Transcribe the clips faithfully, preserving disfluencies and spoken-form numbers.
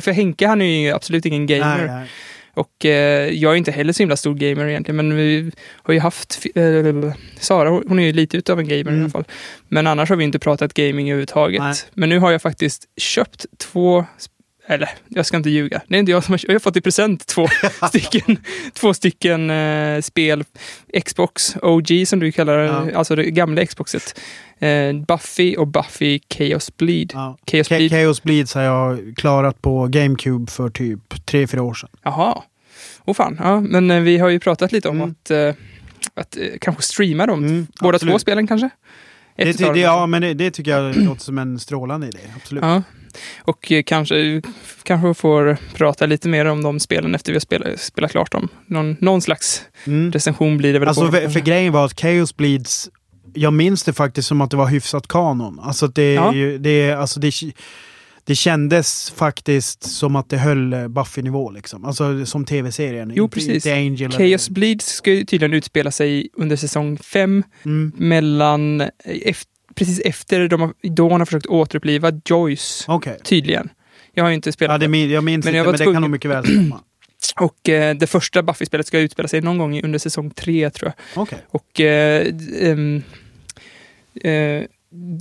För Henke, han är ju absolut ingen gamer. Nej, nej. Och eh, jag är inte heller så himla stor gamer egentligen. Men vi har ju haft... Eh, Sara, hon är ju lite utav en gamer mm. i alla fall. Men annars har vi inte pratat gaming överhuvudtaget. Nej. Men nu har jag faktiskt köpt två... Eller, jag ska inte ljuga. Det är inte jag som har köpt. Jag har fått i present två stycken, två stycken eh, spel. Xbox O G som du kallar det. Ja. Alltså det gamla Xboxet. Eh, Buffy och Buffy Chaos Bleed. Ja. Chaos Bleed. Chaos Bleed har jag klarat på GameCube för typ tre, fyra år sedan. Jaha. Oh fan, ja. Men eh, vi har ju pratat lite om mm. att, eh, att eh, kanske streama dem. Mm, båda absolut. Två spelen kanske? Det ty- det, ja, men det, det tycker jag låter som en strålande idé. Absolut. Ja. Och eh, kanske, kanske får prata lite mer om de spelen efter vi har spelat, spelat klart dem. Någon, någon slags mm. recension blir det väl. Alltså, för, för grejen var att Chaos Bleeds, jag minns det faktiskt som att det var hyfsat kanon. Alltså det, ja. det, alltså det, det kändes faktiskt som att det höll Buffy-nivå liksom. Alltså som tv-serien. Jo, inte, precis. Inte Angel Chaos eller... Bleeds ska ju tydligen utspela sig under säsong fem mm. mellan... Efter Precis efter de har, då har försökt återuppliva Joyce, okay. tydligen. Jag har ju inte spelat ja, det. Min, jag minns men jag inte, men tvungen. Det kan de mycket väl stämma. Och eh, det första Buffy-spelet ska utspela sig någon gång under säsong tre, tror jag. Okay. Och eh, um, eh,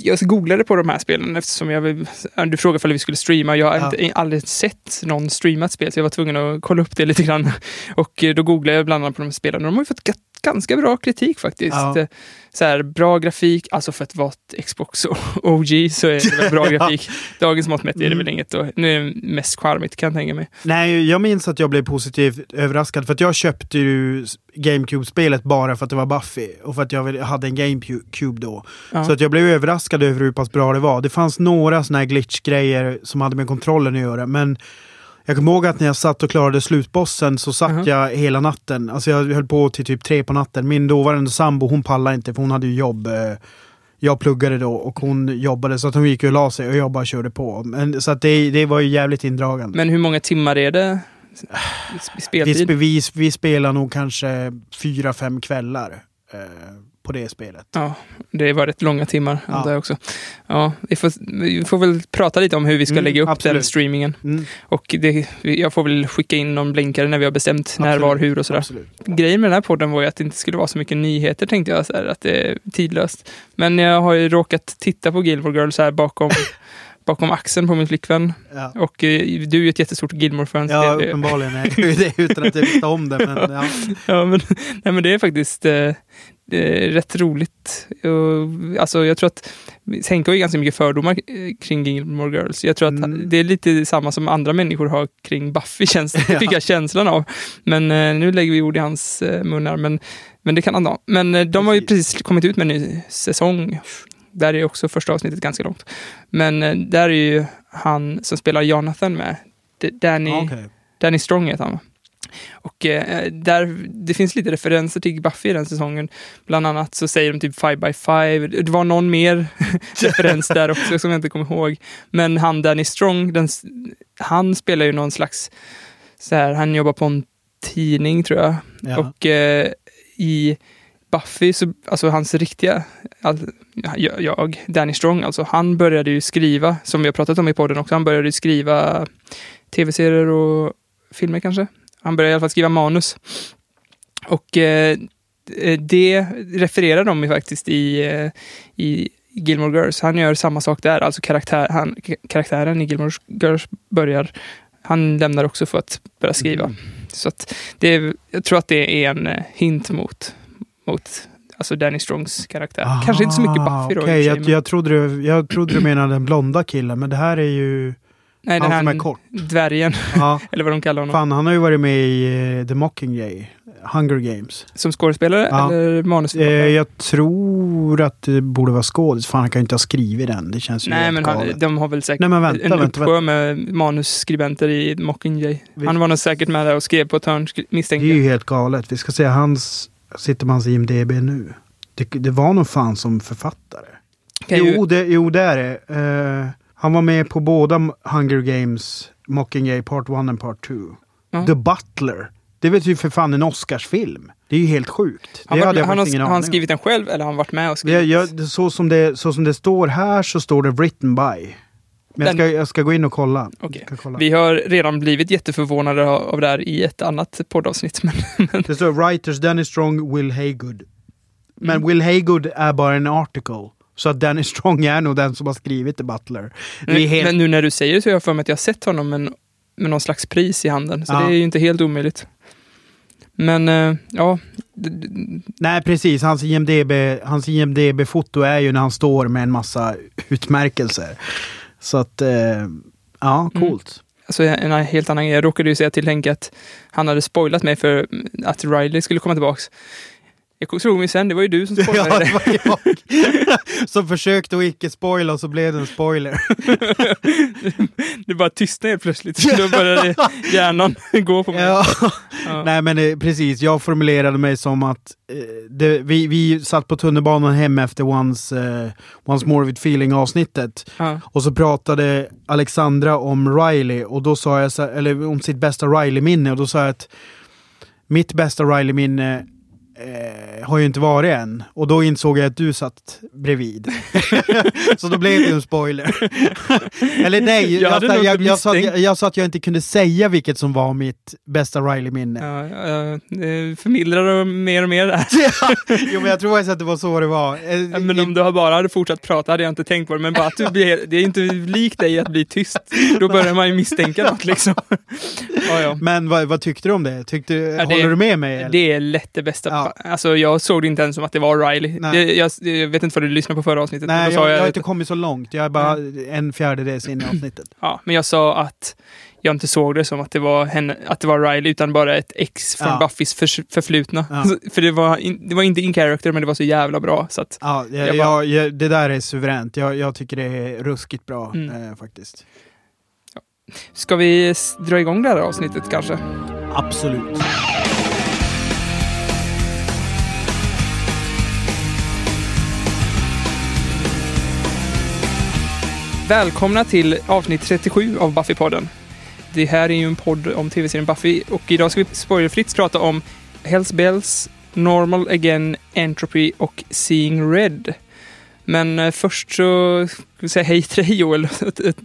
jag googlade på de här spelen eftersom jag, du frågade ifall vi skulle streama. Jag har ja. inte, aldrig sett någon streamat spel, så jag var tvungen att kolla upp det lite grann. Och eh, då googlade jag bland annat på de här spelen. De har ju fått gatt ganska bra kritik faktiskt. Ja. Så här, bra grafik, alltså för att vara ett Xbox O G så är det väl bra grafik. Dagens mått mätt är det väl inget och nu är det mest charmigt kan jag tänka mig. Nej, jag minns att jag blev positivt överraskad för att jag köpte ju GameCube-spelet bara för att det var Buffy och för att jag hade en GameCube då. Ja. Så att jag blev överraskad över hur pass bra det var. Det fanns några såna här glitch-grejer som hade med kontrollen att göra, men jag kommer ihåg att när jag satt och klarade slutbossen så satt uh-huh. jag hela natten. Alltså jag höll på till typ tre på natten. Min dåvarande sambo, hon pallade inte för hon hade ju jobb. Jag pluggade då och hon jobbade så att hon gick och la sig och jag bara körde på. Men, så att det, det var ju jävligt indragande. Men hur många timmar är det speltid? Vi, vi spelar nog kanske fyra, fem kvällar eh, på det spelet. Ja, det var rätt långa timmar antar jag också. Ja, vi får, vi får väl prata lite om hur vi ska mm, lägga upp absolut. den streamingen. Mm. Och det, jag får väl skicka in någon blänkare när vi har bestämt absolut. när, var, hur och sådär. Absolut. Grejen med den här podden var ju att det inte skulle vara så mycket nyheter tänkte jag, så här, att det är tidlöst. Men jag har ju råkat titta på Gilmore Girls här bakom... bakom axeln på min flickvän. Ja. Och eh, du är ju ett jättestort Gilmore-fan. Ja, det, uppenbarligen är jag det utan att jag visste om det. Men, ja. Ja, men, nej, men det är faktiskt eh, det är rätt roligt. Och, alltså, jag tror att Henke har ju ganska mycket fördomar kring Gilmore Girls. Jag tror att mm. det är lite samma som andra människor har kring Buffy, känns, ja. fick jag känslan av. Men eh, nu lägger vi ord i hans eh, munnar. Men, men det kan han ha. Men eh, de har ju precis kommit ut med en ny säsong. Där är också första avsnittet ganska långt. Men där är ju han som spelar Jonathan med. Danny, okay. Danny Strong heter han. Och eh, där, det finns lite referenser till Buffy i den säsongen. Bland annat så säger de typ five by five. Det var någon mer referens där också som jag inte kommer ihåg. Men han Danny Strong, den, han spelar ju någon slags... Så här, han jobbar på en tidning tror jag. Ja. Och eh, i... Buffy, så, alltså hans riktiga alltså, jag, Danny Strong alltså, han började ju skriva som vi har pratat om i podden också, han började ju skriva tv-serier och filmer kanske, han började i alla fall skriva manus och eh, det refererar de ju faktiskt i, i Gilmore Girls, han gör samma sak där alltså karaktär, han, karaktären i Gilmore Girls börjar, han lämnar också för att börja skriva mm. så att det, jag tror att det är en hint mot mot alltså Danny Strongs karaktär. Ah, kanske inte så mycket Buffy då. Okay. Sig, jag, men... jag, trodde du, jag trodde du menade den blonda killen, men det här är ju nej, han som är kort. Dvärgen, ah. eller vad de kallar honom. Fan, han har ju varit med i The Mockingjay, Hunger Games. Som skådespelare ah. eller manusförfattare? Eh, jag tror att det borde vara skådis. Fan, han kan ju inte ha skrivit den. Det känns ju nej, men han, de har väl säkert nej, men vänta, en vänta, uppsjö vänta. med manusskribenter i The Mockingjay. Vi... Han var nog säkert med där och skrev på ett hörn, misstänker. Det är ju helt galet. Vi ska se hans... Sitter man i IMDb nu? Det, det var någon fan som författare. Okay, jo, det, jo, det är det. Uh, han var med på båda Hunger Games, Mockingjay part one and part two. Uh-huh. The Butler. Det vet ju för fan en Oscarsfilm. Det är ju helt sjukt. Han, det var, han, har, har han skrivit den själv eller har han varit med och skrivit? Det, jag, så, som det, så som det står här så står det written by. Men jag ska, jag ska gå in och kolla. Okay. kolla. Vi har redan blivit jätteförvånade av det här i ett annat poddavsnitt. Men, men. Det står writers Danny Strong, Will Haygood. Men mm. Will Haygood är bara en article. Så att Danny Strong är nog den som har skrivit The Butler. Men, helt... men nu när du säger det så har jag för mig att jag har sett honom med, med någon slags pris i handen. Så ja. Det är ju inte helt omöjligt. Men uh, ja... Nej, precis. Hans I M D B, hans I M D B-foto är ju när han står med en massa utmärkelser. Så att, eh, ja, coolt. Mm. Alltså en helt annan grej. Jag råkade ju säga till Henke att han hade spoilat mig för att Riley skulle komma tillbaks. Jag slog mig sen, det var ju du som spoilade. Ja, det var jag som försökte att icke spoila och så blev det en spoiler. Det bara tystnade helt plötsligt. Då började hjärnan gå på mig. Ja. Ja. Nej, men precis. Jag formulerade mig som att eh, det, vi, vi satt på tunnelbanan hem efter Once, eh, Once More With Feeling-avsnittet. Ja. Och så pratade Alexandra om Riley och då sa jag, eller om sitt bästa Riley-minne. Och då sa jag att mitt bästa Riley-minne Eh, har ju inte varit än. Och då insåg jag att du satt bredvid. Så då blev det en spoiler. Eller nej, jag, jag, jag, jag, sa jag, jag sa att jag inte kunde säga vilket som var mitt bästa Riley-minne. Ja, jag, jag förmildrar mer och mer där. Jo, men jag tror att det var så det var. Ja, men om du har bara hade fortsatt prata hade jag inte tänkt på det. Men bara att du blir, det är inte likt dig att bli tyst. Då börjar man ju misstänka något liksom. Ja, ja. Men vad, vad tyckte du om det? Tyckte, ja, det håller du med mig? Eller? Det är lätt det bästa. Ja. Alltså jag såg det inte ens som att det var Riley. Det, jag, jag vet inte vad du lyssnade på förra avsnittet. Nej, jag, jag, jag har inte kommit så långt. Jag är bara mm. en fjärdedels in i avsnittet. Ja, men jag sa att jag inte såg det som att det var, henne, att det var Riley utan bara ett ex från ja. Buffys för, förflutna. Ja. Alltså, för det var, in, det var inte in character men det var så jävla bra. Så att ja, jag, jag bara... jag, jag, det där är suveränt. Jag, jag tycker det är ruskigt bra mm. eh, faktiskt. Ja. Ska vi dra igång det här avsnittet kanske? Absolut. Välkomna till avsnitt trettiosju av Buffy-podden. Det här är ju en podd om tv-serien Buffy och idag ska vi spoilerfritt prata om Hells Bells, Normal Again, Entropy och Seeing Red. Men först så ska vi säga hej till dig Joel.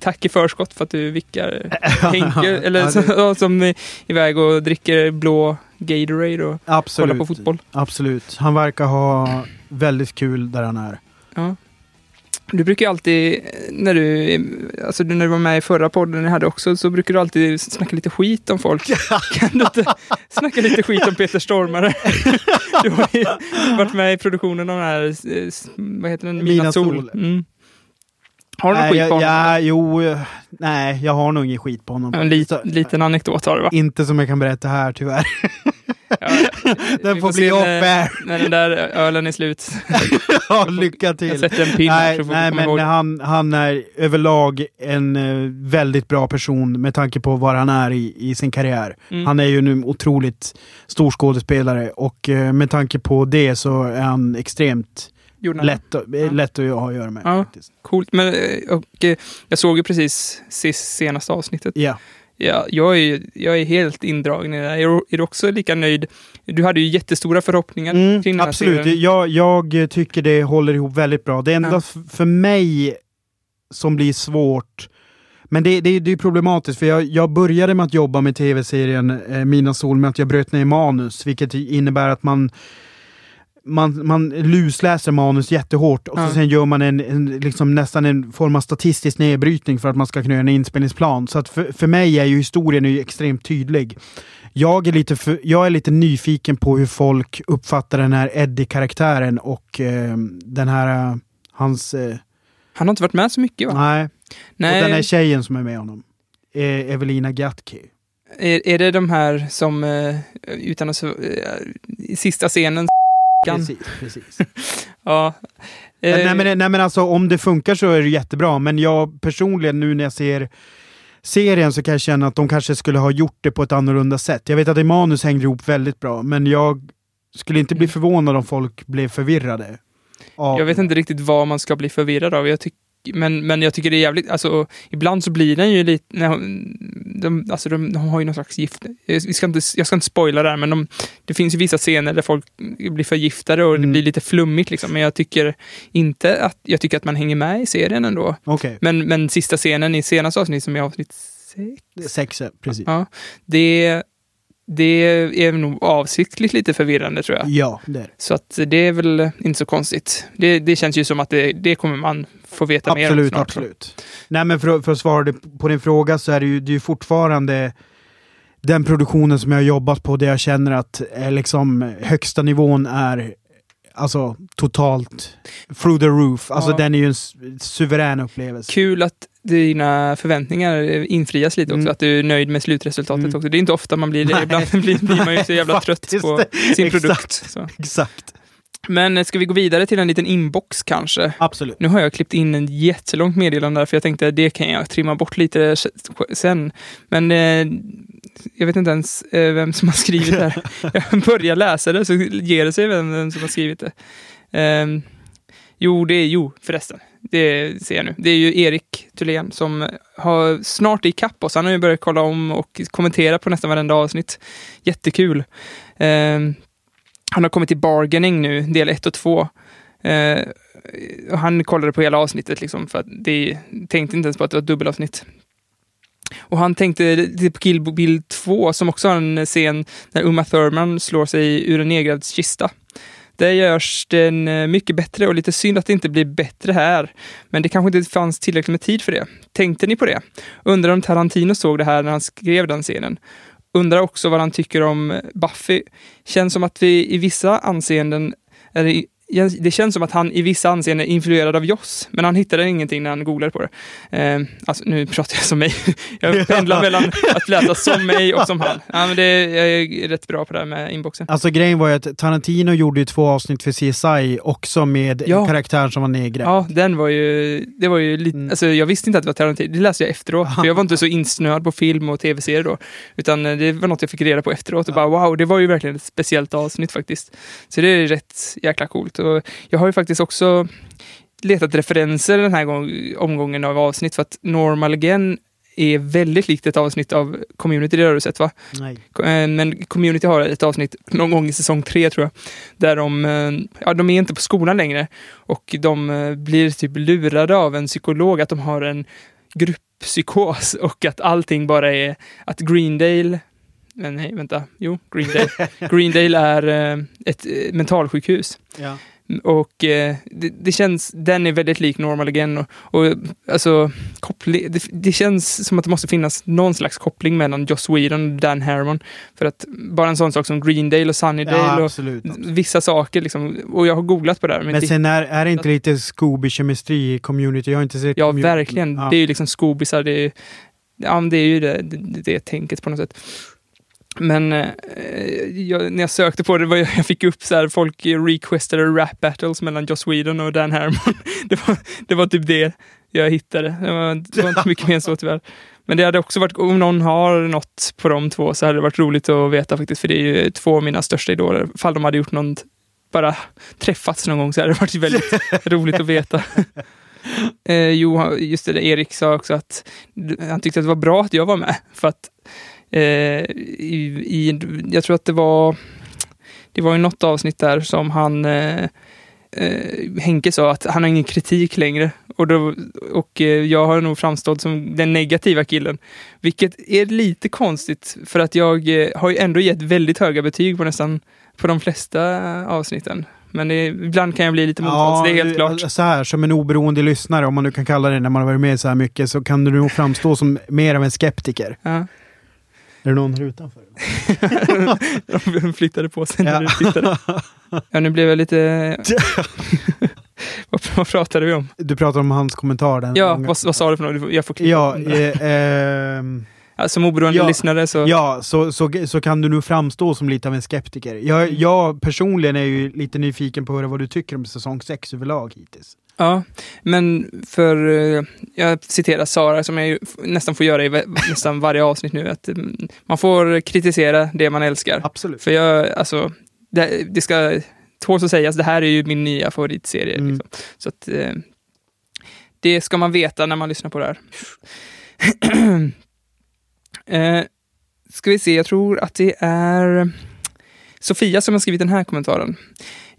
Tack i förskott för att du vickar Henke, eller så, som är iväg och dricker blå Gatorade och absolut, kollar på fotboll. Absolut, han verkar ha väldigt kul där han är. Ja. Du brukar ju alltid, när du, alltså när du var med i förra podden jag hade också, så brukar du alltid snacka lite skit om folk. Kan du inte snacka lite skit om Peter Stormare? Du har ju varit med i produktionen av den här, vad heter den? Mina Sol. Mm. Har du någon skit på honom? Ja, jo, nej, jag har nog ingen skit på honom. En lit, liten anekdot har du va? Inte som jag kan berätta här tyvärr. Ja, den får bli uppe när den där ölen är slut. Ja, lycka till. Jag en nej, nej men han, han är överlag en väldigt bra person med tanke på var han är i, i sin karriär. Mm. Han är ju nu otroligt stor skådespelare och med tanke på det så är han extremt lätt, ja. lätt att ha att göra med. Ja, coolt. Men, och, jag såg ju precis sist, senaste avsnittet. Ja. Yeah. Ja, jag är, jag är helt indragen i det här. Är du också lika nöjd? Du hade ju jättestora förhoppningar mm, kring den här absolut. Serien. Jag, jag tycker det håller ihop väldigt bra. Det enda ja. f- för mig som blir svårt, men det, det, det är problematiskt för jag, jag började med att jobba med tv-serien eh, Mina Sol med att jag bröt ner manus, vilket innebär att man Man, man lusläser manus jättehårt och ja. Så sen gör man en, en, liksom nästan en form av statistisk nedbrytning för att man ska kunna göra en inspelningsplan. Så att för, för mig är ju historien ju extremt tydlig. Jag är, lite för, jag är lite nyfiken på hur folk uppfattar den här Eddie-karaktären och eh, den här, eh, hans... Eh, han har inte varit med så mycket va? Nej, nej. Och den här tjejen som är med honom, eh, Evelina Gatke. Är, är det de här som, eh, utan att, eh, i sista scenen... Precis, precis. Ja. Eh. Nej, men, nej men alltså om det funkar så är det jättebra. Men jag personligen nu när jag ser serien så kan jag känna att de kanske skulle ha gjort det på ett annorlunda sätt. Jag vet att manus hängde ihop väldigt bra. Men jag skulle inte bli förvånad om folk blev förvirrade. Av... Jag vet inte riktigt vad man ska bli förvirrad av. Jag tycker men, men jag tycker det är jävligt, alltså ibland så blir den ju lite de, alltså de, de har ju någon slags gift, jag ska inte, jag ska inte spoila där, men de, det finns ju vissa scener där folk blir förgiftade och det mm. blir lite flummigt liksom, men jag tycker inte att, jag tycker att man hänger med i serien ändå. Okay. Men, men sista scenen i senaste avsnitt som är avsnitt sex, sex precis. Ja, det Det är nog avsiktligt lite förvirrande tror jag. Ja, det är. Så att det är väl inte så konstigt. Det, det känns ju som att det, det kommer man få veta absolut, mer om snart. Absolut, absolut. Nej, men för, för att svara på din fråga så är det ju, det är ju fortfarande den produktionen som jag jobbat på, där jag känner att är liksom, högsta nivån är alltså totalt through the roof. Alltså ja. Den är ju en suverän upplevelse. Kul att dina förväntningar infrias lite också, mm. att du är nöjd med slutresultatet mm. också. Det är inte ofta man blir det. Nej. Ibland blir, blir man ju så jävla trött på sin Exakt. Produkt. Så. Exakt. Men ska vi gå vidare till en liten inbox kanske? Absolut. Nu har jag klippt in en jättelångt meddelande där, för jag tänkte att det kan jag trimma bort lite sen. Men eh, jag vet inte ens eh, vem som har skrivit det här. Jag börjar läsa det så ger det sig vem, vem som har skrivit det. Um, Jo, det är jo förresten. Det ser jag nu. Det är ju Erik Thulén som har snart i kapp oss. Han har ju börjat kolla om och kommentera på nästan varenda avsnitt. Jättekul. Eh, han har kommit till Bargaining nu, del ett och två. Eh, och han kollade på hela avsnittet liksom, för att det tänkte inte ens på att det var ett dubbelavsnitt. Och han tänkte på Kill Bill två som också har en scen när Uma Thurman slår sig ur en nedgrävd kista. Det görs den mycket bättre och lite synd att det inte blir bättre här. Men det kanske inte fanns tillräckligt med tid för det. Tänkte ni på det? Undrar om Tarantino såg det här när han skrev den scenen. Undrar också vad han tycker om Buffy. Känns som att vi i vissa anseenden... Är det känns som att han i vissa anseenden är influerad av Joss, men han hittade ingenting när han googlade på det. Eh, alltså, nu pratar jag som mig. Jag pendlar mellan att läsa som mig och som han. Ja, men det är, jag är rätt bra på det här med inboxen. Alltså grejen var ju att Tarantino gjorde ju två avsnitt för C S I också med ja. Karaktären som var nedgrävd. Ja, den var ju, det var ju lite, mm. alltså, jag visste inte att det var Tarantino. Det läste jag efteråt, för jag var inte så insnöad på film och tv-serier då. Utan det var något jag fick reda på efteråt och bara wow, det var ju verkligen ett speciellt avsnitt faktiskt. Så det är rätt jäkla coolt. Och jag har ju faktiskt också letat referenser den här gång, omgången av avsnitt, för att Normal Again är väldigt likt ett avsnitt av Community, det har du sett va? Nej. Men Community har ett avsnitt någon gång i säsong tre tror jag, där de, ja, de är inte på skolan längre och de blir typ lurade av en psykolog att de har en grupppsykos och att allting bara är att Greendale Men nej, vänta. Jo, Greendale. Greendale är eh, ett eh, mentalsjukhus. Ja. Och eh, det, det känns, den är väldigt lik Normal Again. Och, och alltså, koppling, det, det känns som att det måste finnas någon slags koppling mellan Joss Whedon och Dan Harmon. För att bara en sån sak som Greendale och Sunnydale ja, absolut, och absolut. Vissa saker liksom. Och jag har googlat på det här. Men, men det, sen är, är det inte lite Scooby-kemistri i Community? Jag har inte sett Ja, community. Verkligen. Ja. Det är ju liksom Scoobisar. Det är, ja, det är ju det, det, det tänket på något sätt. Men eh, jag, när jag sökte på det, var jag, jag fick upp så här, folk requestade rap battles mellan Joss Whedon och Dan Harmon. Det var, det var typ det jag hittade. Det var, det var inte mycket mer så tyvärr. Men det hade också varit, om någon har något på de två så hade det varit roligt att veta faktiskt. För det är ju två av mina största idoler. Fall de hade gjort någon, bara träffats någon gång så hade det varit väldigt roligt att veta. Eh, jo, just det, Erik sa också att han tyckte att det var bra att jag var med. För att Eh, i, i, jag tror att det var det var ju något avsnitt där som han eh, eh, Henke sa att han har ingen kritik längre och, då, och eh, jag har nog framstått som den negativa killen, vilket är lite konstigt för att jag eh, har ju ändå gett väldigt höga betyg på nästan på de flesta avsnitten. Men det, ibland kan jag bli lite motvalls, ja, det är helt klart. Så här, som en oberoende lyssnare, om man nu kan kalla det när man har varit med så här mycket, så kan du nog framstå som mer av en skeptiker. Ja. Är det någon här utanför? De flyttade på sig när du tittade. Ja, nu blev jag lite... vad, vad pratade vi om? Du pratade om hans kommentar. Den ja, vad, vad sa du för något? Jag får klippa. Ja, eh, eh, ja, som oberoende ja, lyssnare så... Ja, så, så, så kan du nu framstå som lite av en skeptiker. Jag, jag personligen är ju lite nyfiken på vad du tycker om säsong sex överlag hittills. Ja, men för jag citerar Sara som jag nästan får göra i nästan varje avsnitt nu, att man får kritisera det man älskar. Absolut. För jag, alltså det, det ska tåls att sägas, det här är ju min nya favoritserie mm. liksom. Så att Det ska man veta när man lyssnar på det här. eh, ska vi se, jag tror att det är Sofia som har skrivit den här kommentaren.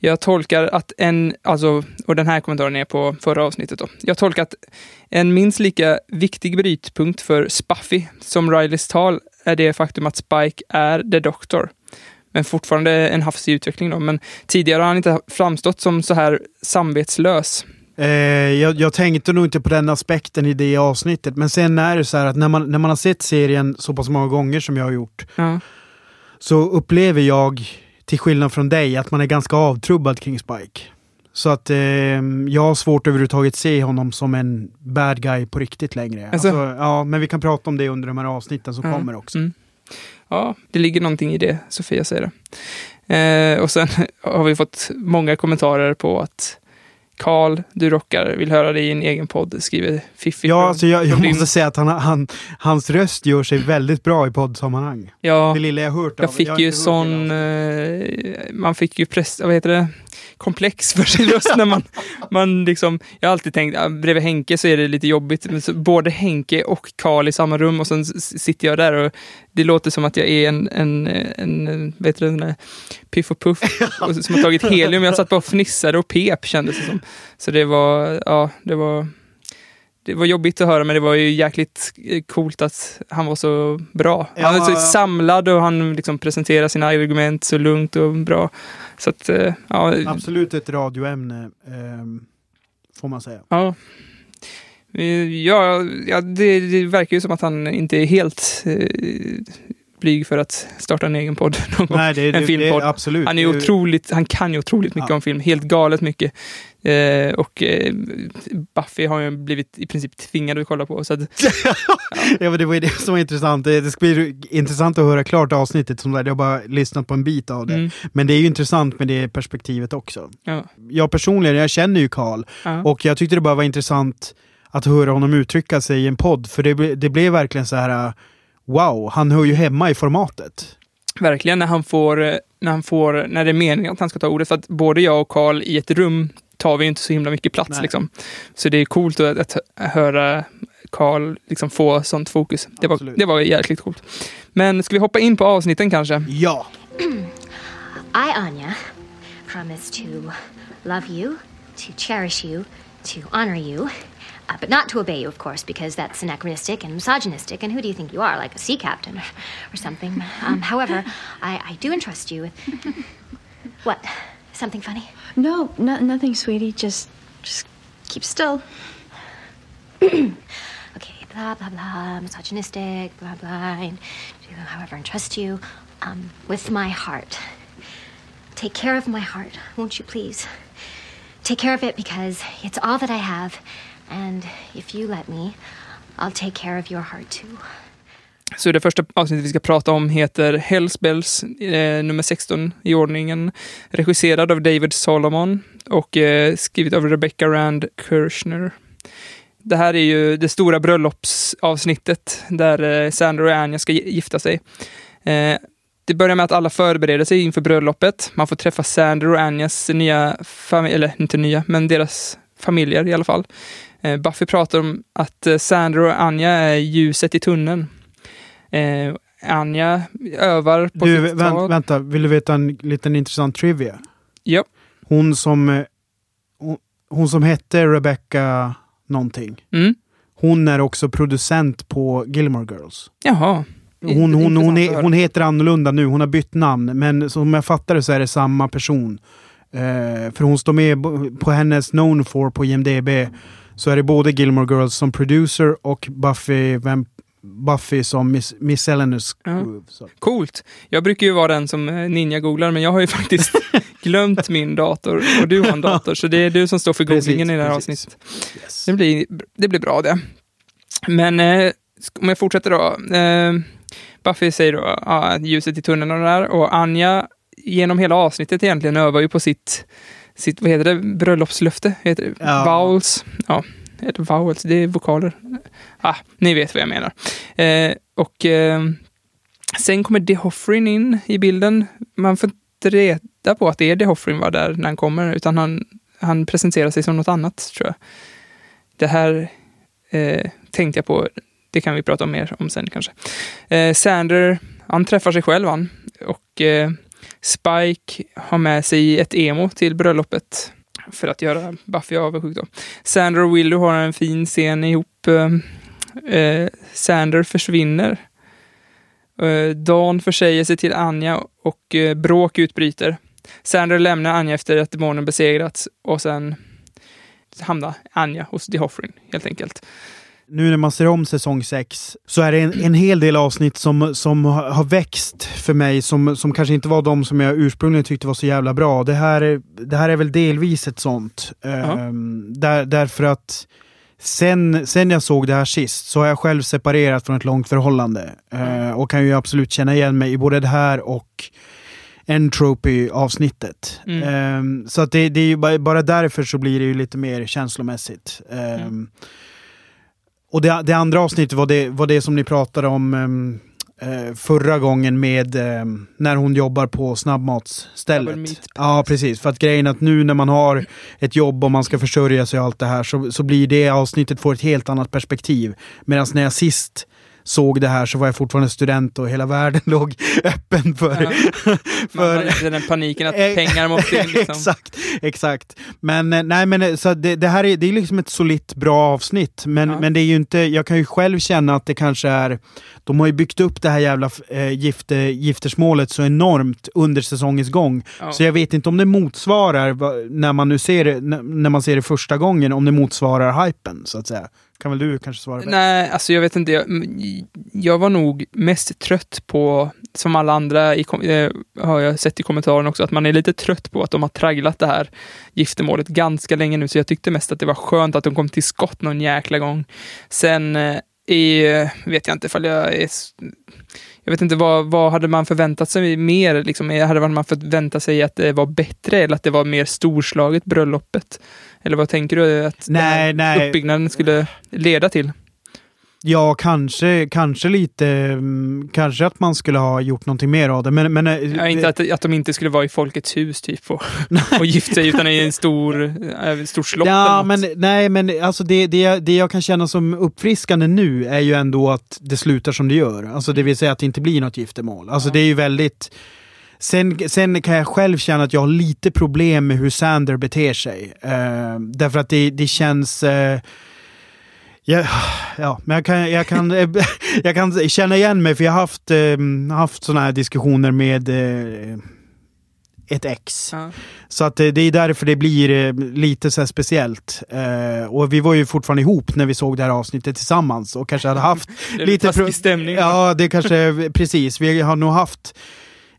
Jag tolkar att en, alltså, och den här kommentaren är på förra avsnittet då. Jag tolkar att en minst lika viktig brytpunkt för Spuffy som Rileys tal är det faktum att Spike är The Doctor. Men fortfarande en hafsig utveckling då. Men tidigare har han inte framstått som så här samvetslös. Eh, jag, jag tänkte nog inte på den aspekten i det avsnittet. Men sen är det så här att när man, när man har sett serien så pass många gånger som jag har gjort. Ja. Så upplever jag, till skillnad från dig, att man är ganska avtrubbad kring Spike. Så att eh, jag har svårt överhuvudtaget se honom som en bad guy på riktigt längre. Alltså, alltså, ja, men vi kan prata om det under de här avsnitten som mm, kommer också. Mm. Ja, det ligger någonting i det Sofia säger det. Eh, och sen har vi fått många kommentarer på att Karl, du rockar, vill höra dig i en egen podd, skriver Fiffi. Ja, alltså jag, jag måste säga att han, han, hans röst gör sig väldigt bra i poddsammanhang. Ja, det lilla jag hört jag av. Fick jag ju sån, man fick ju press, vad heter det, komplex för sin röst när man, man liksom, jag har alltid tänkt, bredvid Henke så är det lite jobbigt, men så, både Henke och Karl i samma rum och sen sitter jag där och det låter som att jag är en, en, en, en vet du, en piff och puff och, som har tagit helium. Jag satt bara och fnissade och pep, kändes det som. Så det var, ja, det var det var jobbigt att höra, men det var ju jäkligt coolt att han var så bra. Han var så samlad och han liksom presenterade sina argument så lugnt och bra. Så att, ja. Absolut ett radioämne, eh, får man säga. Ja. Ja, ja det, det verkar ju som att han inte är helt eh, blyg för att starta en egen podd. Nej, det, det, en filmpodd. Det, absolut. Han är otroligt, han kan ju otroligt mycket ja. om film, helt galet mycket. Eh, och eh, Buffy har ju blivit i princip tvingad att kolla på. Så att, ja. ja, men det var ju det som var intressant. Det ska bli intressant att höra klart avsnittet som där. Jag har bara lyssnat på en bit av det. Mm. Men det är ju intressant med det perspektivet också. Ja. Jag personligen, jag känner ju Carl. Ja. Och jag tyckte det bara var intressant att höra honom uttrycka sig i en podd. För det, ble, det blev verkligen så här, wow, han hör ju hemma i formatet. Verkligen, när han får, när han får, när det är meningen att han ska ta ordet. För att både jag och Carl i ett rum tar vi inte så himla mycket plats. Liksom. Så det är coolt att, att höra Carl liksom få sånt fokus. Det var, det var jäkligt coolt. Men ska vi hoppa in på avsnitten kanske? Ja. I, Anya, promise to love you, to cherish you, to honor you. Uh, but not to obey you, of course, because that's anachronistic and misogynistic, and who do you think you are, like a sea captain or, or something? Um, however, I, I do entrust you with... What? Something funny? No, no nothing, sweetie. Just, just keep still. Okay, blah, blah, blah, misogynistic, blah, blah, and do, however, entrust you um, with my heart. Take care of my heart, won't you please? Take care of it because it's all that I have. And if you let me, I'll take care of your heart too. Så det första avsnittet vi ska prata om heter Hells Bells, eh, nummer sexton i ordningen. Regisserad av David Solomon och eh, skrivet av Rebecca Rand Kirschner. Det här är ju det stora bröllopsavsnittet där eh, Sandra och Anya ska gifta sig. Eh, Det börjar med att alla förbereder sig inför bröllopet. Man får träffa Sandra och Anyas nya familj, eller inte nya, men deras familjer i alla fall. Eh, Buffy pratar om att Sandra och Anya är ljuset i tunneln. Eh, Anya övar på du, sitt vänt, tal. Vänta, vill du veta en liten intressant trivia? Ja. Hon som, hon, hon som hette Rebecca någonting. Mm. Hon är också producent på Gilmore Girls. Jaha. Hon, hon, hon, är, hon heter annorlunda nu, hon har bytt namn, men som jag fattar det så är det samma person. Eh, för hon står med på hennes known for på I M D B, så är det både Gilmore Girls som producer och Buffy, vem, Buffy som Miss, miscellaneous groove. Ja. Coolt, jag brukar ju vara den som ninja-googlar, men jag har ju faktiskt glömt min dator och du har en dator, så det är du som står för googlingen precis, i det här precis. avsnittet. Yes. Det, blir, det blir bra det. Men eh, om jag fortsätter då... Eh, Buffy säger då ah, ljuset i tunneln och där, och Anya genom hela avsnittet egentligen övar ju på sitt, sitt vad heter det, bröllopslöfte, heter det? Ja. Vowels. Ja, heter vowels, det är vokaler. Ah, ni vet vad jag menar. Eh, och eh, sen kommer De Hoffrin in i bilden. Man får inte reda på att det är De Hoffrin var där när han kommer, utan han, han presenterar sig som något annat, tror jag. Det här eh, tänkte jag på, det kan vi prata om mer om sen kanske. Eh, Sander, han träffar sig själv han, och eh, Spike har med sig ett emo till bröllopet för att göra Buffy avundsjuk då. Sander och Willow har en fin scen ihop. Eh, Sander försvinner. Eh, Dan försäger sig till Anja och eh, bråk utbryter. Sander lämnar Anja efter att demonen besegrats och sen hamnar Anja hos The Hoffrin helt enkelt. Nu när man ser om säsong sex så är det en, en hel del avsnitt som, som har växt för mig som, som kanske inte var de som jag ursprungligen tyckte var så jävla bra. Det här, det här är väl delvis ett sånt. Uh-huh. Um, där, därför att sen, sen jag såg det här sist så har jag själv separerat från ett långt förhållande. Uh, och kan ju absolut känna igen mig i både det här och Entropy-avsnittet. Mm. Um, så att det, det är ju bara, bara därför så blir det ju lite mer känslomässigt. Um, mm. Och det, det andra avsnittet var det, var det som ni pratade om eh, förra gången med eh, när hon jobbar på snabbmatsstället. Ja, precis. För att grejen är att nu när man har ett jobb och man ska försörja sig och allt det här så, så blir det avsnittet får ett helt annat perspektiv. Medan när jag sist såg det här så var jag fortfarande student och hela världen låg öppen för... Ja, för den paniken att pengar måste in. Liksom. Exakt, exakt. Men, nej, men, så det, det här är, det är liksom ett solitt bra avsnitt. Men, ja. men det är ju inte... Jag kan ju själv känna att det kanske är... De har ju byggt upp det här jävla äh, gift, giftersmålet så enormt under säsongens gång. Ja. Så jag vet inte om det motsvarar när man nu ser det, när man ser det första gången, om det motsvarar hypen så att säga. Kan väl du kanske svara på? Nej, alltså jag vet inte. Jag, jag var nog mest trött på, som alla andra i, har jag sett i kommentaren också, att man är lite trött på att de har tragglat det här giftermålet ganska länge nu. Så jag tyckte mest att det var skönt att de kom till skott någon jäkla gång. Sen i, vet jag inte ifall jag är... Jag vet inte, vad, vad hade man förväntat sig mer? Liksom, hade man förväntat sig att det var bättre eller att det var mer storslaget bröllopet? Eller vad tänker du att nej, nej. uppbyggnaden skulle leda till? Ja, kanske, kanske lite... Kanske att man skulle ha gjort någonting mer av det. Men, men, ja, inte att, att de inte skulle vara i Folkets hus typ och, och gifta sig utan i en stor, stor slott. Ja, men, nej, men alltså det, det, det jag kan känna som uppfriskande nu är ju ändå att det slutar som det gör. Alltså det vill säga att det inte blir något giftermål. Alltså ja. Det är ju väldigt... Sen, sen kan jag själv känna att jag har lite problem med hur Sander beter sig. Uh, därför att det, det känns... Uh, Ja, ja, men jag kan, jag, kan, jag kan känna igen mig för jag har haft, eh, haft såna här diskussioner med eh, ett ex. Ja. Så att det är därför det blir eh, lite så här speciellt. Eh, och vi var ju fortfarande ihop när vi såg det här avsnittet tillsammans och kanske hade haft lite pro- stämning. Ja, det kanske, precis. Vi har nog haft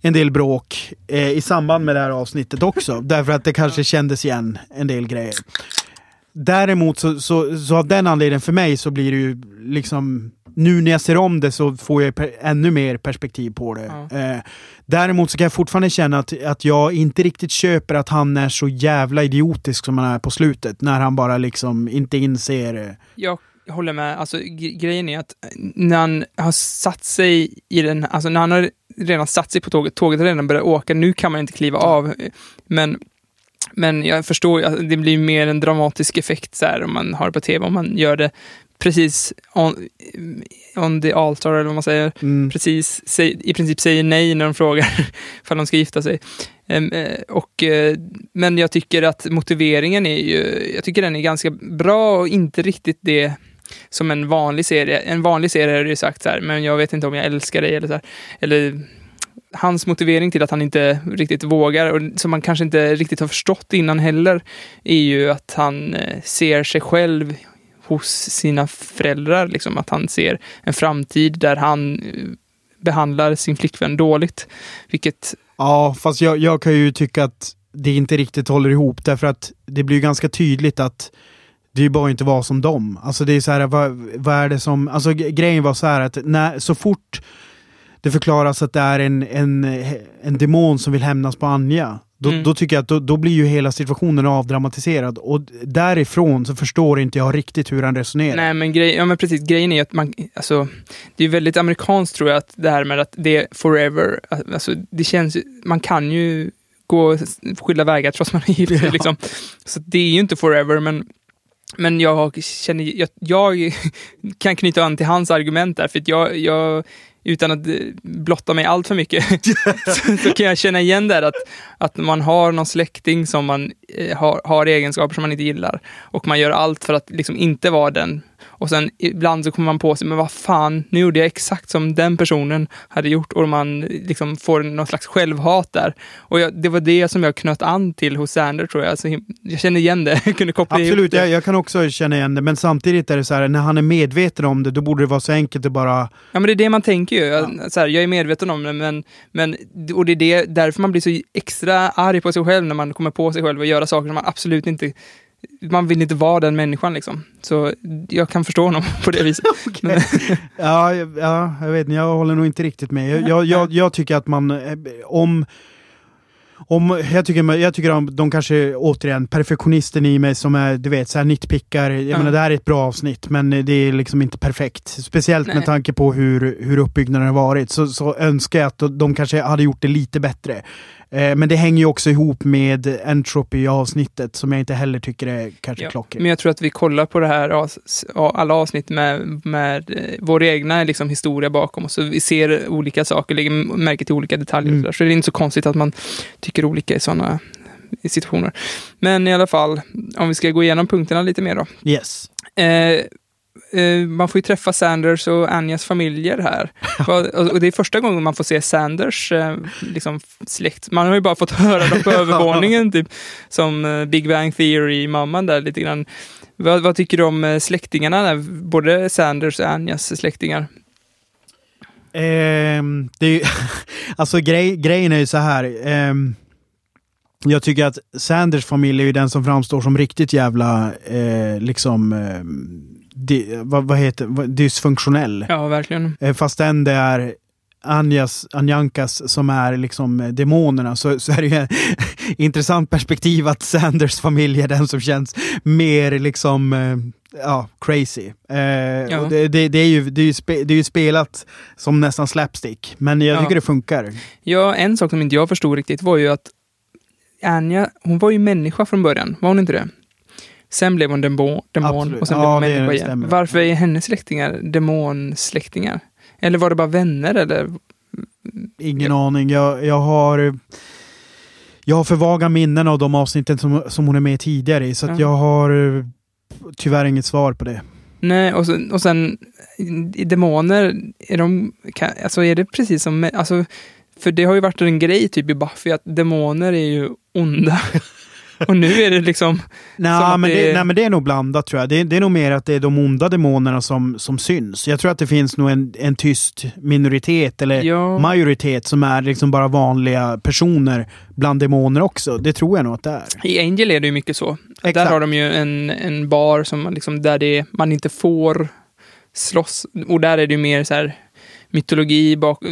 en del bråk eh, i samband med det här avsnittet också. Därför att det kanske kändes igen en del grejer. Däremot så, så, så av den anledningen för mig så blir det ju liksom, nu när jag ser om det så får jag per, ännu mer perspektiv på det. Ja. Eh, däremot så kan jag fortfarande känna att, att jag inte riktigt köper att han är så jävla idiotisk som han är på slutet. När han bara liksom inte inser... Eh. Jag håller med. Alltså grejen är att när han har satt sig i den... Alltså när han har redan satt sig på tåget, tåget har redan börjat åka. Nu kan man inte kliva av. Men... Men jag förstår att det blir mer en dramatisk effekt så här, om man har det på tv. Om man gör det precis on, on the altar eller vad man säger. Mm. Precis, i princip säger nej när de frågar för de ska gifta sig. Och, men jag tycker att motiveringen är ju, jag tycker den är ganska bra och inte riktigt det som en vanlig serie. En vanlig serie har ju sagt så här, men jag vet inte om jag älskar dig eller så här, eller... Hans motivering till att han inte riktigt vågar och som man kanske inte riktigt har förstått innan heller är ju att han ser sig själv hos sina föräldrar. Liksom, att han ser en framtid där han behandlar sin flickvän dåligt. Vilket... Ja, fast jag, jag kan ju tycka att det inte riktigt håller ihop därför att det blir ganska tydligt att det är ju bara inte vara som dem. Alltså det är så här, vad, vad är det som... Alltså grejen var så här att när, så fort... Det förklaras att det är en, en, en demon som vill hämnas på Anja. Då, mm. då tycker jag att då, då blir ju hela situationen avdramatiserad. Och därifrån så förstår inte jag riktigt hur han resonerar. Nej, men, grej, ja, men precis. Grejen är att man... Alltså, det är väldigt amerikanskt tror jag att det här med att det är forever. Alltså, det känns... Man kan ju gå skilda vägar trots man är gift. Ja. Liksom. Så det är ju inte forever, men... Men jag känner, jag, jag kan knyta an till hans argument där, för att jag, jag utan att blotta mig allt för mycket så, så kan jag känna igen där att, att man har någon släkting som man eh, har, har egenskaper som man inte gillar, och man gör allt för att liksom inte vara den, och sen ibland så kommer man på sig, men vad fan, nu gjorde jag exakt som den personen hade gjort, och man liksom får någon slags självhat där, och jag, det var det som jag knöt an till hos Sander, tror jag, alltså, jag känner igen det, jag kunde koppla absolut, det. Jag, jag kan också känna igen det, men samtidigt är det så här, när han är medveten om det, då borde det vara så enkelt att bara... Ja, men det är det man tänker ju, jag, ja. Så här, jag är medveten om det, men, men, och det är det, därför man blir så extra arg på sig själv när man kommer på sig själv och göra saker som man absolut inte... Man vill inte vara den människan liksom. Så jag kan förstå honom på det viset. Okay. ja, ja, jag vet inte. Jag håller nog inte riktigt med. Jag, jag, jag tycker att man... Om... Om, jag tycker, jag tycker de, de kanske återigen perfektionisten i mig som är, du vet, så här nitpickar. Jag mm. menar, det här är ett bra avsnitt, men det är liksom inte perfekt. Speciellt Nej. Med tanke på hur, hur uppbyggnaden har varit, så, så önskar jag att de kanske hade gjort det lite bättre. Eh, men det hänger ju också ihop med Entropy-avsnittet som jag inte heller tycker är kanske ja. klockrent. Men jag tror att vi kollar på det här, alla avsnitt med, med vår egna liksom, historia bakom oss. Så vi ser olika saker, lägger märke till olika detaljer. Mm. Så det är inte så konstigt att man tycker olika i sådana situationer. Men i alla fall, om vi ska gå igenom punkterna lite mer då. Yes. Eh, eh, man får ju träffa Sanders och Anjas familjer här. Och det är första gången man får se Sanders eh, liksom släkt. Man har ju bara fått höra dem på övervåningen, typ som Big Bang Theory-mamman där lite grann. Vad, vad tycker du om släktingarna där? Både Sanders och Anjas släktingar? Eh, det är ju, alltså grej, grejen är ju så här, eh, jag tycker att Sanders familj är ju den som framstår som riktigt jävla eh, liksom eh, di, vad, vad heter vad, dysfunktionell. Ja, verkligen. Eh, fastän det är Anjas, Anjankas som är liksom demonerna, så, så är det ju intressant perspektiv att Sanders familj är den som känns mer liksom eh, ja, crazy. Eh, ja. Och det, det, det är ju det är ju, spe, det är ju spelat som nästan slapstick, men jag ja. tycker det funkar. Ja, en sak som inte jag förstod riktigt var ju att Anja, hon var ju människa från början, var hon inte det? Sen blev hon demon, demon och sen ja, blev hon människa igen. Stämmer. Varför är hennes släktingar demonsläktingar? Eller var det bara vänner? Eller? Ingen jag... aning. Jag, jag har... Jag har för vaga minnen av de avsnitten som, som hon är med tidigare i, så att ja. jag har... Tyvärr inget svar på det. Nej, och, så, och sen demoner, är de kan, alltså är det precis som, alltså, för det har ju varit en grej typ i Buffy att demoner är ju onda. Och nu är det liksom nej, men det, är... nej men det är nog blandat, tror jag. Det, det är nog mer att det är de onda demonerna som, som syns. Jag tror att det finns nog en, en tyst minoritet eller ja. majoritet som är liksom bara vanliga personer bland demoner också. Det tror jag nog att det är. I Angel är det ju mycket så. Exakt. Där har de ju en, en bar som liksom, där det, man inte får slåss. Och där är det ju mer så här... mytologi bak,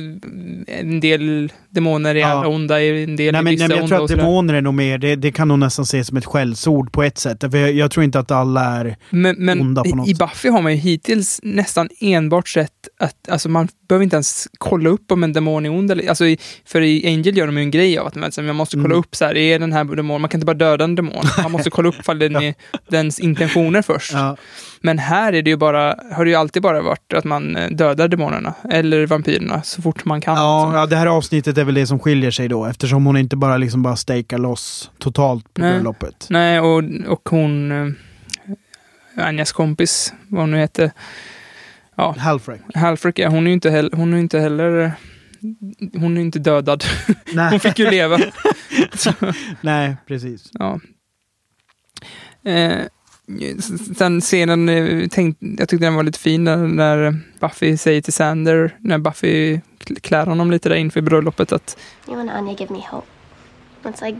en del demoner är ja. onda, en del nej, men, vissa nej, men jag tror att demoner är nog mer det, det kan nog nästan ses som ett skällsord på ett sätt, för jag, jag tror inte att alla är men, men, onda på något i Buffy har man ju hittills nästan enbart sett att, alltså man behöver inte ens kolla upp om en demon är ond eller, alltså, för i Angel gör de ju en grej av att man, man måste kolla mm. upp så här, är den här demon, man kan inte bara döda en demon, man måste kolla upp fall den är, dens intentioner först ja. Men här är det ju bara, har det ju alltid bara varit att man dödar demonerna eller vampyrerna så fort man kan. Ja, ja, det här avsnittet är väl det som skiljer sig då, eftersom hon inte bara liksom bara stakar loss totalt på bröllopet. Nej, och, och hon Anjas kompis, vad hon nu heter, ja, Halfrek. Halfrek, ja, hon är ju inte heller, hon är inte heller hon är inte dödad. Nej. Hon fick ju leva. Nej, precis. Ja. Eh Sen scenen, tänkt, jag tyckte den var lite fin när, när Buffy säger till Sander, när Buffy klär honom lite där inför bröllopet, att you and Anya give me hope. It's like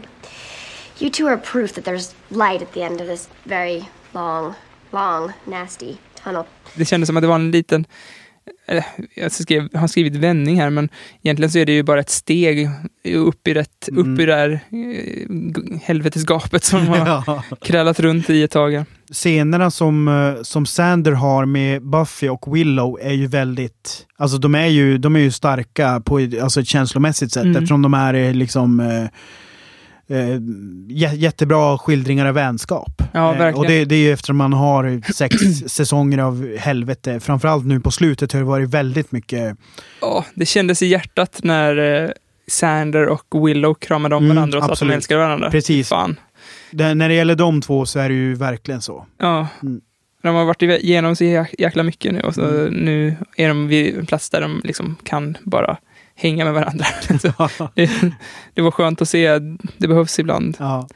you two are proof that there's light at the end of this very long, long, nasty tunnel. Det kändes som att det var en liten, jag skrev, har skrivit vändning här, men egentligen så är det ju bara ett steg upp i, rätt, mm. upp i det här helvetesgapet som har krällat runt i ett tag. Scenerna som, som Sander har med Buffy och Willow är ju väldigt, alltså de är ju, de är ju starka på, alltså ett känslomässigt sätt, mm. eftersom de är liksom eh, jättebra skildringar av vänskap. Ja, verkligen. Eh, och det, det är ju eftersom man har sex säsonger av helvete. Framförallt nu på slutet har det varit väldigt mycket... Ja, det kändes i hjärtat när eh, Sander och Willow kramade om mm, varandra och sa att de älskar varandra. Precis. Fan. Det, när det gäller de två så är det ju verkligen så. Ja, mm. De har varit igenom så jäkla mycket nu. Och så mm. nu är de vid en plats där de liksom kan bara hänga med varandra. det, det var skönt att se. Det behövs ibland. Ja.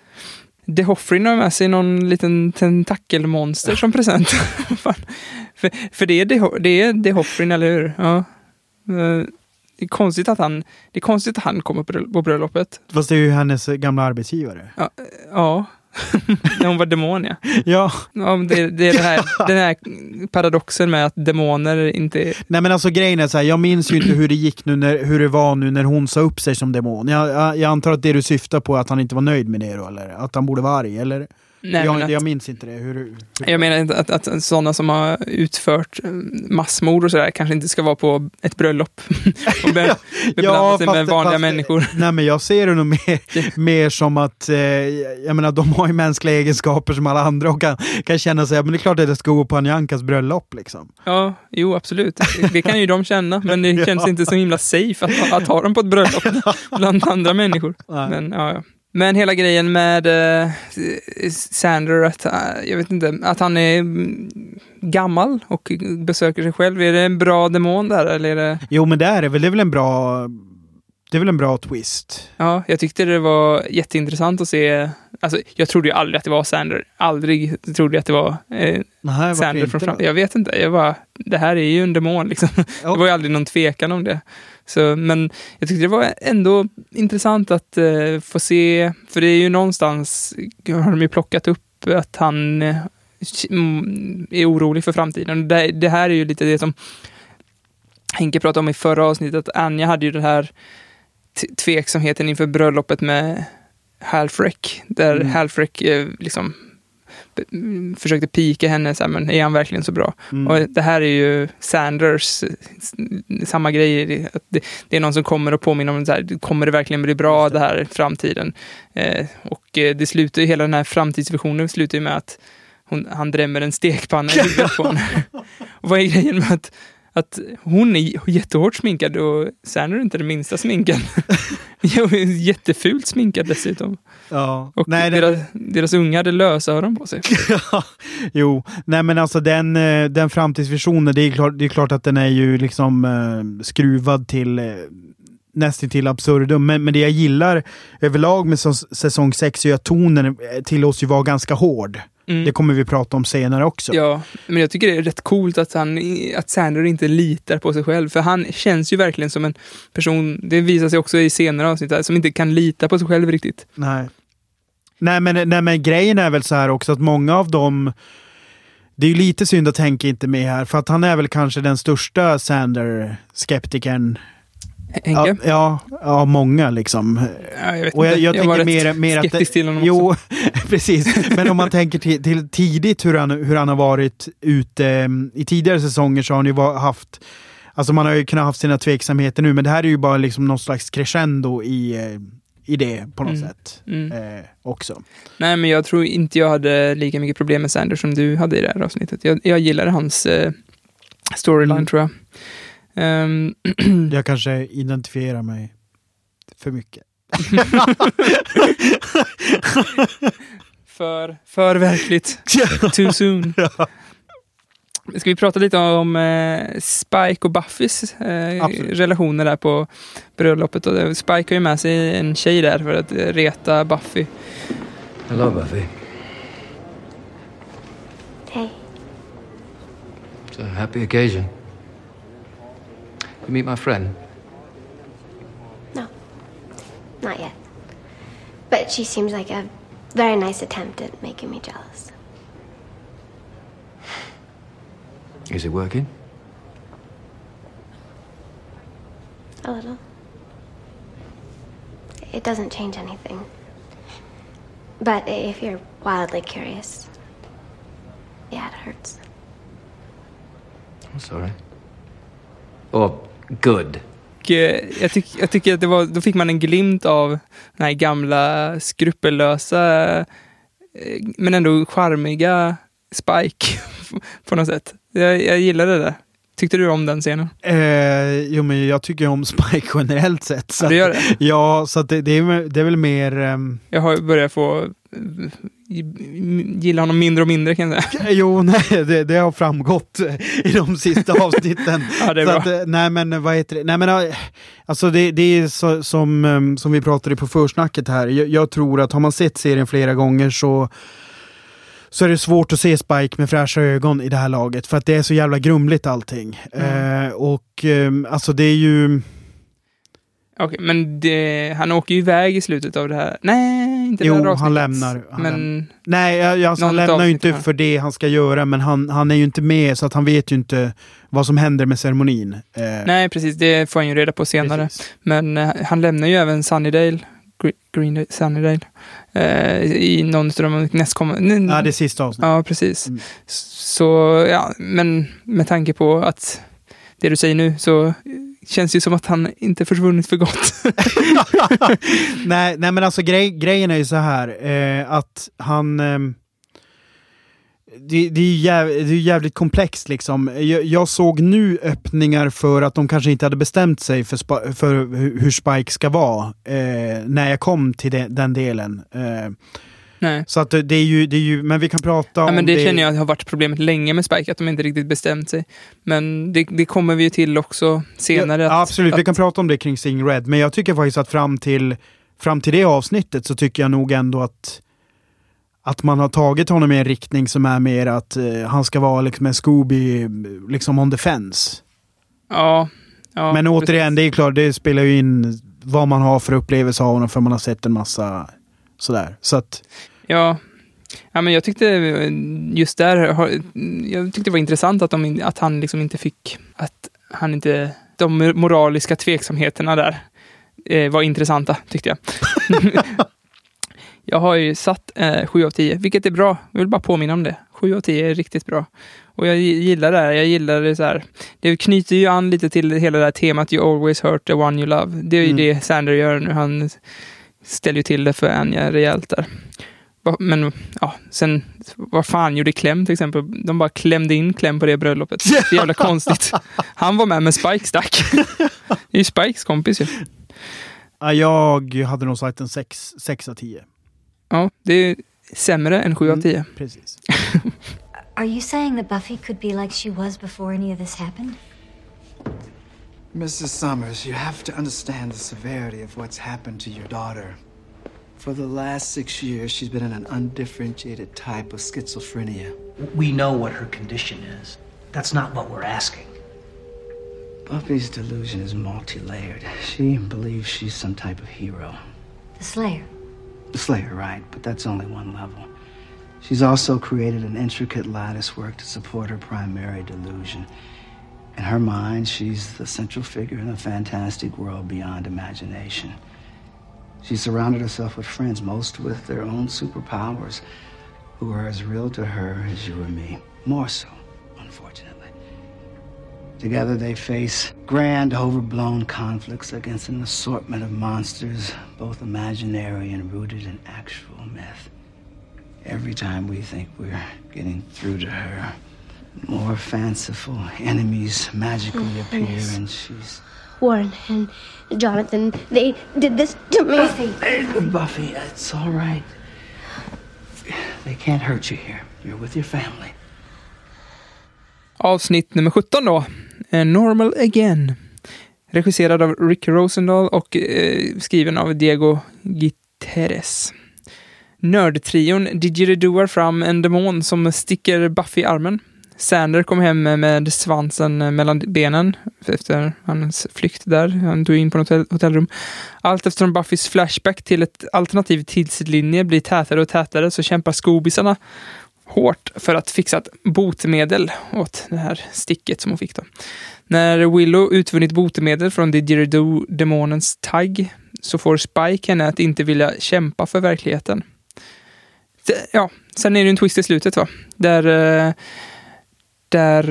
De Hoffrin har med sig någon liten tentakelmonster som present. för, för det är De, det är De Hoffrin, eller hur? Ja. Det är konstigt att han, det är konstigt att han kommer på, på bröllopet. Fast det är ju hennes gamla arbetsgivare. Ja, ja. När hon var demon, ja. Ja. Ja, det, det är det här, den här paradoxen med att demoner inte... Nej, men alltså grejen är så här, jag minns ju inte hur det gick nu, när, hur det var nu när hon sa upp sig som demon. Jag, jag, jag antar att det du syftar på är att han inte var nöjd med det då, eller att han borde vara arg, eller... Nej, jag, att, jag minns inte det. Hur, hur... Jag menar att, att, att sådana som har utfört massmord och sådär kanske inte ska vara på ett bröllop och be, ja, sig fast, med vanliga fast, människor. Nej, men jag ser det nog mer, mer som att eh, jag menar, de har ju mänskliga egenskaper som alla andra och kan, kan känna sig, men det är klart att det ska gå på Anjankas bröllop liksom. Ja, jo, absolut. Det kan ju de känna, men det ja. Känns inte så himla safe att, att ha dem på ett bröllop bland andra människor. Nej. Men ja, ja. Men hela grejen med eh, Sander, att, jag vet inte, att han är gammal och besöker sig själv. Är det en bra demon där? Eller är det... Jo, men det är väl, det är väl en bra, det är väl en bra twist. Ja, jag tyckte det var jätteintressant att se. Alltså, jag trodde ju aldrig att det var Sander. Aldrig trodde jag att det var eh, Nej, Sander från fram. Jag vet inte, jag bara, det här är ju en demon liksom. Ja. Det var ju aldrig någon tvekan om det. Så, men jag tyckte det var ändå intressant att eh, få se, för det är ju någonstans har de ju plockat upp att han eh, är orolig för framtiden. Det, det här är ju lite det som Henke pratade om i förra avsnittet, att Anja hade ju den här t- tveksamheten inför bröllopet med Halfrek, där mm. Halfrek eh, liksom försökte pika henne så här, men är han verkligen så bra? Mm. Och det här är ju Sanders samma grej, att det, det är någon som kommer och påminner om så här, kommer det verkligen bli bra det här framtiden? Eh, och det slutar ju, hela den här framtidsvisionen slutar ju med att hon, han drämmer en stekpanna i huvudet på henne. Och vad är grejen med att att hon är jättehårt sminkad och Sander är inte det minsta sminkad. Jättefult sminkad dessutom. Ja. Och nej, deras, den... deras unga hade lösa öron på sig. Ja. Jo, nej, men alltså den, den framtidsvisionen, det är klart, det är klart att den är ju liksom skruvad till nästan till absurdum, men, men det jag gillar överlag med säsong sex är att tonen till oss ju var ganska hård. Mm. Det kommer vi prata om senare också. Ja, men jag tycker det är rätt coolt att, han, att Sander inte litar på sig själv. För han känns ju verkligen som en person, det visar sig också i senare avsnitt, som inte kan lita på sig själv riktigt. Nej, nej, men, nej, men grejen är väl så här också att många av dem, det är ju lite synd att Henke inte med här, för att han är väl kanske den största Sander-skeptikern. Ja, ja, ja, många liksom. Ja, jag vet och jag, jag, jag tänker mer, mer att det, till honom jo, precis. Men om man tänker till, till tidigt hur han, hur han har varit ute i tidigare säsonger, så har han ju haft, alltså man har ju kunnat haft sina tveksamheter nu, men det här är ju bara liksom någon slags crescendo i, i det på något mm. sätt mm. Eh, också. Nej, men jag tror inte jag hade lika mycket problem med Sander som du hade i det här avsnittet. Jag, jag gillade hans eh, storyline mm. tror jag. Um. Jag kanske identifierar mig för mycket. för, för verkligt. Too soon. Ja. Ska vi prata lite om eh, Spike och Buffys eh, relationer där på bröllopet? Och Spike har ju med sig en tjej där för att reta Buffy. Hello, Buffy. Hey. It's a happy occasion. You meet my friend? No, not yet. But she seems like a very nice attempt at making me jealous. Is it working? A little. It doesn't change anything. But if you're wildly curious, yeah, it hurts. I'm sorry. Or... good. Och eh, jag, tyck, jag tycker att det var, då fick man en glimt av den här gamla, skrupellösa eh, men ändå charmiga Spike på något sätt. Jag, jag gillade det. Tyckte du om den scenen? Eh, jo, men jag tycker om Spike generellt sett. Så ja, att, ja, så att det, det, är, det är väl mer... Um... Jag har börjat få... gillar honom mindre och mindre, kan jag säga. Jo, nej, det, det har framgått i de sista avsnitten. Ja, det är bra. Så att, nej, men vad heter det? Nej, men alltså det, det är så, som, som vi pratade på försnacket här. Jag, jag tror att har man sett serien flera gånger så så är det svårt att se Spike med fräscha ögon i det här laget. För att det är så jävla grumligt allting. Mm. Eh, och eh, alltså det är ju... Okej, men det, han åker ju iväg i slutet av det här. Nej, inte jo, den här han lämnar. Han men lämnar. Nej, alltså, han lämnar ju inte för det han ska göra. Men han, han är ju inte med, så att han vet ju inte vad som händer med ceremonin. Eh. Nej, precis. Det får han ju reda på senare. Precis. Men eh, han lämnar ju även Sunnydale. Greendale, Sunnydale eh, i någon av de nästkommande... Ja, det är sista avsnitt. Ja, precis. Mm. Så, ja, men med tanke på att det du säger nu så känns det ju som att han inte försvunnit för gott. nej, nej, men alltså grej, grejen är ju så här eh, att han... Eh, Det, det är ju jävligt, det är jävligt komplext liksom. Jag, jag såg nu öppningar för att de kanske inte hade bestämt sig för, spa, för hur Spike ska vara eh, när jag kom till de, den delen. Eh, Nej. Så att det är ju, det är ju, men vi kan prata ja, om men det. Det känner jag har varit problemet länge med Spike, att de inte riktigt bestämt sig. Men det, det kommer vi ju till också senare. Ja, att, absolut, att, vi kan prata om det kring Seeing Red. Men jag tycker faktiskt att fram till, fram till det avsnittet så tycker jag nog ändå att att man har tagit honom i en riktning som är mer att eh, han ska vara liksom en Scooby liksom on the fence. Ja. ja Men återigen, precis. Det är klart, det spelar ju in vad man har för upplevelse av honom, för man har sett en massa sådär. Så att... Ja. Ja, men jag tyckte just där, jag tyckte det var intressant att, de, att han liksom inte fick, att han inte, de moraliska tveksamheterna där eh, var intressanta, tyckte jag. Jag har ju satt eh, sju av tio, vilket är bra. Jag vill bara påminna om det. sju av tio är riktigt bra. Och jag gillar det här. Jag gillar det så här. Det knyter ju an lite till hela det här temat You always hurt the one you love. Det är ju mm. det Sander gör nu. Han ställer ju till det för Anja rejält där. Men ja, sen vad fan gjorde Clem till exempel? De bara klämde in Clem på det bröllopet. Det är jävla konstigt. Han var med med Spike, stack. Det är ju Spikes kompis ju. Ja, jag hade nog sagt en sex av tio. Ja, det är sämre än sju av tio. Mm, precis. Are you saying that Buffy could be like she was before any of this happened? missus Summers, you have to understand the severity of what's happened to your daughter. For the last six years, she's been in an undifferentiated type of schizophrenia. We know what her condition is. That's not what we're asking. Buffy's delusion is multi-layered. She believes she's some type of hero. The Slayer. The Slayer, right, but that's only one level. She's also created an intricate lattice work to support her primary delusion. In her mind, she's the central figure in a fantastic world beyond imagination. She's surrounded herself with friends, most with their own superpowers, who are as real to her as you or me. More so, unfortunately. Together they face grand, overblown conflicts against an assortment of monsters, both imaginary and rooted in actual myth. Every time we think we're getting through to her, more fanciful enemies magically appear, and, and she's... Warren and Jonathan, they did this to me. Buffy, Buffy, it's all right. They can't hurt you here. You're with your family. Avsnitt nummer sjutton då. Normal Again. Regisserad av Rick Rosendahl och eh, skriven av Diego Guterres. Nördtrion didgeridoar fram en demon som sticker Buffy i armen. Sander kom hem med svansen mellan benen efter hans flykt där. Han tog in på något hotellrum. Allt eftersom Buffys flashback till ett alternativ tidslinje blir tätare och tätare så kämpar skobisarna hårt för att fixa ett botemedel åt det här sticket som hon fick då. När Willow utvunnit botemedel från didgeridoo-demonens tagg så får Spike henne att inte vilja kämpa för verkligheten. Ja, sen är det en twist i slutet va? Där, där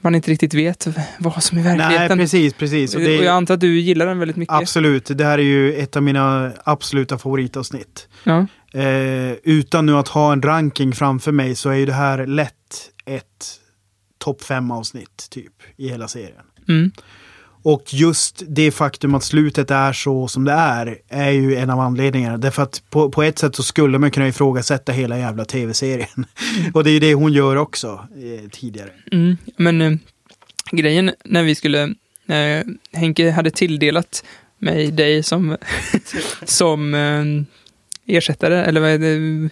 man inte riktigt vet vad som är verkligheten. Nej, precis, precis. Och, det, och jag antar att du gillar den väldigt mycket. Absolut, det här är ju ett av mina absoluta favoritavsnitt. Ja. Eh, utan nu att ha en ranking framför mig så är ju det här lätt ett topp fem avsnitt typ i hela serien. Mm. Och just det faktum att slutet är så som det är är ju en av anledningarna. Därför att på, på ett sätt så skulle man kunna ifrågasätta hela jävla tv-serien. Och det är ju det hon gör också eh, tidigare. Mm. Men eh, grejen när vi skulle... Eh, Henke hade tilldelat mig dig som, som eh, ersättare. Eller vad är det?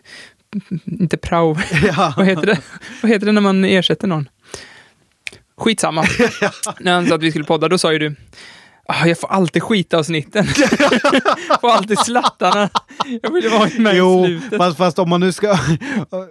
Inte prao. Ja. Vad heter det? Vad heter det när man ersätter någon? Skitsamma. Ja. När han sa att vi skulle podda, då sa ju du ah, jag får alltid skitavsnitten. Jag får alltid slattarna. Jag ville vara med jo, i slutet. Jo, fast, fast om man nu ska...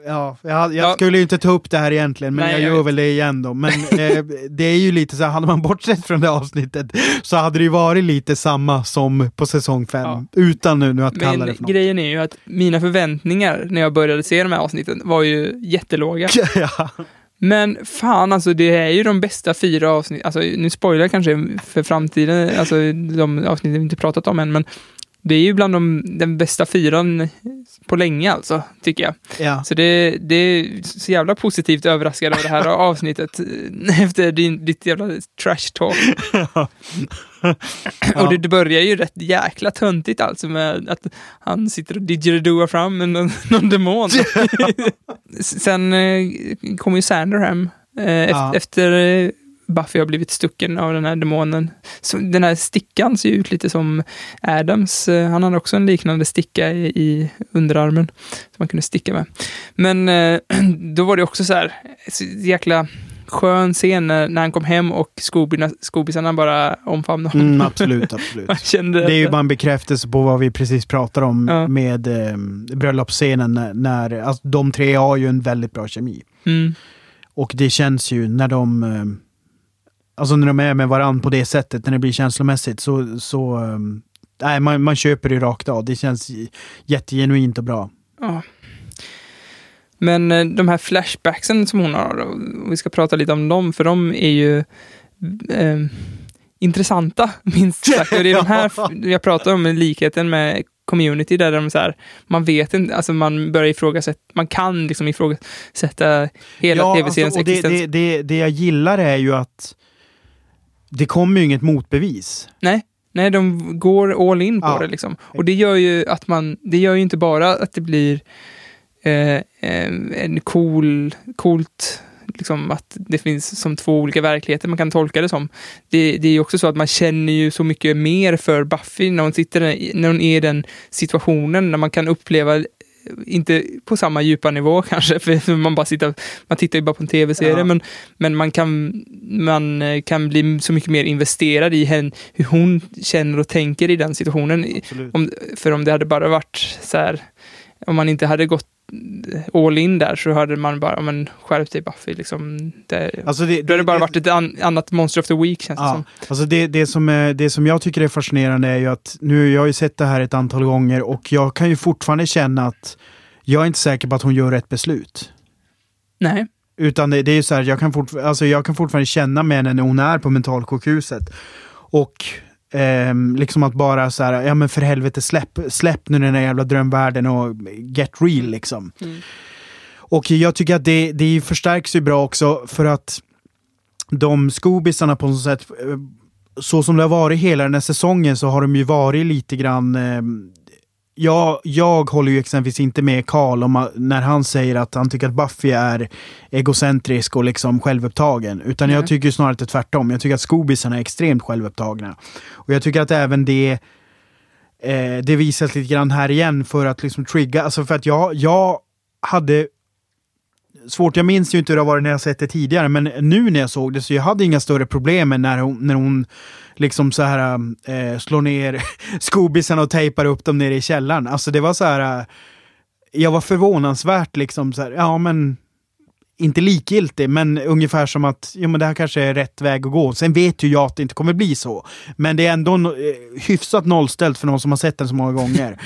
Ja, jag jag ja. skulle ju inte ta upp det här egentligen, men Nej, jag, jag gör vet. väl det igen då. Men eh, det är ju lite så här, hade man bortsett från det avsnittet så hade det ju varit lite samma som på säsong fem. Ja. Utan nu, nu att men kalla det för något. Grejen är ju att mina förväntningar när jag började se de här avsnitten var ju jättelåga. Ja. Men fan, alltså det är ju de bästa fyra avsnitt. Alltså nu spoilar jag kanske för framtiden. Alltså de avsnitten vi inte pratat om än. Men det är ju bland de den bästa fyran på länge alltså, tycker jag. Ja. Så det, det är så jävla positivt överraskad av det här avsnittet. Efter din, ditt jävla trash talk. Ja. Ja. Och det, det börjar ju rätt jäkla töntigt alltså med att han sitter och didgeridooar fram med någon, någon demon. Sen eh, kommer ju Sander hem eh, ja. efter, efter Buffy har blivit stucken av den här demonen. Så den här stickan ser ju ut lite som Adams. Han hade också en liknande sticka i, i underarmen som man kunde sticka med. Men eh, då var det också så här så jäkla... skön scen när han kom hem och skobisarna bara omfamnade honom. Mm, absolut, absolut. Det är ju bara en bekräftelse på vad vi precis pratade om ja. med eh, bröllopsscenen när, när alltså, de tre har ju en väldigt bra kemi. Mm. Och det känns ju när de eh, alltså när de är med varandra på det sättet, när det blir känslomässigt så, så eh, man, man köper det rakt av. Det känns jättegenuint och bra. Ja. Men de här flashbacksen som hon har, och vi ska prata lite om dem, för de är ju eh, intressanta, minst sagt. Och det är den här, jag pratar om likheten med Community, där de så här, man vet inte, alltså man börjar ifrågasätta, man kan liksom ifrågasätta hela ja, tv-seriens alltså, existens. Det, det, det jag gillar är ju att det kommer ju inget motbevis. Nej. Nej, de går all in på ja. det liksom. Och det gör ju att man, det gör ju inte bara att det blir Eh, eh, en cool coolt, liksom att det finns som två olika verkligheter man kan tolka det som. Det, det är ju också så att man känner ju så mycket mer för Buffy när hon sitter där, när hon är i den situationen, när man kan uppleva inte på samma djupa nivå kanske, för man bara sitter, man tittar ju bara på en tv-serie, ja. men, men man kan man kan bli så mycket mer investerad i henne, hur hon känner och tänker i den situationen. Om, för om det hade bara varit så här, om man inte hade gått all in där, så hörde man bara men skärp dig Buffy liksom. Det, alltså det, då har det bara det, varit ett an, annat Monster of the Week känns ja, det som. Alltså det, det, som är, det som jag tycker är fascinerande är ju att nu, jag har ju sett det här ett antal gånger och jag kan ju fortfarande känna att jag är inte säker på att hon gör rätt beslut. Nej. Utan det, det är ju så här, jag kan, fortfar- alltså jag kan fortfarande känna med henne när hon är på mentalsjukhuset och Um, liksom att bara så här, ja men för helvete släpp, släpp nu den där jävla drömvärlden och get real liksom. Mm. Och jag tycker att det, det förstärks ju bra också, för att de skobisarna på något sätt, så som det har varit hela den här säsongen, så har de ju varit lite grann um, jag, jag håller ju exempelvis inte med Carl om, när han säger att han tycker att Buffy är egocentrisk och liksom självupptagen. Utan mm. jag tycker ju snarare att det är tvärtom. Jag tycker att skobisarna är extremt självupptagna. Och jag tycker att även det eh, det visas lite grann här igen, för att liksom trigga. Alltså för att jag, jag hade svårt, jag minns ju inte hur det var när jag sett det tidigare, men nu när jag såg det så jag hade inga större problem när hon, när hon liksom så här äh, slår ner skobisarna och tejpar upp dem nere i källaren. Alltså det var så här, äh, jag var förvånansvärt liksom så här, ja men inte likgiltig, men ungefär som att ja, men det här kanske är rätt väg att gå. Sen vet ju jag att det inte kommer bli så. Men det är ändå no- hyfsat nollställt för någon som har sett den så många gånger.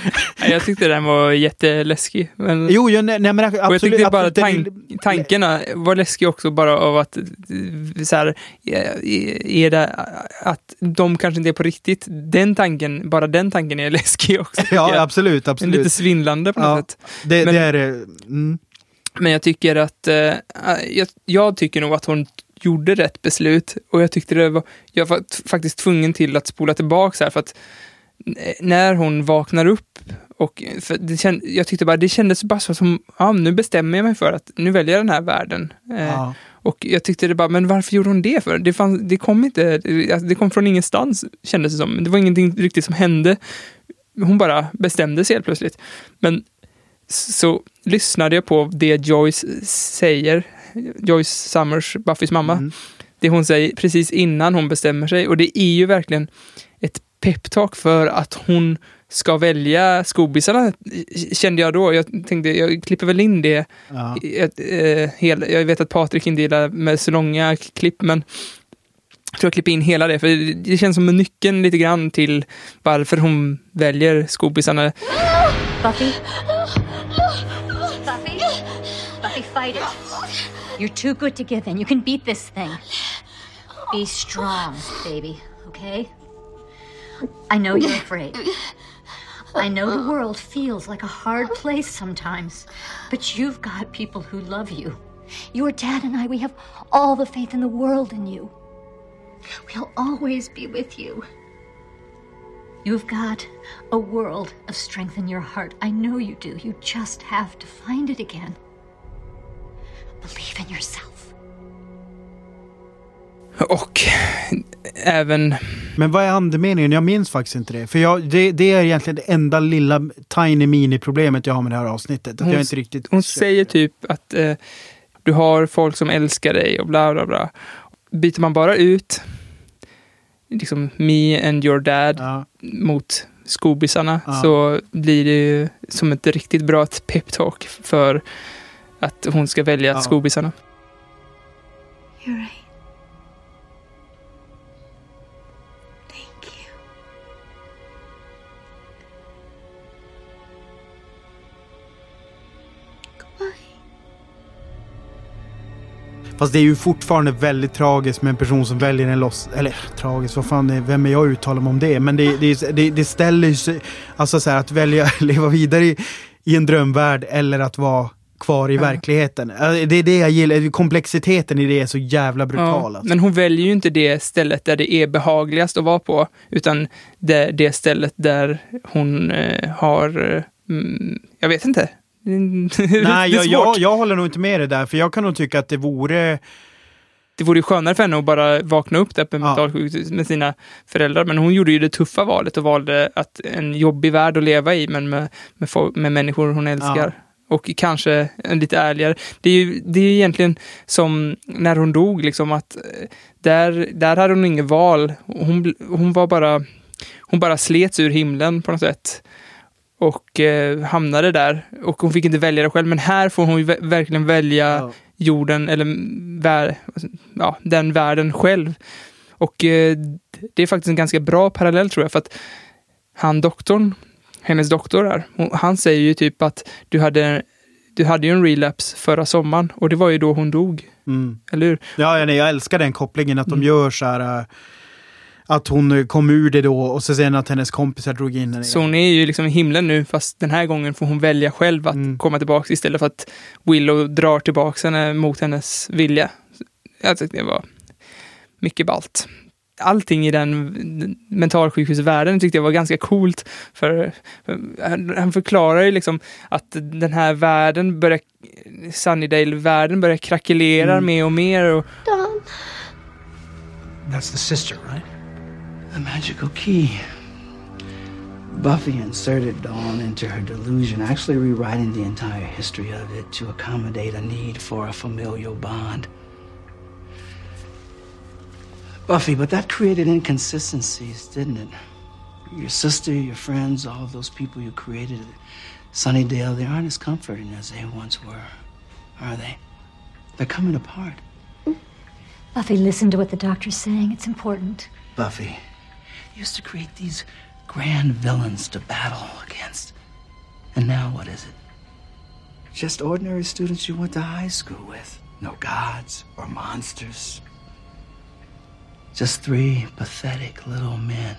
Jag tyckte den var jätteläskig. Men... Jo, jag, nej, men absolut. Och jag tyckte bara tank, tankarna var läskiga också, bara av att så här, är det att de kanske inte är på riktigt. Den tanken, bara den tanken är läskig också. Ja, absolut, absolut. Lite svindlande på något ja, sätt. Det, men, det är mm. Men jag tycker att eh, jag, jag tycker nog att hon gjorde rätt beslut, och jag tyckte det var, jag var t- faktiskt tvungen till att spola tillbaka så här, för att n- när hon vaknar upp och för det känd, jag tyckte bara det kändes bara så som ja, nu bestämmer jag mig för att nu väljer jag den här världen. Eh, ja. Och jag tyckte det bara, men varför gjorde hon det för? Det fanns, det kom inte, det kom från ingenstans kändes det som. Det var ingenting riktigt som hände. Hon bara bestämde sig helt plötsligt. Men så lyssnade jag på det Joyce säger, Joyce Summers, Buffys mamma, mm. det hon säger precis innan hon bestämmer sig, och det är ju verkligen ett peptalk för att hon ska välja skobisarna, kände jag då. Jag tänkte, jag klipper väl in det ja. ett, eh, hel, jag vet att Patrik inte gillar med så långa klipp, men jag tror jag klipper in hela det, för det känns som nyckeln lite grann till varför hon väljer skobisarna. Buffy fight it. You're too good to give in. You can beat this thing. Be strong, baby, okay? I know you're afraid. I know the world feels like a hard place sometimes, but you've got people who love you. Your dad and I, we have all the faith in the world in you. We'll always be with you. You've got a world of strength in your heart. I know you do. You just have to find it again. Believe in yourself. Och även... Men vad är andemeningen? Jag minns faktiskt inte det. För jag, det, det är egentligen det enda lilla tiny mini-problemet jag har med det här avsnittet. Att hon, jag inte riktigt... hon säger typ att eh, du har folk som älskar dig och bla bla bla. Byter man bara ut liksom me and your dad ja. mot skobisarna ja. så blir det ju som ett riktigt bra pep-talk för... att hon ska välja ja. skobisarna. You're right. Thank you. Goodbye. Fast det är ju fortfarande väldigt tragiskt med en person som väljer en loss... Eller tragiskt, vad fan är, vem är jag uttalar mig om det? Men det, det, det, det ställer ju sig... Alltså så här, att välja leva vidare i, i en drömvärld eller att vara... kvar i ja. verkligheten. Det är det jag gillar. Komplexiteten i det är så jävla brutal. Ja, men hon väljer ju inte det stället där det är behagligast att vara på, utan det, det stället där hon eh, har... Mm, jag vet inte. Nej, jag, jag, jag håller nog inte med det där, för jag kan nog tycka att det vore... Det vore ju skönare för henne att bara vakna upp där på mentalsjukhus med sina föräldrar. Men hon gjorde ju det tuffa valet och valde att en jobbig värld att leva i, men med, med, folk, med människor hon älskar. Ja. Och kanske lite ärligare. Det är ju det är egentligen som när hon dog, liksom, att där, där hade hon ingen val. Hon, hon var bara hon bara slets ur himlen på något sätt. Och eh, hamnade där. Och hon fick inte välja det själv. Men här får hon ju vä- verkligen välja ja. jorden eller vär, ja, den världen själv. Och eh, det är faktiskt en ganska bra parallell, tror jag. För att han, doktorn, hennes doktor där, han säger ju typ att du hade, du hade ju en relapse förra sommaren, och det var ju då hon dog. Mm. Eller hur? Ja, nej, jag älskar den kopplingen att de mm. gör så här, att hon kom ur det då, och så sen att hennes kompisar drog in henne. Så hon är ju liksom i himlen nu, fast den här gången får hon välja själv att mm. komma tillbaka, istället för att Willow drar tillbaka henne mot hennes vilja. Jag tyckte det var mycket ballt. Allting i den mentalsjukhusvärlden tyckte jag var ganska coolt, för, för han förklarar ju liksom att den här världen börjar, Sunnydale-världen börjar krackelera mm. mer och mer. Och... Don. That's the sister, right? The magical key. Buffy inserted Dawn into her delusion, actually rewriting the entire history of it to accommodate a need for a familial bond. Buffy, but that created inconsistencies, didn't it? Your sister, your friends, all of those people you created, Sunnydale, they aren't as comforting as they once were, are they? They're coming apart. Buffy, listen to what the doctor's saying. It's important. Buffy, you used to create these grand villains to battle against. And now what is it? Just ordinary students you went to high school with. No gods or monsters. Just three pathetic little men.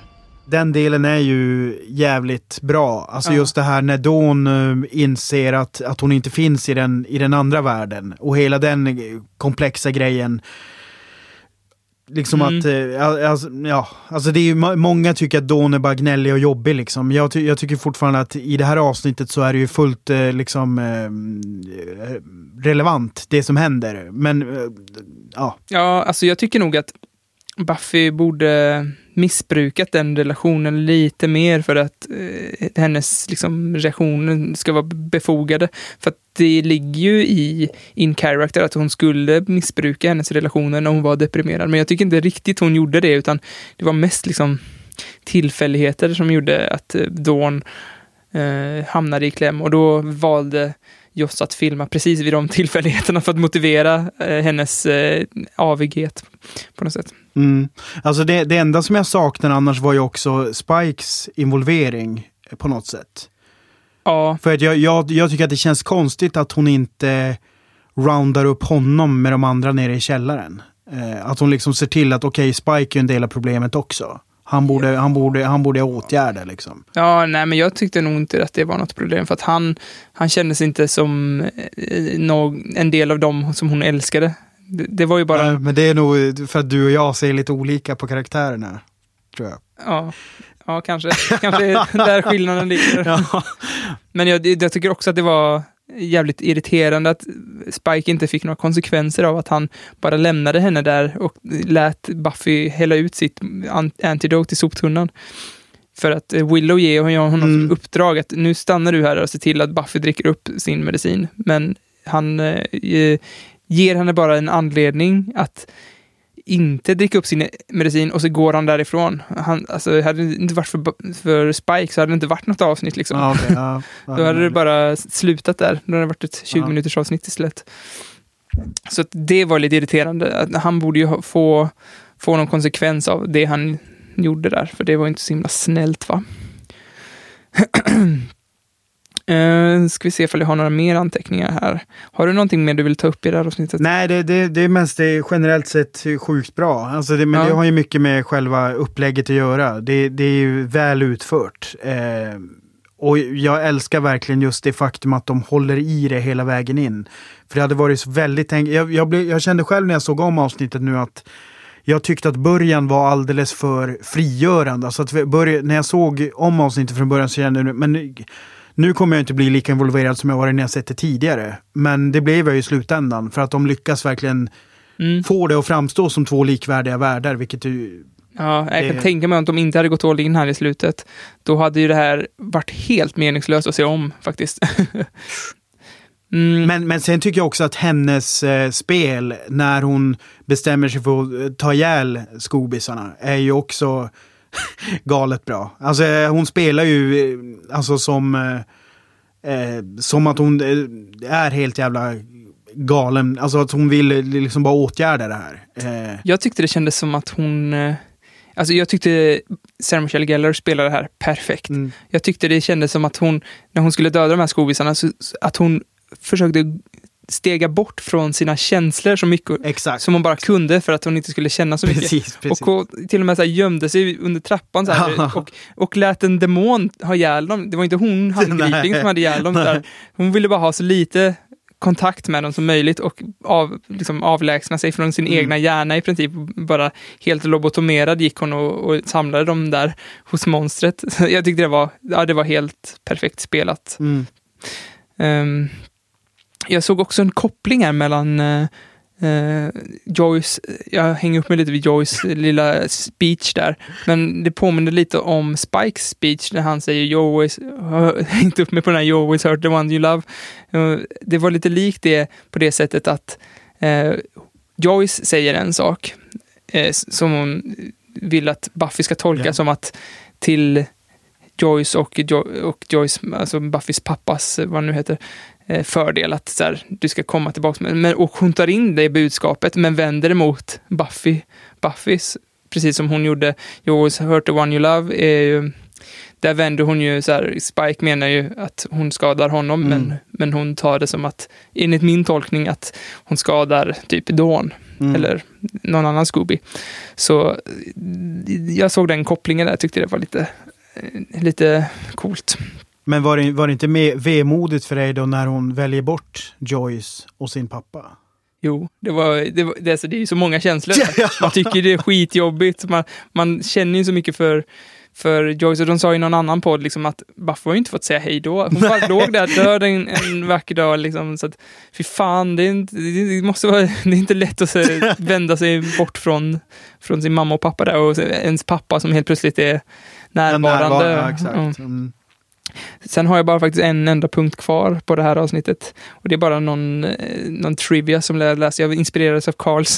Den delen är ju jävligt bra. Alltså just det här när Dawn inser att, att hon inte finns i den, i den andra världen. Och hela den komplexa grejen. Liksom mm. att, alltså, ja, alltså det är ju, många tycker att Dawn är bara gnällig och jobbig liksom. Jag, ty- jag tycker fortfarande att i det här avsnittet så är det ju fullt eh, liksom eh, relevant det som händer. Men, eh, ja. Ja, alltså jag tycker nog att Buffy borde missbrukat den relationen lite mer för att eh, hennes liksom, reaktioner ska vara befogade. För att det ligger ju i in character att hon skulle missbruka hennes relationer när hon var deprimerad. Men jag tycker inte riktigt hon gjorde det, utan det var mest liksom, tillfälligheter som gjorde att Dawn eh, hamnade i kläm. Och då valde Joss att filma precis vid de tillfälligheterna för att motivera eh, hennes eh, avighet på något sätt. Mm. Alltså det, det enda som jag saknade annars var ju också Spikes involvering på något sätt. Ja. För att jag, jag, jag tycker att det känns konstigt att hon inte roundar upp honom med de andra nere i källaren. Eh, att hon liksom ser till att okej, okay, Spike är en del av problemet också. Han borde, ja. han borde, han borde åtgärda liksom. Ja, nej men jag tyckte nog inte att det var något problem. För att han, han kändes inte som någon, en del av dem som hon älskade. Det, det var ju bara... Nej, men det är nog för att du och jag ser lite olika på karaktärerna, tror jag. Ja, ja kanske. Kanske där skillnaden ligger. Ja. Men jag, jag tycker också att det var jävligt irriterande att Spike inte fick några konsekvenser av att han bara lämnade henne där och lät Buffy hälla ut sitt antidote i soptunnan. För att Willow ger honom mm. uppdrag att nu stannar du här och ser till att Buffy dricker upp sin medicin. Men han eh, ger henne bara en anledning att inte dricka upp sin medicin och så går han därifrån. Han, alltså, hade det inte varit för, för Spike så hade det inte varit något avsnitt liksom. Ah, okay, ah, då hade det bara slutat där. Då hade det varit ett tjugo ah. minuters avsnitt i slätt. Så att det var lite irriterande. Att han borde ju få, få någon konsekvens av det han gjorde där. För det var inte så himla snällt, va? Uh, ska vi se om jag har några mer anteckningar här. Har du någonting mer du vill ta upp i det här avsnittet? Nej, det, det, det är mest det är generellt sett sjukt bra. Alltså det, men ja. det har ju mycket med själva upplägget att göra. Det, det är ju väl utfört. Eh, och jag älskar verkligen just det faktum att de håller i det hela vägen in. För det hade varit så väldigt... Tänk- jag, jag, blev, jag kände själv när jag såg om avsnittet nu att jag tyckte att början var alldeles för frigörande. Alltså att börja, när jag såg om avsnittet från början så kände jag... Men, nu kommer jag inte bli lika involverad som jag var när jag sett det tidigare. Men det blev jag i slutändan. För att de lyckas verkligen mm. få det att framstå som två likvärdiga världar. Vilket ju... Ja, jag kan det... tänka mig att de inte hade gått all in här i slutet. Då hade ju det här varit helt meningslöst att se om faktiskt. mm. men, men sen tycker jag också att hennes eh, spel när hon bestämmer sig för att ta ihjäl skobisarna är ju också... galet bra. Alltså hon spelar ju alltså som eh, som att hon är helt jävla galen. Alltså att hon vill liksom bara åtgärda det här. Eh. Jag tyckte det kändes som att hon alltså jag tyckte Sarah Michelle Gellar spelade det här perfekt. Mm. Jag tyckte det kändes som att hon när hon skulle döda de här skobisarna så att hon försökte stega bort från sina känslor så mycket exakt. Som hon bara kunde för att hon inte skulle känna så mycket. Precis, precis. Och till och med så här gömde sig under trappan så här, och, och lät en demon ha ihjäl dem. Det var inte hon, handgripling, som hade ihjäl dem. Där. Hon ville bara ha så lite kontakt med dem som möjligt och av, liksom avlägsna sig från sin mm. egna hjärna i princip. Bara helt lobotomerad gick hon och, och samlade dem där hos monstret. Så jag tyckte det var, ja, det var helt perfekt spelat. Mm. Um, Jag såg också en koppling här mellan eh, Joyce, jag hänger upp mig lite vid Joyce lilla speech där, men det påminner lite om Spikes speech när han säger you always, hängt upp mig på den här you always hurt the one you love. Det var lite likt det på det sättet att eh, Joyce säger en sak eh, som hon vill att Buffy ska tolka yeah. som att till Joyce och, jo- och Joyce, alltså Buffys pappas, vad han nu heter, fördel att så här, du ska komma tillbaka med, men, och hon tar in det i budskapet men vänder det mot Buffy Buffys, precis som hon gjorde You Always Hurt the One You Love är ju, där vänder hon ju så här, Spike menar ju att hon skadar honom mm. men, men hon tar det som att enligt min tolkning att hon skadar typ Dawn mm. eller någon annan Scooby, så jag såg den kopplingen där, tyckte det var lite lite coolt. Men var det, var det inte med vemodigt för dig då när hon väljer bort Joyce och sin pappa? Jo, det var, det, var, det, alltså, det är ju så många känslor. Man tycker det är skitjobbigt. Man, man känner ju så mycket för, för Joyce. Och de sa ju någon annan podd liksom, att Buffy har ju inte fått säga hej då. Hon bara låg där död en, en vacker dag. Liksom, så att, fy fan, det är, inte, det, måste vara, det är inte lätt att se, vända sig bort från, från sin mamma och pappa där. Och ens pappa som helt plötsligt är närvarande. Ja, exakt. Mm. Sen har jag bara faktiskt en enda punkt kvar på det här avsnittet, och det är bara någon, någon trivia som jag läste. Jag inspirerades av Karls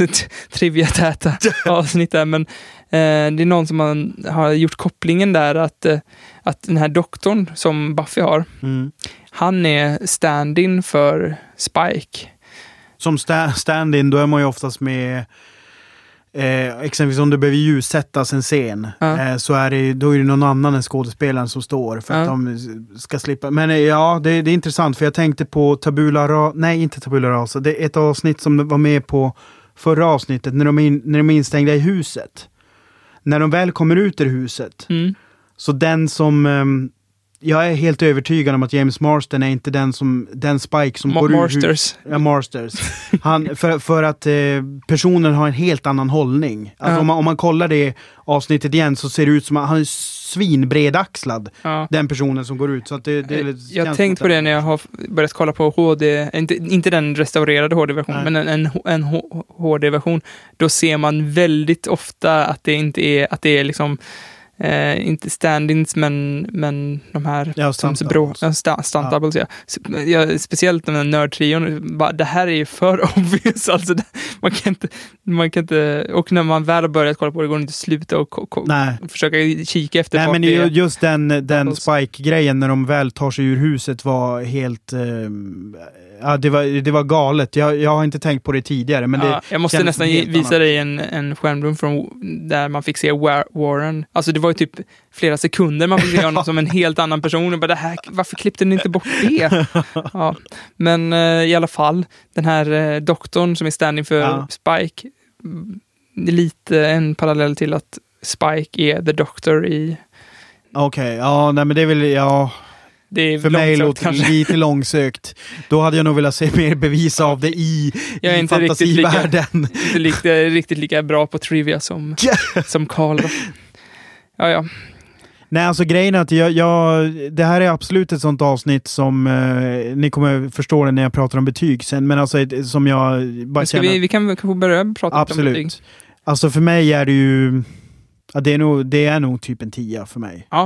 trivia-täta avsnitt där, men eh, det är någon som man har gjort kopplingen där att, eh, att den här doktorn som Buffy har mm. han är stand-in för Spike. Som sta- stand-in då är man ju oftast med Eh, exempelvis om det behöver ljussättas en scen ja. eh, så är det, då är det någon annan än skådespelaren som står för att ja. de ska slippa. Men eh, ja, det, det är intressant för jag tänkte på Tabula Rasa, nej inte Tabula Rasa, det är ett avsnitt som var med på förra avsnittet när de, in, när de är instängda i huset. När de väl kommer ut ur huset mm. så den som eh, jag är helt övertygad om att James Marston är inte den som den Spike som Ma- går Marsters. Ur, ja, Marsters. Han, för, för att eh, personen har en helt annan hållning. Alltså, uh-huh. om, man, om man kollar det avsnittet igen så ser det ut som att han är svinbredaxlad, uh-huh. den personen som går ut. Så att det, det är jag har tänkt på det när jag har börjat kolla på H D, inte, inte den restaurerade H D-versionen, men en, en, en H D-version. Då ser man väldigt ofta att det inte är, att det är liksom Eh, inte stand-ins men, men de här ja, stunt-doubles ja, ja. ja, speciellt den här nördtrion, det här är ju för obvious alltså, det, man, kan inte, man kan inte och när man väl har börjat kolla på det går det inte att sluta och, och, och försöka kika efter. Nej, men ju, just den, den Spike-grejen när de väl tar sig ur huset var helt eh, ja, det, var, det var galet, jag, jag har inte tänkt på det tidigare men ja, det jag måste nästan visa dig en, en skärmrum från, där man fick se Warren, alltså det var typ flera sekunder man fick se honom som en helt annan person och bara, det här, varför klippte ni inte bort det? Ja. Men eh, i alla fall den här eh, doktorn som är stand-in för ja. Spike, lite en parallell till att Spike är The Doctor i okej, okay. ja, nej men det är väl ja det för mig låter det lite långsökt. Då hade jag nog velat se mer bevis av det i, jag är i inte fantasivärlden. Riktigt lika, inte lika, riktigt lika bra på trivia som som Carl. Ja, ja. Nej, alltså grejen är att jag, jag, det här är absolut ett sånt avsnitt som eh, ni kommer förstå det när jag pratar om betyg sen, men alltså som jag bara känner... Vi, vi kan kanske börja prata absolut. Om betyg. Absolut. Alltså för mig är det ju... Ja, det, är nog, det är nog typ en tia för mig. Ja,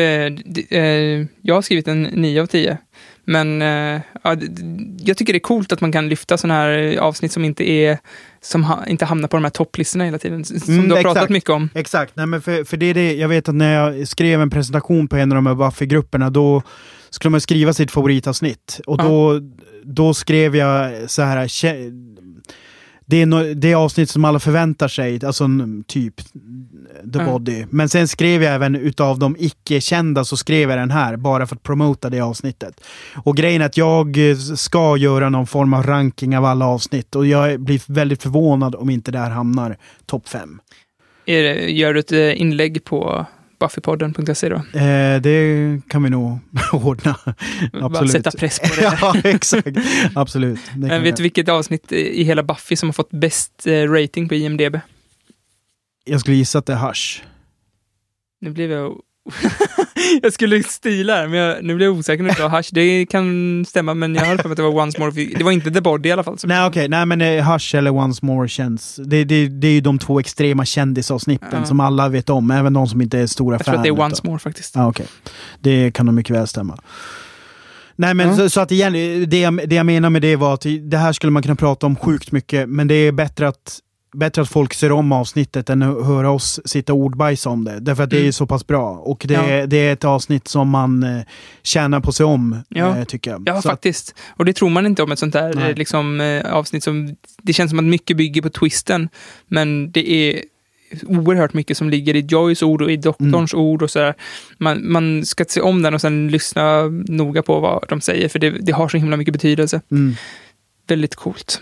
eh, d- eh, jag har skrivit en nio av tio. Men eh, ja, d- jag tycker det är coolt att man kan lyfta sådana här avsnitt som inte är som ha, inte hamnar på de här topplistorna hela tiden. Som mm, du har exakt, pratat mycket om. Exakt, nej men för, för det är det. Jag vet att när jag skrev en presentation på en av de här Buffy-grupperna då skulle man skriva sitt favoritavsnitt. Och ja. då, då skrev jag så här... Det är, no, det är avsnitt som alla förväntar sig, alltså typ The mm. Body. Men sen skrev jag även utav de icke-kända så skrev jag den här bara för att promota det avsnittet. Och grejen är att jag ska göra någon form av ranking av alla avsnitt och jag blir väldigt förvånad om inte det här hamnar topp fem. Gör du ett inlägg på buffypodden punkt se då? Eh, det kan vi nog ordna. Absolut. Sätta press på det. Ja, exakt. Absolut. Men vet du vilket avsnitt i hela Buffy som har fått bäst rating på I M D B? Jag skulle gissa att det är Hush. Nu blev jag... jag skulle stila här, men jag, nu blev jag osäker när jag sa Hush. Det kan stämma, men jag hörde på att det var Once More. Det var inte The Body i alla fall. Nej, okej. Okay. Nej, men eh, Hush eller Once More känns... Det, det, det är ju de två extrema kändisavsnippen uh. som alla vet om, även de som inte är stora jag fan. Jag tror att det är Once utav. More faktiskt. Ah, okej. Okay. Det kan nog mycket väl stämma. Nej, men uh. så, så att igen, det jag, det jag menar med det var att det här skulle man kunna prata om sjukt mycket, men det är bättre att bättre att folk ser om avsnittet än att höra oss sitta ordbajs om det. Därför att mm. det är så pass bra. Och det, ja. det är ett avsnitt som man eh, tjänar på sig om, ja. eh, tycker jag. Ja, så faktiskt. Att... Och det tror man inte om ett sånt här eh, liksom, eh, avsnitt. Som, det känns som att mycket bygger på twisten. Men det är oerhört mycket som ligger i Joys ord och i doktorns mm. ord och sådär. Man, man ska se om den och sen lyssna noga på vad de säger. För det, det har så himla mycket betydelse. Mm. Väldigt coolt.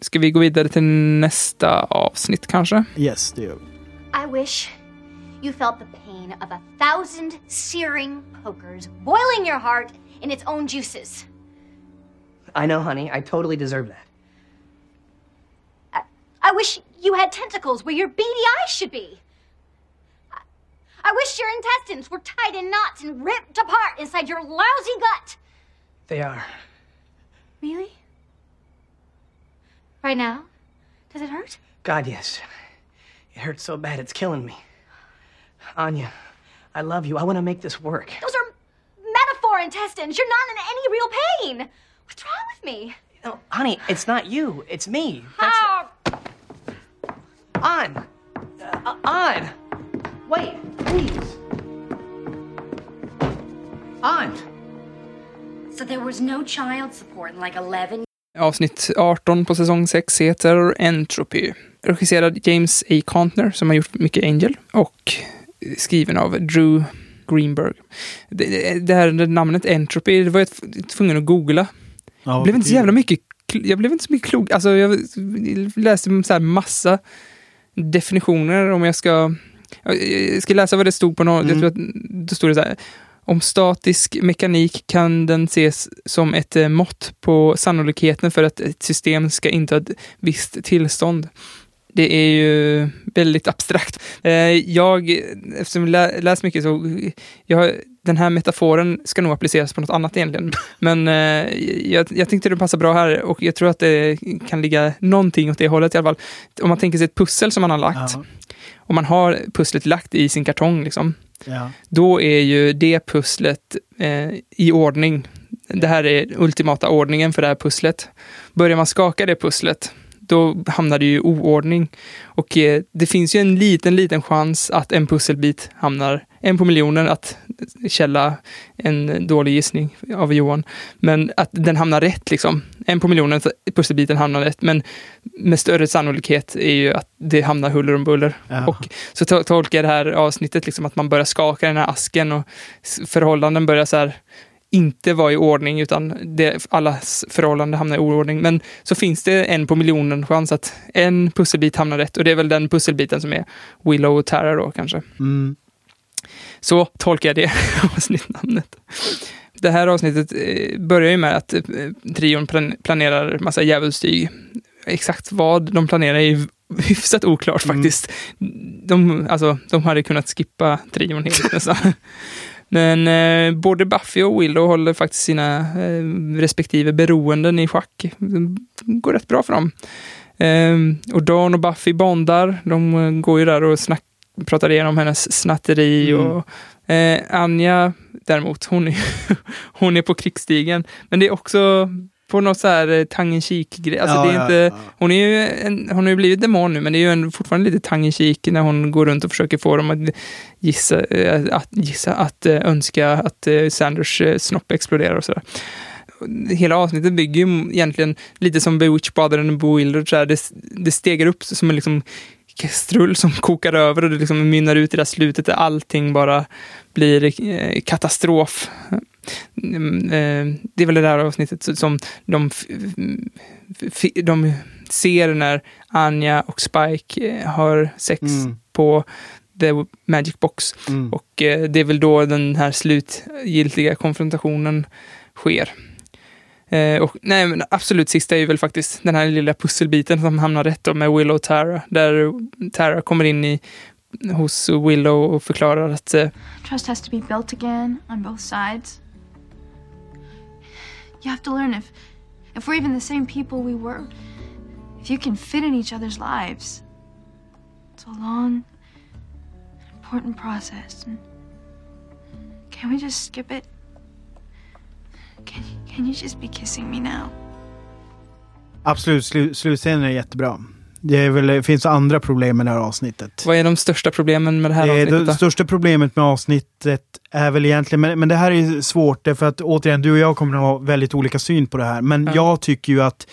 Ska vi gå vidare till nästa avsnitt kanske? Yes, det gör vi. I wish you felt the pain of a thousand searing pokers boiling your heart in its own juices. I know, honey. I totally deserve that. I, I wish you had tentacles where your beady eyes should be. I, I wish your intestines were tied in knots and ripped apart inside your lousy gut. They are. Really? Right now? Does it hurt? God, yes. It hurts so bad, it's killing me. Anya, I love you. I want to make this work. Those are metaphor intestines. You're not in any real pain. What's wrong with me? No, honey, it's not you. It's me. That's oh. the... On. Uh, on. Wait, please. On. So there was no child support in like eleven... Avsnitt arton på säsong sex heter Entropy. Regisserad James A. Contner som har gjort mycket Angel och skriven av Drew Greenberg. Det, det här det namnet Entropy, det var jag tvungen att googla. Ja, det blev inte så jävla mycket, jag blev inte så mycket klok. Alltså jag läste så här massa definitioner om jag ska... Jag ska läsa vad det stod på något. Mm. Jag tror att det stod så här... Om statisk mekanik kan den ses som ett mått på sannolikheten för att ett system ska inta ett visst tillstånd. Det är ju väldigt abstrakt. Jag, eftersom jag läst mycket så, jag, den här metaforen ska nog appliceras på något annat egentligen. Men jag, jag tänkte det passar bra här och jag tror att det kan ligga någonting åt det hållet i alla fall. Om man tänker sig ett pussel som man har lagt, ja. Och man har pusslet lagt i sin kartong liksom. Ja. Då är ju det pusslet eh, i ordning. Det här är ultimata ordningen för det här pusslet. Börjar man skaka det pusslet, då hamnar det ju oordning. Och eh, det finns ju en liten, liten chans att en pusselbit hamnar, en på miljonen att källa en dålig gissning av Johan. Men att den hamnar rätt liksom. En på miljonen att pusselbiten hamnar rätt. Men med större sannolikhet är ju att det hamnar huller om buller. Jaha. Och så to- tolkar jag det här avsnittet liksom att man börjar skaka den här asken och förhållanden börjar så här... inte var i ordning utan det, allas förhållande hamnar i oordning. Men så finns det en på miljonen chans att en pusselbit hamnar rätt. Och det är väl den pusselbiten som är Willow och Tara då kanske. Mm. Så tolkar jag det avsnittnamnet. Det här avsnittet börjar ju med att trion planerar massa djävulstyg. Exakt vad de planerar är hyfsat oklart faktiskt. Mm. De, alltså, de hade kunnat skippa trion helt nästan. Men eh, både Buffy och Willow håller faktiskt sina eh, respektive beroenden i schack. Det går rätt bra för dem. Eh, och Dawn och Buffy bondar. De eh, går ju där och snack, pratar igenom hennes snatteri. Mm. Och, eh, Anja däremot, hon är, hon är på krigsstigen. Men det är också på något så här tangenkik-grej. Alltså, ja, det är ja, inte, ja. Hon är ju en, hon har ju blivit demon nu, men det är ju en, fortfarande lite tangenkik när hon går runt och försöker få dem att gissa att, gissa, att önska att Sanders snopp exploderar och sådär. Hela avsnittet bygger ju egentligen lite som Bewitched, Brother and Bewildered så här, det, det stegar upp som en liksom kastrull som kokar över och det liksom mynnar ut i det där slutet där allting bara blir eh, katastrof. Det är väl det där avsnittet som de, de ser när Anja och Spike har sex mm. på The Magic Box mm. och det är väl då den här slutgiltiga konfrontationen sker. Och, nej, men absolut sista är ju väl faktiskt den här lilla pusselbiten som hamnar rätt då med Willow och Tara, där Tara kommer in i hos Willow och förklarar att uh, trust has to be built again on both sides. You have to learn if if we're even the same people we were. If you can fit in each other's lives. It's a long important process. And can we just skip it? Can can you just be kissing me now? Absolut, slu- slutscenen är jättebra. Det är väl, det finns andra problem med det här avsnittet. Vad är de största problemen med det här det avsnittet? Är det största problemet med avsnittet är väl egentligen, men, men det här är svårt för att återigen, du och jag kommer att ha väldigt olika syn på det här. Men mm. jag tycker ju att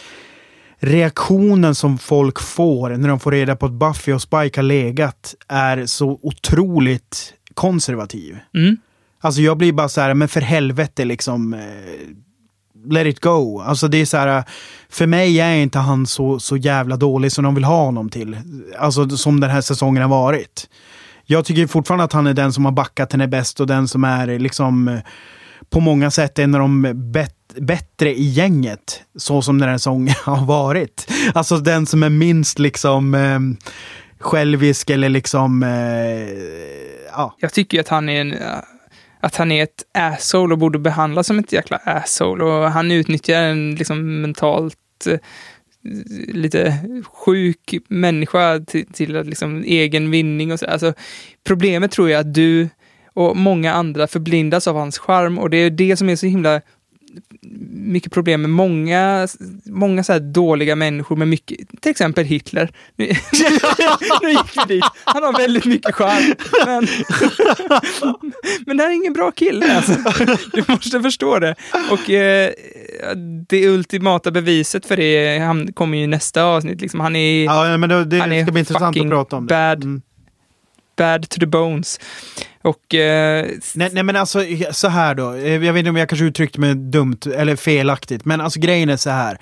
reaktionen som folk får när de får reda på att Buffy och Spike har legat är så otroligt konservativ. Mm. Alltså jag blir bara så här, men för helvete liksom... Let it go. Alltså det är så här, för mig är inte han så, så jävla dålig som de vill ha honom till. Alltså som den här säsongen har varit. Jag tycker fortfarande att han är den som har backat henne bäst och den som är liksom på många sätt en av de bet- bättre i gänget. Så som den här säsongen har varit. Alltså den som är minst liksom eh, självisk eller liksom eh, ja. Jag tycker att han är en... Att han är ett asshole och borde behandlas som ett jäkla asshole. Och han utnyttjar en liksom mentalt lite sjuk människa till, till liksom egen vinning. Och så. Alltså, problemet tror jag att du och många andra förblindas av hans charm. Och det är det som är så himla mycket problem med många, många så här dåliga människor med mycket, till exempel Hitler. Nu, nu gick vi dit. Han har väldigt mycket charm, men men det här är ingen bra kille alltså. Du måste förstå det. Och eh, det ultimata beviset för det, han kommer ju i nästa avsnitt liksom. Han är ja, men det, det han är ska bli intressant att prata om det. Bad, mm. bad to the bones. Och, eh, nej, nej men alltså så här då, jag vet inte om jag kanske uttryckte mig dumt eller felaktigt, men alltså grejen är så här,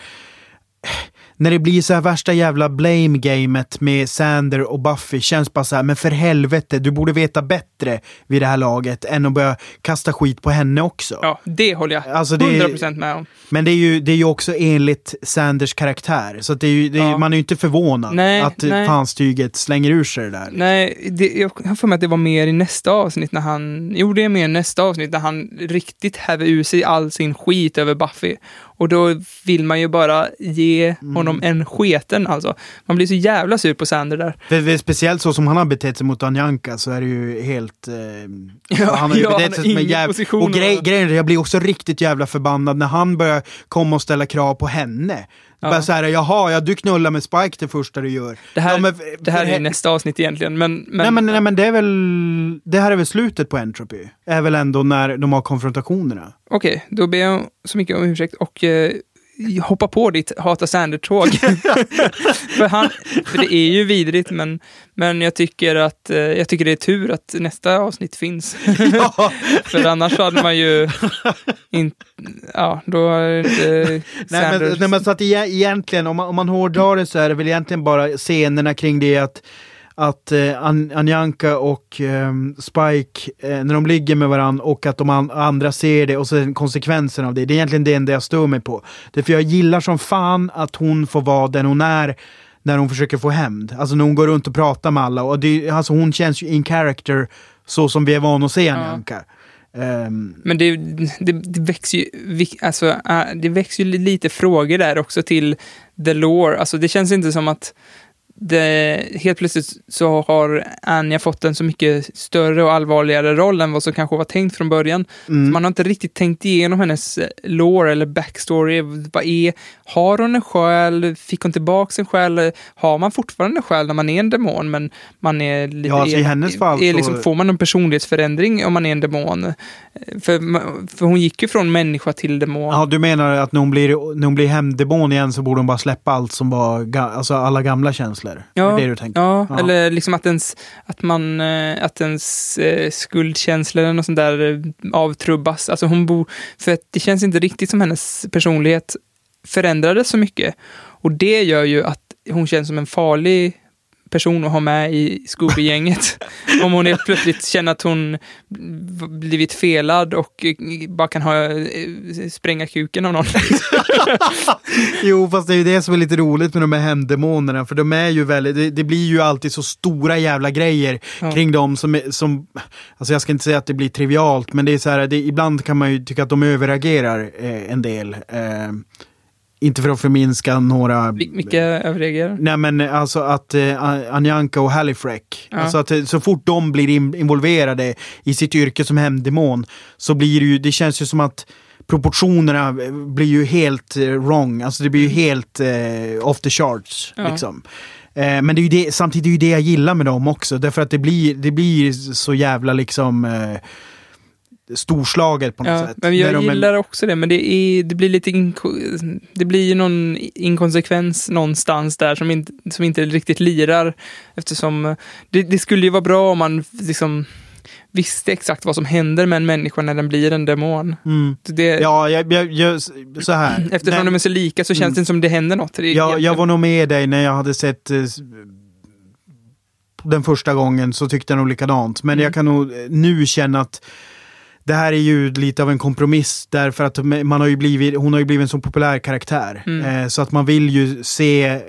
när det blir så här värsta jävla blame-gamet med Sander och Buffy känns bara så här, men för helvete, du borde veta bättre vid det här laget än att börja kasta skit på henne också. Ja, det håller jag alltså hundra procent med om. Men det är ju, det är ju också enligt Sanders karaktär, så att det är ju, det är, ja. Man är ju inte förvånad nej, att nej. fanstyget slänger ur sig det där. Nej, det, jag har för mig att det var mer i nästa avsnitt när han, jo det är mer i nästa avsnitt när han riktigt häver ur sig all sin skit över Buffy. Och då vill man ju bara ge honom mm. en sketen alltså. Man blir så jävla sur på Sander där. Det, det speciellt så som han har betett sig mot Anjanka så är det ju helt... Eh, ja, han har ju ja, betett sig med jävla... Och grej, grejen är jag blir också riktigt jävla förbannad när han börjar komma och ställa krav på henne. Ja. Bara så här, jaha, ja, du knullar med Spike det första du gör. Det här, ja, men, det här är he- nästa avsnitt egentligen. Men, men... Nej, men, nej, men det är väl... Det här är väl slutet på Entropy. Är väl ändå när de har konfrontationerna. Okej, okay, då ber jag så mycket om ursäkt och... Eh... hoppa på ditt hata Sander-tåg. för, han, för det är ju vidrigt, men, men jag tycker att jag tycker det är tur att nästa avsnitt finns. Ja. För annars hade man ju inte, ja, då har inte Sander... Nej, men, nej, men så att egentligen, om man, om man hårdrar det så är det väl egentligen bara scenerna kring det att att eh, An- Anjanka och eh, Spike eh, när de ligger med varandra och att de an- andra ser det och sen konsekvensen av det. Det är egentligen det enda jag stör mig på. Det är för jag gillar som fan att hon får vara den hon är när hon försöker få hämnd. Alltså när hon går runt och pratar med alla. Och det, alltså, hon känns ju in character så som vi är vana att se Anjanka. Ja. Um, Men det, det, det växer ju alltså, det växer ju lite frågor där också till the lore. Alltså det känns inte som att det, helt plötsligt så har Anja fått en så mycket större och allvarligare roll än vad som kanske var tänkt från början. Mm. Man har inte riktigt tänkt igenom hennes lore eller backstory. Vad är, har hon en själ? Fick hon tillbaka en själ? Har man fortfarande en själ när man är en demon? Men man är, ja, alltså är, i hennes fall är, är liksom, så... Får man en personlighetsförändring om man är en demon? För, för hon gick ju från människa till demon. Ja, du menar att när hon blir, när hon blir hemdemon igen så borde hon bara släppa allt som var, alltså alla gamla känslor. Ja, det det du ja, ja, eller liksom att ens att man att ens eh, skuldkänslor eller något sånt där avtrubbas. Alltså hon bor, för att det känns inte riktigt som hennes personlighet förändrades så mycket. Och det gör ju att hon känns som en farlig person att ha med i Scooby-gänget. Om hon helt plötsligt känner att hon blivit felad och bara kan ha, spränga kuken av någon. Jo, fast det är ju det som är lite roligt med de här hemdemonerna, för de är ju väldigt, det, det blir ju alltid så stora jävla grejer ja. Kring dem som, som alltså jag ska inte säga att det blir trivialt, men det är så här, det, ibland kan man ju tycka att de överreagerar eh, en del eh, inte för att förminska några... Vilka överreagerar? Nej, men alltså att eh, Anjanka och Halifrek. Ja. Alltså att så fort de blir in, involverade i sitt yrke som hemdemon så blir det ju... Det känns ju som att proportionerna blir ju helt eh, wrong. Alltså det blir ju helt eh, off the charts, ja. Liksom. Eh, men det är ju det, samtidigt är det ju det jag gillar med dem också. Därför att det blir, det blir så jävla liksom... Eh, storslaget på något ja, sätt. Men jag gillar de är... också det, men det, är, det blir lite inko- det blir ju någon inkonsekvens någonstans där som inte, som inte riktigt lirar, eftersom det, det skulle ju vara bra om man liksom visste exakt vad som händer med en människa när den blir en demon. Mm. Det, ja, jag, jag, jag, så här. Eftersom när... de är så lika så känns mm. det som det händer något. Det, jag, jag, jag var nog med dig när jag hade sett eh, den första gången, så tyckte jag nog likadant. Men mm. jag kan nog nu känna att det här är ju lite av en kompromiss, därför att man har ju blivit, hon har ju blivit en så populär karaktär. Mm. Eh, så att man vill ju se,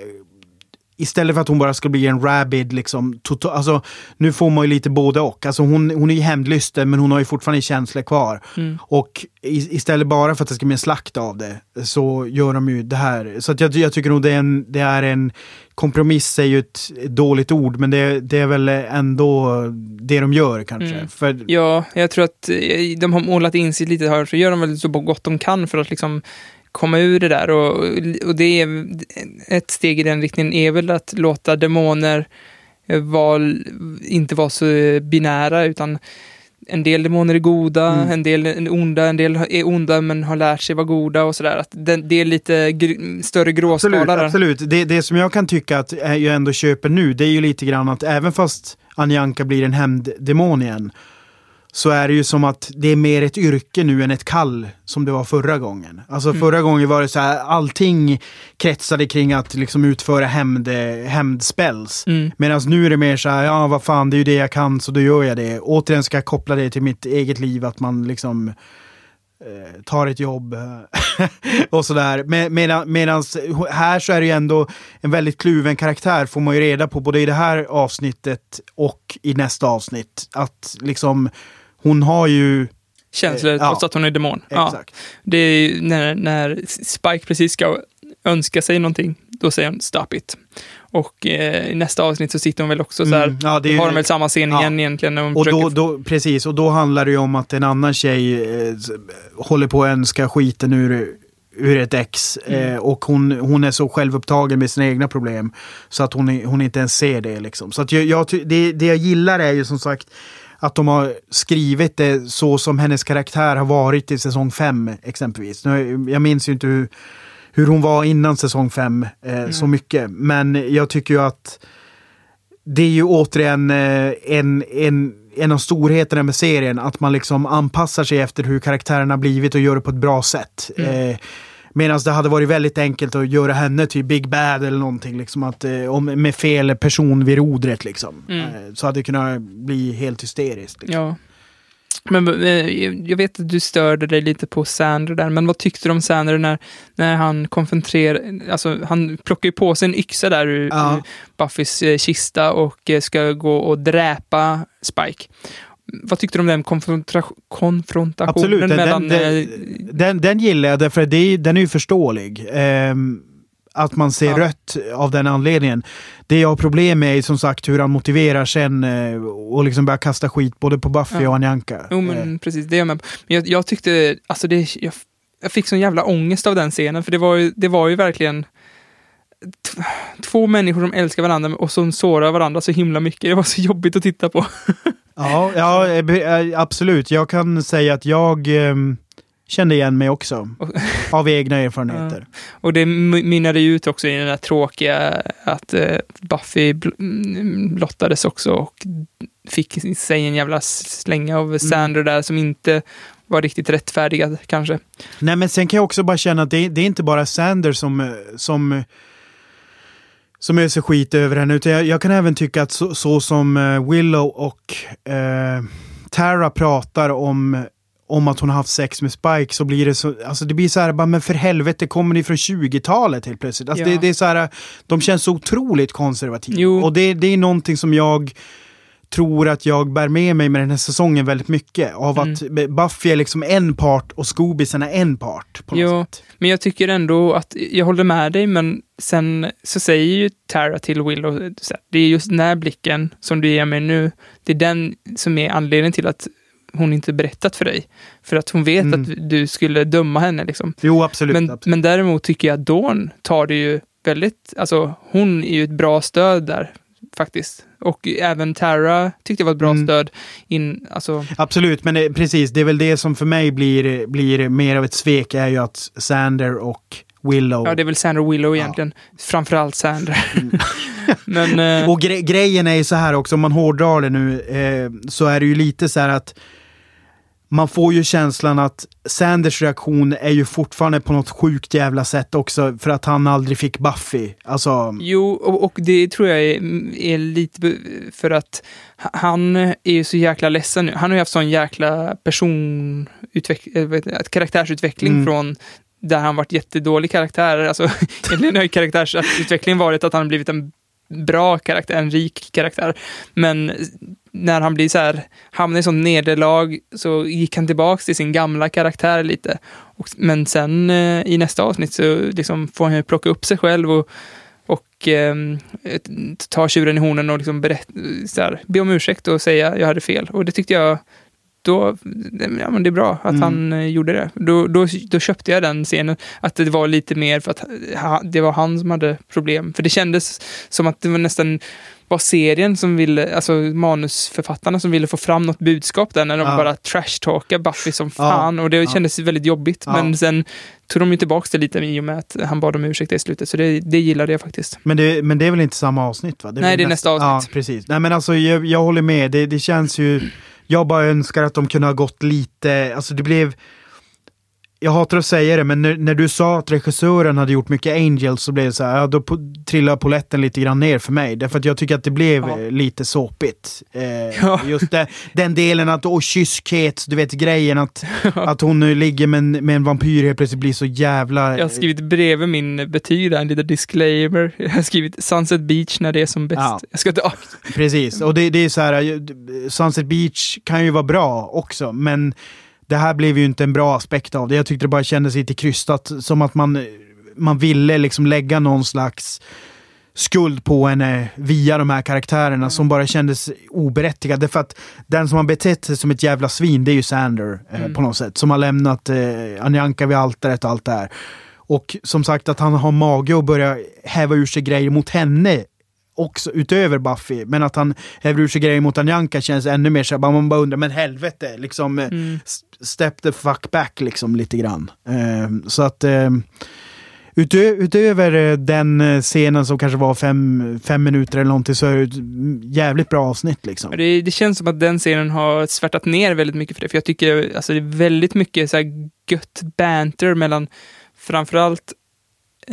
istället för att hon bara ska bli en rabid liksom, total, alltså, nu får man ju lite både och. Alltså hon, hon är ju hämndlysten, men hon har ju fortfarande känslor kvar. Mm. Och i, istället bara för att det ska bli en slakt av det, så gör de ju det här. Så att jag, jag tycker nog det är en, det är en kompromiss, är ju ett dåligt ord, men det, det är väl ändå det de gör kanske. Mm. För... Ja, jag tror att de har målat in sig lite här, så gör de väl så gott de kan för att liksom komma ur det där, och, och det är ett steg i den riktningen är väl att låta demoner var, inte vara så binära, utan en del demoner är goda, mm. en del är onda, en del är onda men har lärt sig vara goda och sådär. Att det, det är lite gr- större gråskala där. Absolut, absolut. Det, det som jag kan tycka att jag ändå köper nu, det är ju lite grann att även fast Anjanka blir en hämnddemon igen, så är det ju som att det är mer ett yrke nu än ett kall som det var förra gången. Alltså mm. förra gången var det så här, allting kretsade kring att liksom utföra hämnd, hämndspells. Mm. Medan nu är det mer så här, ja vad fan, det är ju det jag kan så då gör jag det. Återigen ska jag koppla det till mitt eget liv, att man liksom eh, tar ett jobb och sådär. Med, medan, medans här så är det ju ändå en väldigt kluven karaktär, får man ju reda på både i det här avsnittet och i nästa avsnitt. Att liksom... Hon har ju... känslor, eh, trots ja, att hon är demon. Exakt. Ja. Det är när, när Spike precis ska önska sig någonting, då säger hon stop it. Och eh, i nästa avsnitt så sitter hon väl också så här, mm, ja, det är har ju, de väl samma scen ja. igen egentligen. När hon och då, då, precis, och då handlar det ju om att en annan tjej eh, håller på att önska skiten ur, ur ett ex. Mm. Eh, och hon, hon är så självupptagen med sina egna problem så att hon, hon inte ens ser det. Liksom. Så att jag, jag, det, det jag gillar är ju som sagt att de har skrivit det så som hennes karaktär har varit i säsong fem exempelvis. Nu, jag minns ju inte hur, hur hon var innan säsong fem eh, mm. så mycket. Men jag tycker ju att det är ju återigen eh, en, en, en av storheterna med serien. Att man liksom anpassar sig efter hur karaktärerna blivit och gör det på ett bra sätt. Mm. Eh, Medan det hade varit väldigt enkelt att göra henne till Big Bad eller någonting. Liksom att, om, med fel person vid rodret. Liksom, mm. Så hade det kunnat bli helt hysteriskt. Liksom. Ja. Men jag vet att du störde dig lite på Sandra där. Men vad tyckte du om Sandra när, när han konfronterar... Alltså, han plockar ju på sig en yxa där ur, ja. ur Buffys kista och ska gå och dräpa Spike. Vad tyckte du om den konfrontra- konfrontationen? Absolut, den, mellan... Den, den, den, den gillar jag, för det, den är ju förståelig. Ehm, att man ser ja. rött av den anledningen. Det jag har problem med är som sagt hur han motiverar sen och liksom börjar kasta skit både på Buffy ja. och Anjanka. Jo, men ehm. precis. Det är men jag, jag tyckte... Alltså det, jag, jag fick sån jävla ångest av den scenen, för det var ju, det var ju verkligen... T- två människor som älskar varandra och som sårar varandra så himla mycket. Det var så jobbigt att titta på. Ja, ja, absolut. Jag kan säga att jag eh, kände igen mig också av egna erfarenheter. Ja. Och det mynnade ut också i den där tråkiga att eh, Buffy bl- blottades också och fick sig en jävla slänga av Sandra mm. där som inte var riktigt rättfärdigad kanske. Nej, men sen kan jag också bara känna att det, det är inte bara Sandra som... som Som öser skit över henne. Utan jag, jag kan även tycka att så, så som Willow och eh, Tara pratar om, om att hon har haft sex med Spike, så blir det så, alltså det blir så här, bara, men för helvete, kommer ni från tjugotalet helt plötsligt? Alltså ja. det, det är så här, de känns så otroligt konservativa. Jo. Och det, det är någonting som jag tror att jag bär med mig med den här säsongen väldigt mycket. Av att mm. Buffy är liksom en part och Scoobysen är en part på något jo, sätt. Men jag tycker ändå att jag håller med dig, men sen så säger ju Tara till Willow, det är just den här blicken som du ger mig nu, det är den som är anledningen till att hon inte berättat för dig. För att hon vet mm. att du skulle döma henne liksom. Jo, absolut. Men, absolut. men däremot tycker jag att Dawn tar det ju väldigt, alltså hon är ju ett bra stöd där faktiskt. Och även Tara tyckte jag var ett bra mm. stöd in, alltså. Absolut, men det, precis, det är väl det som för mig blir, blir mer av ett svek, är ju att Sander och Willow. Ja, det är väl Sander och Willow egentligen. Ja. Framförallt Sander. Mm. men, eh. Och gre- grejen är ju så här också, om man hårdrar det nu, eh, så är det ju lite så här att man får ju känslan att Sanders reaktion är ju fortfarande på något sjukt jävla sätt också, för att han aldrig fick Buffy. Alltså... Jo, och, och det tror jag är, är lite för att han är ju så jäkla ledsen nu. Han har ju haft sån jäkla personutveck- karaktärsutveckling mm. från... där han varit jättedålig karaktär. Alltså, egentligen har ju karaktärsutvecklingen varit att han blivit en bra karaktär, en rik karaktär. Men när han blir så här, hamnar i sån nederlag, så gick han tillbaka till sin gamla karaktär lite. Och, men sen eh, i nästa avsnitt så liksom får han ju plocka upp sig själv och, och eh, ta tjuren i hornen och liksom berätta, så här, be om ursäkt och säga jag hade fel. Och det tyckte jag då, ja, men det är bra att mm. han gjorde det. Då, då, då köpte jag den scenen, att det var lite mer för att ha, det var han som hade problem. För det kändes som att det var nästan var serien som ville, alltså manusförfattarna som ville få fram något budskap där, när de ja. bara trashtalkade Buffy som fan. Ja. Och det kändes ja. väldigt jobbigt. Ja. Men sen tog de ju tillbaka det lite i och med att han bad om ursäkt i slutet. Så det, det gillade jag faktiskt. Men det, men det är väl inte samma avsnitt, va? Det Nej, det är nästa, nästa avsnitt. Ja, precis. Nej, men alltså jag, jag håller med. Det, det känns ju... Jag bara önskar att de kunde ha gått lite... Alltså det blev... Jag hatar att säga det, men när, när du sa att regissören hade gjort mycket Angels, så blev det så här, ja, då på, trillade poletten lite grann ner för mig. Därför att jag tycker att det blev ja. lite såpigt. Eh, ja. Just det, den delen att, åh, kyskhet, du vet grejen att, ja. att hon nu ligger med en, med en vampyr helt plötsligt blir så jävla... Jag har skrivit bredvid min betyg där, en liten disclaimer. Jag har skrivit Sunset Beach när det är som bäst. Ja. Jag ska ta... Precis, och det, det är så här, Sunset Beach kan ju vara bra också, men... Det här blev ju inte en bra aspekt av det. Jag tyckte det bara kändes lite krystat. Som att man, man ville liksom lägga någon slags skuld på henne via de här karaktärerna mm. som bara kändes oberättigade. För att den som har betett sig som ett jävla svin, det är ju Sander mm. eh, på något sätt. Som har lämnat eh, Anjanka vid altaret och allt det här. Och som sagt att han har mage och börjar häva ur sig grejer mot henne. Också utöver Buffy, men att han häver ur sig grejer mot Anjanka känns ännu mer så här, man bara undrar, men helvete liksom mm. step the fuck back liksom lite grann. Uh, så att uh, utö- utöver den scenen som kanske var fem, fem minuter eller någonting, så är det ett jävligt bra avsnitt liksom. Det, det känns som att den scenen har svärtat ner väldigt mycket för det, för jag tycker alltså det är väldigt mycket så här gött banter mellan framförallt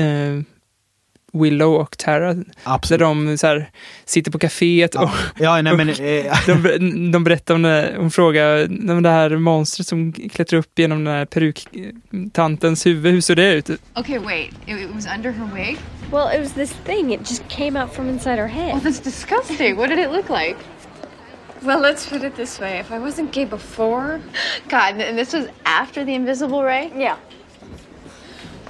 uh, Willow och Tara. Absolut. Där de så här, sitter på kaféet och, ja, nej, men, de, de berättar om det, hon frågar om det här monstret som klättrar upp genom den här peruktantens huvud. Hur såg det ut? Okay, wait. It, it was under her wig? Well, it was this thing. It just came out from inside her head. Oh, that's disgusting. What did it look like? Well, let's put it this way. If I wasn't gay before... God, and this was after the invisible ray? Yeah.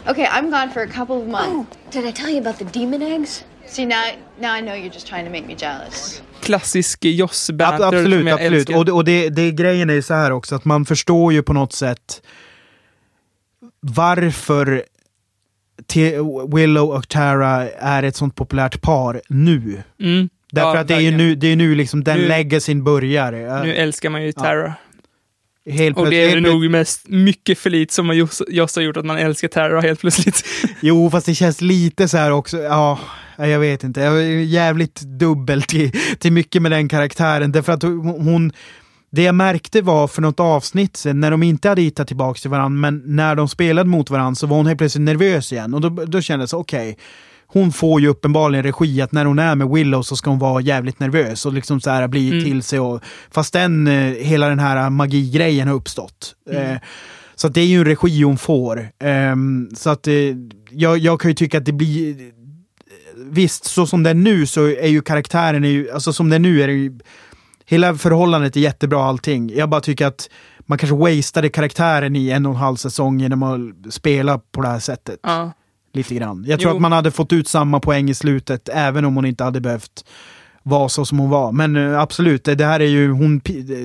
Okay, I'm gone for a couple of months. Oh, did I tell you about the demon eggs? See, now, now I know you're just trying to make me jealous. Klassisk Joss-banter. Absolut, som jag absolut. Älskar. Och, och det, det grejen är ju så här också, att man förstår ju på något sätt varför T- Willow och Tara är ett sånt populärt par nu. Mm. Därför ja, att det är ju nu, det är nu liksom den nu, legacyn börjar. Nu älskar man ju Tara. Ja. Helt och det är det nog mest mycket för lite som Joss, Joss har gjort, att man älskar Tara helt plötsligt. Jo, fast det känns lite så här också. Ja, jag vet inte. Jag är jävligt dubbel till, till mycket med den karaktären. Därför att hon... Det jag märkte var för något avsnitt sen, när de inte hade hittat tillbaka till varandra, men när de spelade mot varandra så var hon helt plötsligt nervös igen. Och då, då kändes det okej. Okay, hon får ju uppenbarligen regi att när hon är med Willow så ska hon vara jävligt nervös och liksom så här bli mm. till sig. Och, fast den, eh, hela den här magigrejen har uppstått. Mm. Eh, så att det är ju en regi hon får. Eh, så att eh, jag, jag kan ju tycka att det blir... Visst, så som det är nu så är ju karaktären... Är ju, alltså som det är nu är det ju... Hela förhållandet är jättebra allting. Jag bara tycker att man kanske wastade karaktären i en och en halv säsong genom att spela på det här sättet. Ja. Lite grann. Jag tror jo. att man hade fått ut samma poäng i slutet även om hon inte hade behövt var så som hon var. Men uh, absolut, det här är ju hon,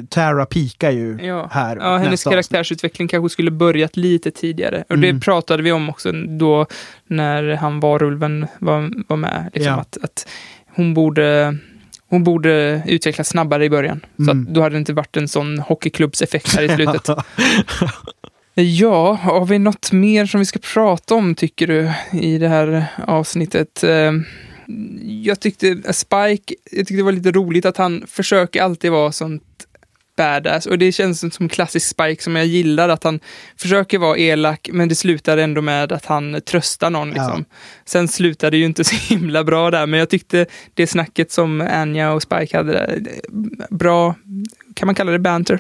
Tara pikar ju ja. här. Ja, hennes karaktärsutveckling kanske skulle börjat lite tidigare. Och mm. det pratade vi om också då när han var ulven var, var med. Liksom, ja. att, att hon borde... Hon borde utvecklas snabbare i början. Mm. Så att då hade det inte varit en sån hockeyklubbseffekt här i slutet. Ja, har vi något mer som vi ska prata om, tycker du, i det här avsnittet? Jag tyckte Spike, jag tyckte det var lite roligt att han försöker alltid vara sånt badass. Och det känns som klassisk Spike som jag gillar, att han försöker vara elak men det slutar ändå med att han tröstar någon. Liksom. Ja. Sen slutade det ju inte så himla bra där, men jag tyckte det snacket som Anya och Spike hade där, bra, kan man kalla det banter?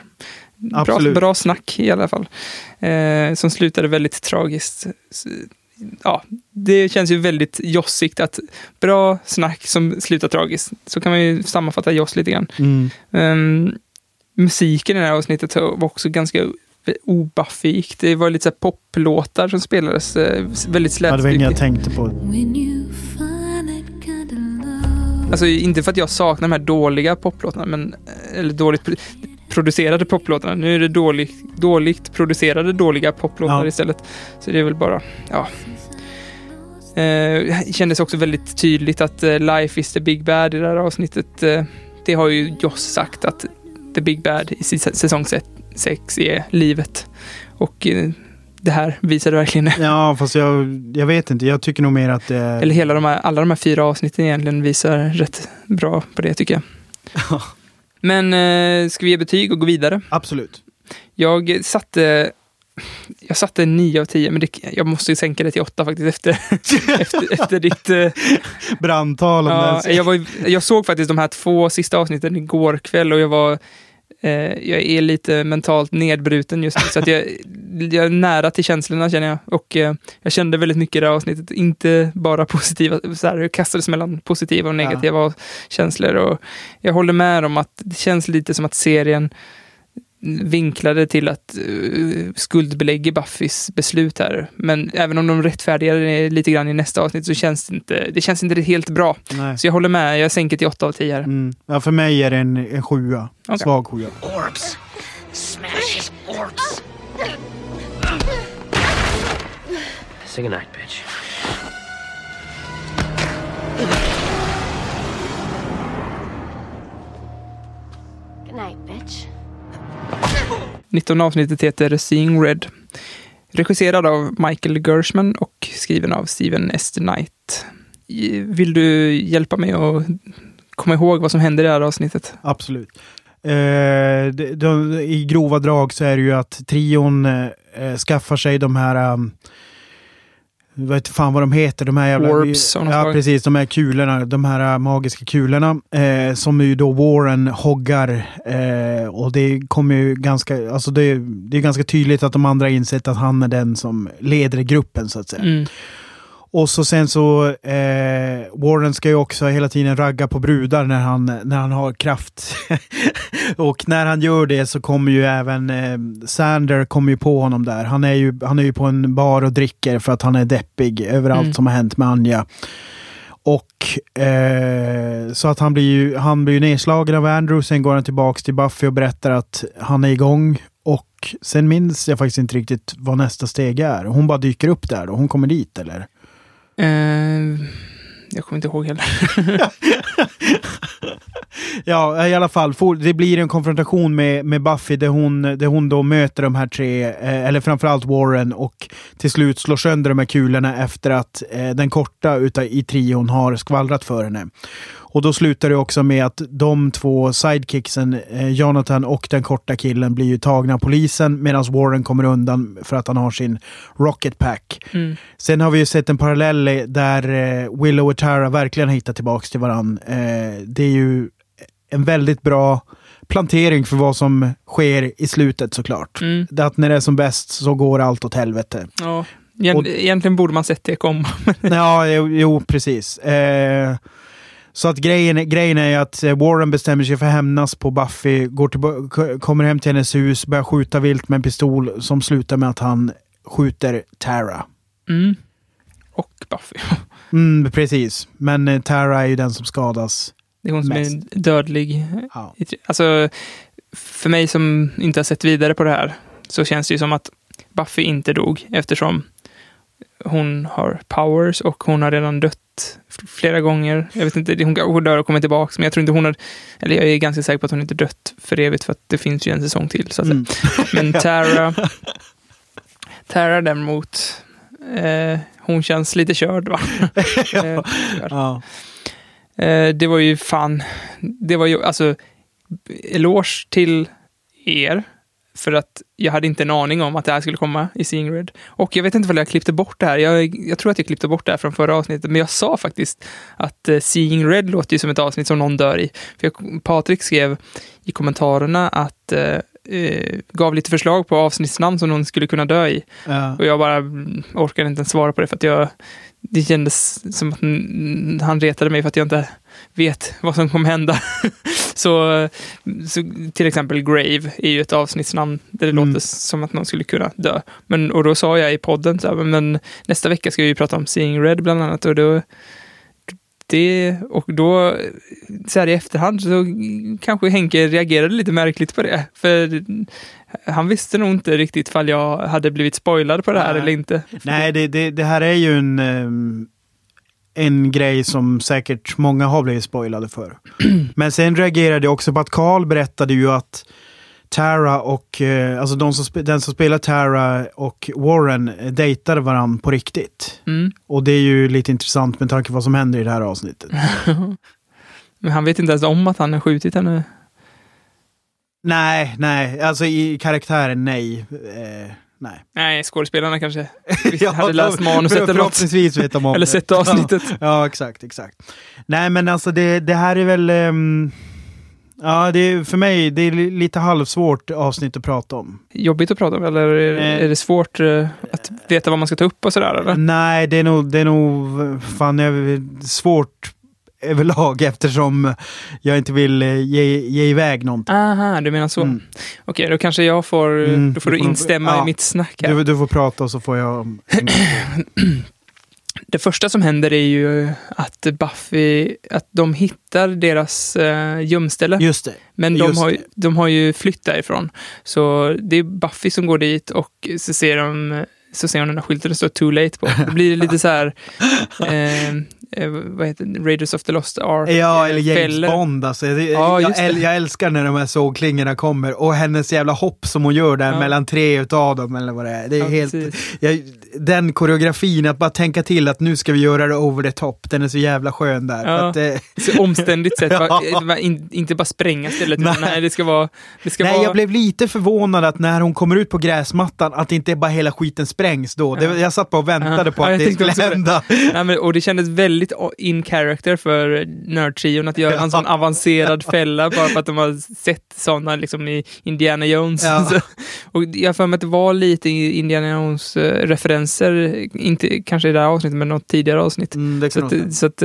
Bra, bra snack i alla fall. Eh, som slutade väldigt tragiskt. Ja, det känns ju väldigt jossigt att bra snack som slutar tragiskt. Så kan man ju sammanfatta Joss lite grann. Mm. Um, musiken i det här avsnittet var också ganska obaffig. Det var lite så här poplåtar som spelades väldigt slätstruket. Det var inget jag tänkte på. Alltså inte för att jag saknar de här dåliga poplåtarna, men eller dåligt producerade poplåtarna. Nu är det dåligt, dåligt producerade dåliga poplåtar ja. istället. Så det är väl bara ja. Eh, kändes också väldigt tydligt att eh, Life is the Big Bad i det här avsnittet. Eh, det har ju Joss sagt att The Big Bad i säsong sex är livet. Och det här visar det verkligen. Ja, fast jag, jag vet inte. Jag tycker nog mer att det... Eller hela de här, alla de här fyra avsnitten egentligen visar rätt bra på det, tycker jag. Men eh, ska vi ge betyg och gå vidare? Absolut. Jag satte... Jag satte nio av tio, men det, jag måste ju sänka det till åtta faktiskt efter, efter, efter ditt... Eh, brandtal. Ja, jag, var, jag såg faktiskt de här två sista avsnitten igår kväll och jag var... Eh, jag är lite mentalt nedbruten just nu, så att jag, jag är nära till känslorna, känner jag. Och eh, jag kände väldigt mycket i det här avsnittet. Inte bara positiva, så här, jag kastades mellan positiva och negativa ja. känslor. Och jag håller med om att det känns lite som att serien... vinklade till att uh, skuldbelägga Buffys beslut här, men även om de rättfärdigar det lite grann i nästa avsnitt så känns det inte, det känns inte helt bra. Nej. Så jag håller med, jag sänker till åtta av tio här. Mm. Ja, för mig är det en, en sjua, okay. Svag sjua. Orbs. Smash his orbs. Sing a night, bitch. Good night, bitch. nittonde avsnittet heter Seeing Red. Regisserad av Michael Gershman och skriven av Steven S. Knight. Vill du hjälpa mig att komma ihåg vad som händer i det här avsnittet? Absolut. Eh, de, de, I grova drag så är det ju att trion eh, skaffar sig de här... Um, jag vet inte fan vad de heter, de här jävla... Orbs, ja, precis, de här kulorna, de här magiska kulorna eh, som ju då Warren hoggar eh, och det kommer ju ganska, alltså det, det är ganska tydligt att de andra insett att han är den som leder gruppen, så att säga. Mm. Och så sen så eh, Warren ska ju också hela tiden ragga på brudar när han, när han har kraft. Och när han gör det så kommer ju även eh, Sander kommer ju på honom där. Han är ju, han är ju på en bar och dricker för att han är deppig över allt mm. som har hänt med Anja. Och eh, så att han blir ju, han blir ju nedslagen av Andrew. Sen går han tillbaks till Buffy och berättar att han är igång. Och sen minns jag faktiskt inte riktigt vad nästa steg är. Hon bara dyker upp där och hon kommer dit, eller? Uh, jag kommer inte ihåg heller. Ja, i alla fall. Det blir en konfrontation med, med Buffy där hon, där hon då möter de här tre, eh, eller framförallt Warren, och till slut slår sönder de här kulorna efter att eh, den korta utav, i trion har skvallrat för henne. Och då slutar det också med att de två sidekicksen, eh, Jonathan och den korta killen, blir ju tagna av polisen medan Warren kommer undan för att han har sin rocket pack. Mm. Sen har vi ju sett en parallell där eh, Willow och Tara verkligen hittar tillbaka till varann. Eh, det är ju en väldigt bra plantering för vad som sker i slutet, såklart. Mm. Att när det är som bäst så går allt åt helvete. Ja, egentligen och, borde man sett det komma. Ja, jo, jo precis. Eh, Så att grejen, grejen är att Warren bestämmer sig för att hämnas på Buffy, går till, kommer hem till hennes hus, börjar skjuta vilt med en pistol som slutar med att han skjuter Tara. Mm. Och Buffy. Mm, precis. Men Tara är ju den som skadas Det är hon som mest. Är dödlig. Ja. Alltså, för mig som inte har sett vidare på det här så känns det ju som att Buffy inte dog eftersom hon har powers och hon har redan dött flera gånger. Jag vet inte, hon, hon dör och kommer tillbaka, men jag tror inte hon har, eller jag är ganska säker på att hon inte dött för evigt för att det finns ju en säsong till så att mm. Men Tara Tara däremot eh, hon känns lite körd, va? ja. eh, körd. Ja. Eh, det var ju fan det var ju, alltså eloge till er för att jag hade inte en aning om att det här skulle komma i Seeing Red. Och jag vet inte vad jag klippte bort det här. Jag, jag tror att jag klippte bort det här från förra avsnittet. Men jag sa faktiskt att uh, Seeing Red låter ju som ett avsnitt som någon dör i. För jag, Patrik skrev i kommentarerna att uh, uh, gav lite förslag på avsnittsnamn som någon skulle kunna dö i. Uh. Och jag bara orkade inte ens svara på det för att jag, det kändes som att han retade mig för att jag inte vet vad som kommer hända. Så, så till exempel Grave är ju ett avsnittsnamn där det mm. låter som att någon skulle kunna dö. Men, och då sa jag i podden så här, men nästa vecka ska vi ju prata om Seeing Red bland annat. Och då, det, och då så här i efterhand så kanske Henke reagerade lite märkligt på det. För han visste nog inte riktigt ifall jag hade blivit spoilad på det här. Nej. Eller inte. Nej, det, det, det här är ju en... Um... en grej som säkert många har blivit spoilade för. Men sen reagerade jag också på att Carl berättade ju att Tara och alltså de som sp- den som spelar Tara och Warren dejtade varandra på riktigt. Mm. Och det är ju lite intressant med tanke på vad som händer i det här avsnittet. Men han vet inte ens om att han har skjutit henne. Nej, nej. Alltså i karaktären, nej. Eh. Nej. Nej, skådespelarna kanske ja, hade läst manus eller förhoppningsvis vet de om eller sett avsnittet. Ja, ja, exakt, exakt. Nej, men alltså det, det här är väl um, ja, det är, för mig det är lite halvsvårt avsnitt att prata om. Jobbigt att prata om eller är, eh, är det svårt uh, att veta vad man ska ta upp och sådär eller? Nej, det är nog det är nog fan är svårt överlag eftersom jag inte vill ge, ge iväg någonting. Aha, du menar så. Mm. Okej, då kanske jag får mm, då får du, du får, instämma ja, i mitt snack här. Du, du får prata och så får jag... Det första som händer är ju att Buffy, att de hittar deras eh, gömställe. Just det. Men de, Just har, det. de har ju flyttat ifrån. Så det är Buffy som går dit och så ser de så ser hon den här skylten det står too late på. Då blir det lite så här eh, Eh, vad heter det? Raiders of the Lost Ark. Ja, eller James Bond. Alltså. Ja, jag, äl, jag älskar när de här sågklingarna kommer. Och hennes jävla hopp som hon gör där ja. mellan tre utav dem. Eller vad det är. Det är ja, helt, jag, den koreografin, att bara tänka till att nu ska vi göra det over the top. Den är så jävla skön där. Ja. För att, eh. så omständigt sätt. ja. bara, in, inte bara spränga stället. Nej. Nej, det ska vara... Det ska Nej, vara... jag blev lite förvånad att när hon kommer ut på gräsmattan att inte bara hela skiten sprängs då. Ja. Det, jag satt på och väntade ja. på ja, att det skulle hända. Nej, men, och det kändes väldigt in character för nördtrion att göra en sån avancerad fälla bara för att de har sett sådana liksom i Indiana Jones. Ja. Och jag för mig att det var lite Indiana Jones referenser, inte kanske i det här avsnittet men något tidigare avsnitt. Mm, det så att, så att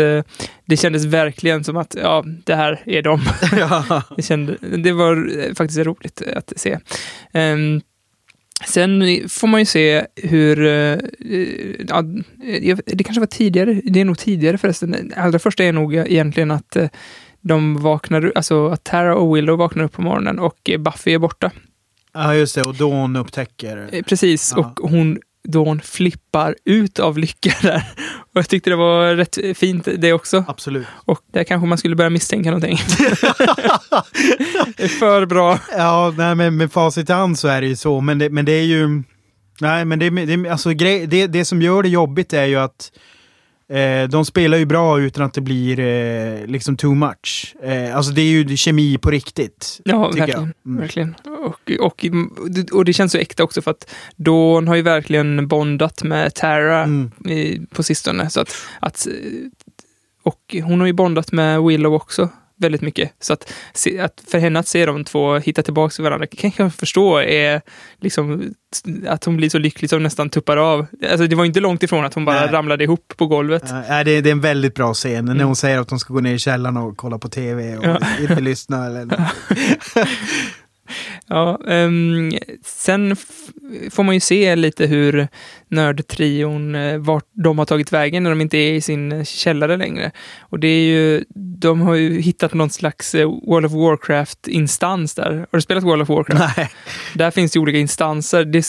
det kändes verkligen som att ja, det här är de. Ja. Det, kände, det var faktiskt roligt att se. Um, Sen får man ju se hur ja, det kanske var tidigare, det är nog tidigare förresten. Allra första är nog egentligen att de vaknar, alltså att Tara och Willow vaknar upp på morgonen och Buffy är borta. Ja just det, och Dawn upptäcker. Precis, ja. Och hon Dawn flippar ut av lycka där. Och jag tyckte det var rätt fint det också. Absolut. Och där kanske man skulle börja misstänka någonting. Det är för bra. Ja, nej, men med facit i hand så är det ju så. Men det, men det är ju... Nej, men det, det, alltså, grej, det, det som gör det jobbigt är ju att eh, de spelar ju bra utan att det blir eh, liksom too much. Eh, alltså det är ju kemi på riktigt. Ja, verkligen. Mm. verkligen. Och, och, och det känns så äkta också för att Dawn har ju verkligen bondat med Tara mm. i, på sistone. Så att, att, och hon har ju bondat med Willow också väldigt mycket. Så att, att för henne att se de två hitta tillbaka till varandra kan jag förstå är liksom att hon blir så lycklig som nästan tuppar av. Alltså det var inte långt ifrån att hon bara Nej. ramlade ihop på golvet. Nej, det, det är en väldigt bra scen mm. när hon säger att hon ska gå ner i källaren och kolla på tv och ja. inte lyssna eller Ja, um, sen f- får man ju se lite hur nördtrion, eh, vart de har tagit vägen när de inte är i sin källare längre. Och det är ju, de har ju hittat någon slags eh, World of Warcraft-instans där. Har du spelat World of Warcraft? Nej. Där finns det olika instanser, det,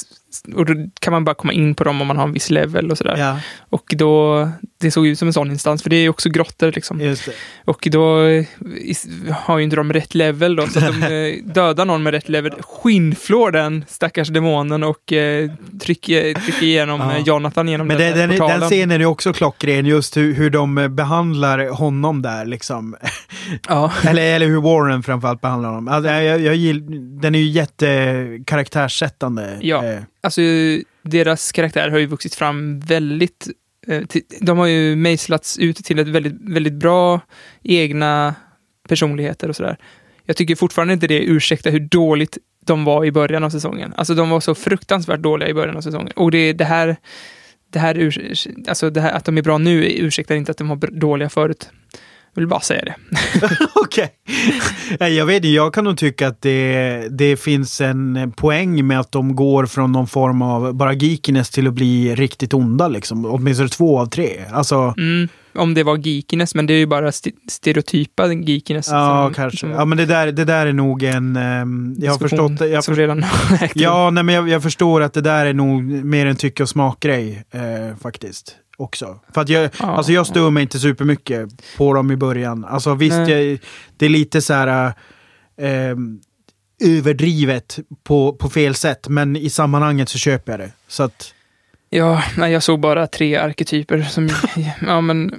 och då kan man bara komma in på dem om man har en viss level och sådär. Ja. Och då, det såg ut som en sån instans, för det är ju också grottor liksom. Just det. Och då is, har ju inte de rätt level då, så att de dödar någon med rätt level, skinnflår den stackars demonen och eh, trycker, trycker igenom ja. Jonathan genom men den, den, den portalen. Den scenen är också klockren, just hur, hur de behandlar honom där liksom. Ja. eller, eller hur Warren framförallt behandlar honom. Alltså, jag, jag gill, den är ju jättekaraktärssättande. Ja. Alltså deras karaktär har ju vuxit fram väldigt, de har ju mejslats ut till ett väldigt, väldigt bra egna personligheter och sådär. Jag tycker fortfarande inte det ursäktar hur dåligt de var i början av säsongen. Alltså de var så fruktansvärt dåliga i början av säsongen. Och det, det här, det här, ur, alltså det här att de är bra nu ursäktar inte att de var dåliga förut. Jag vill bara säga det. Okej. Okay. Jag vet, jag kan nog tycka att det, det finns en poäng med att de går från någon form av bara geekiness till att bli riktigt onda liksom. Åtminstone två av tre. Alltså... Mm. Om det var geekiness, men det är ju bara st- stereotypa geekiness. Ja, som, kanske. Som, ja, men det där, det där är nog en... Um, jag har förstått... Jag, som redan ja, nej, men jag, jag förstår att det där är nog mer en tycke- och smakgrej eh, faktiskt. Också. För att jag, ja, alltså jag stod mig inte supermycket på dem i början. Alltså visst, jag, det är lite så här eh, överdrivet på, på fel sätt. Men i sammanhanget så köper jag det. Så att... Ja, nej, jag såg bara tre arketyper som... ja, men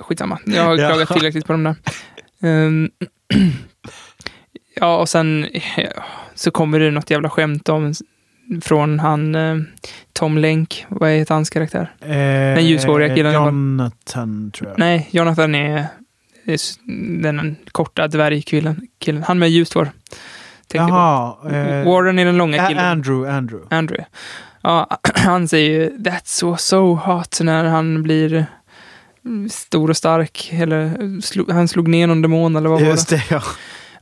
skitsamma. Jag har klagat tillräckligt på dem där. Um, ja, och sen ja, så kommer det något jävla skämt om... Från han eh, Tom Lenk. Vad är hans karaktär? Eh, den ljushåriga killen. Jonathan tror jag. Nej, Jonathan är, är den korta dvärgkillen. Killen. Han med ljust hår. Jaha. Eh, Warren är den långa killen. Andrew, Andrew. Andrew. Ja, han säger ju that's so, so hot när han blir stor och stark. Eller slog, han slog ner någon demon eller vad var det? Just det, ja.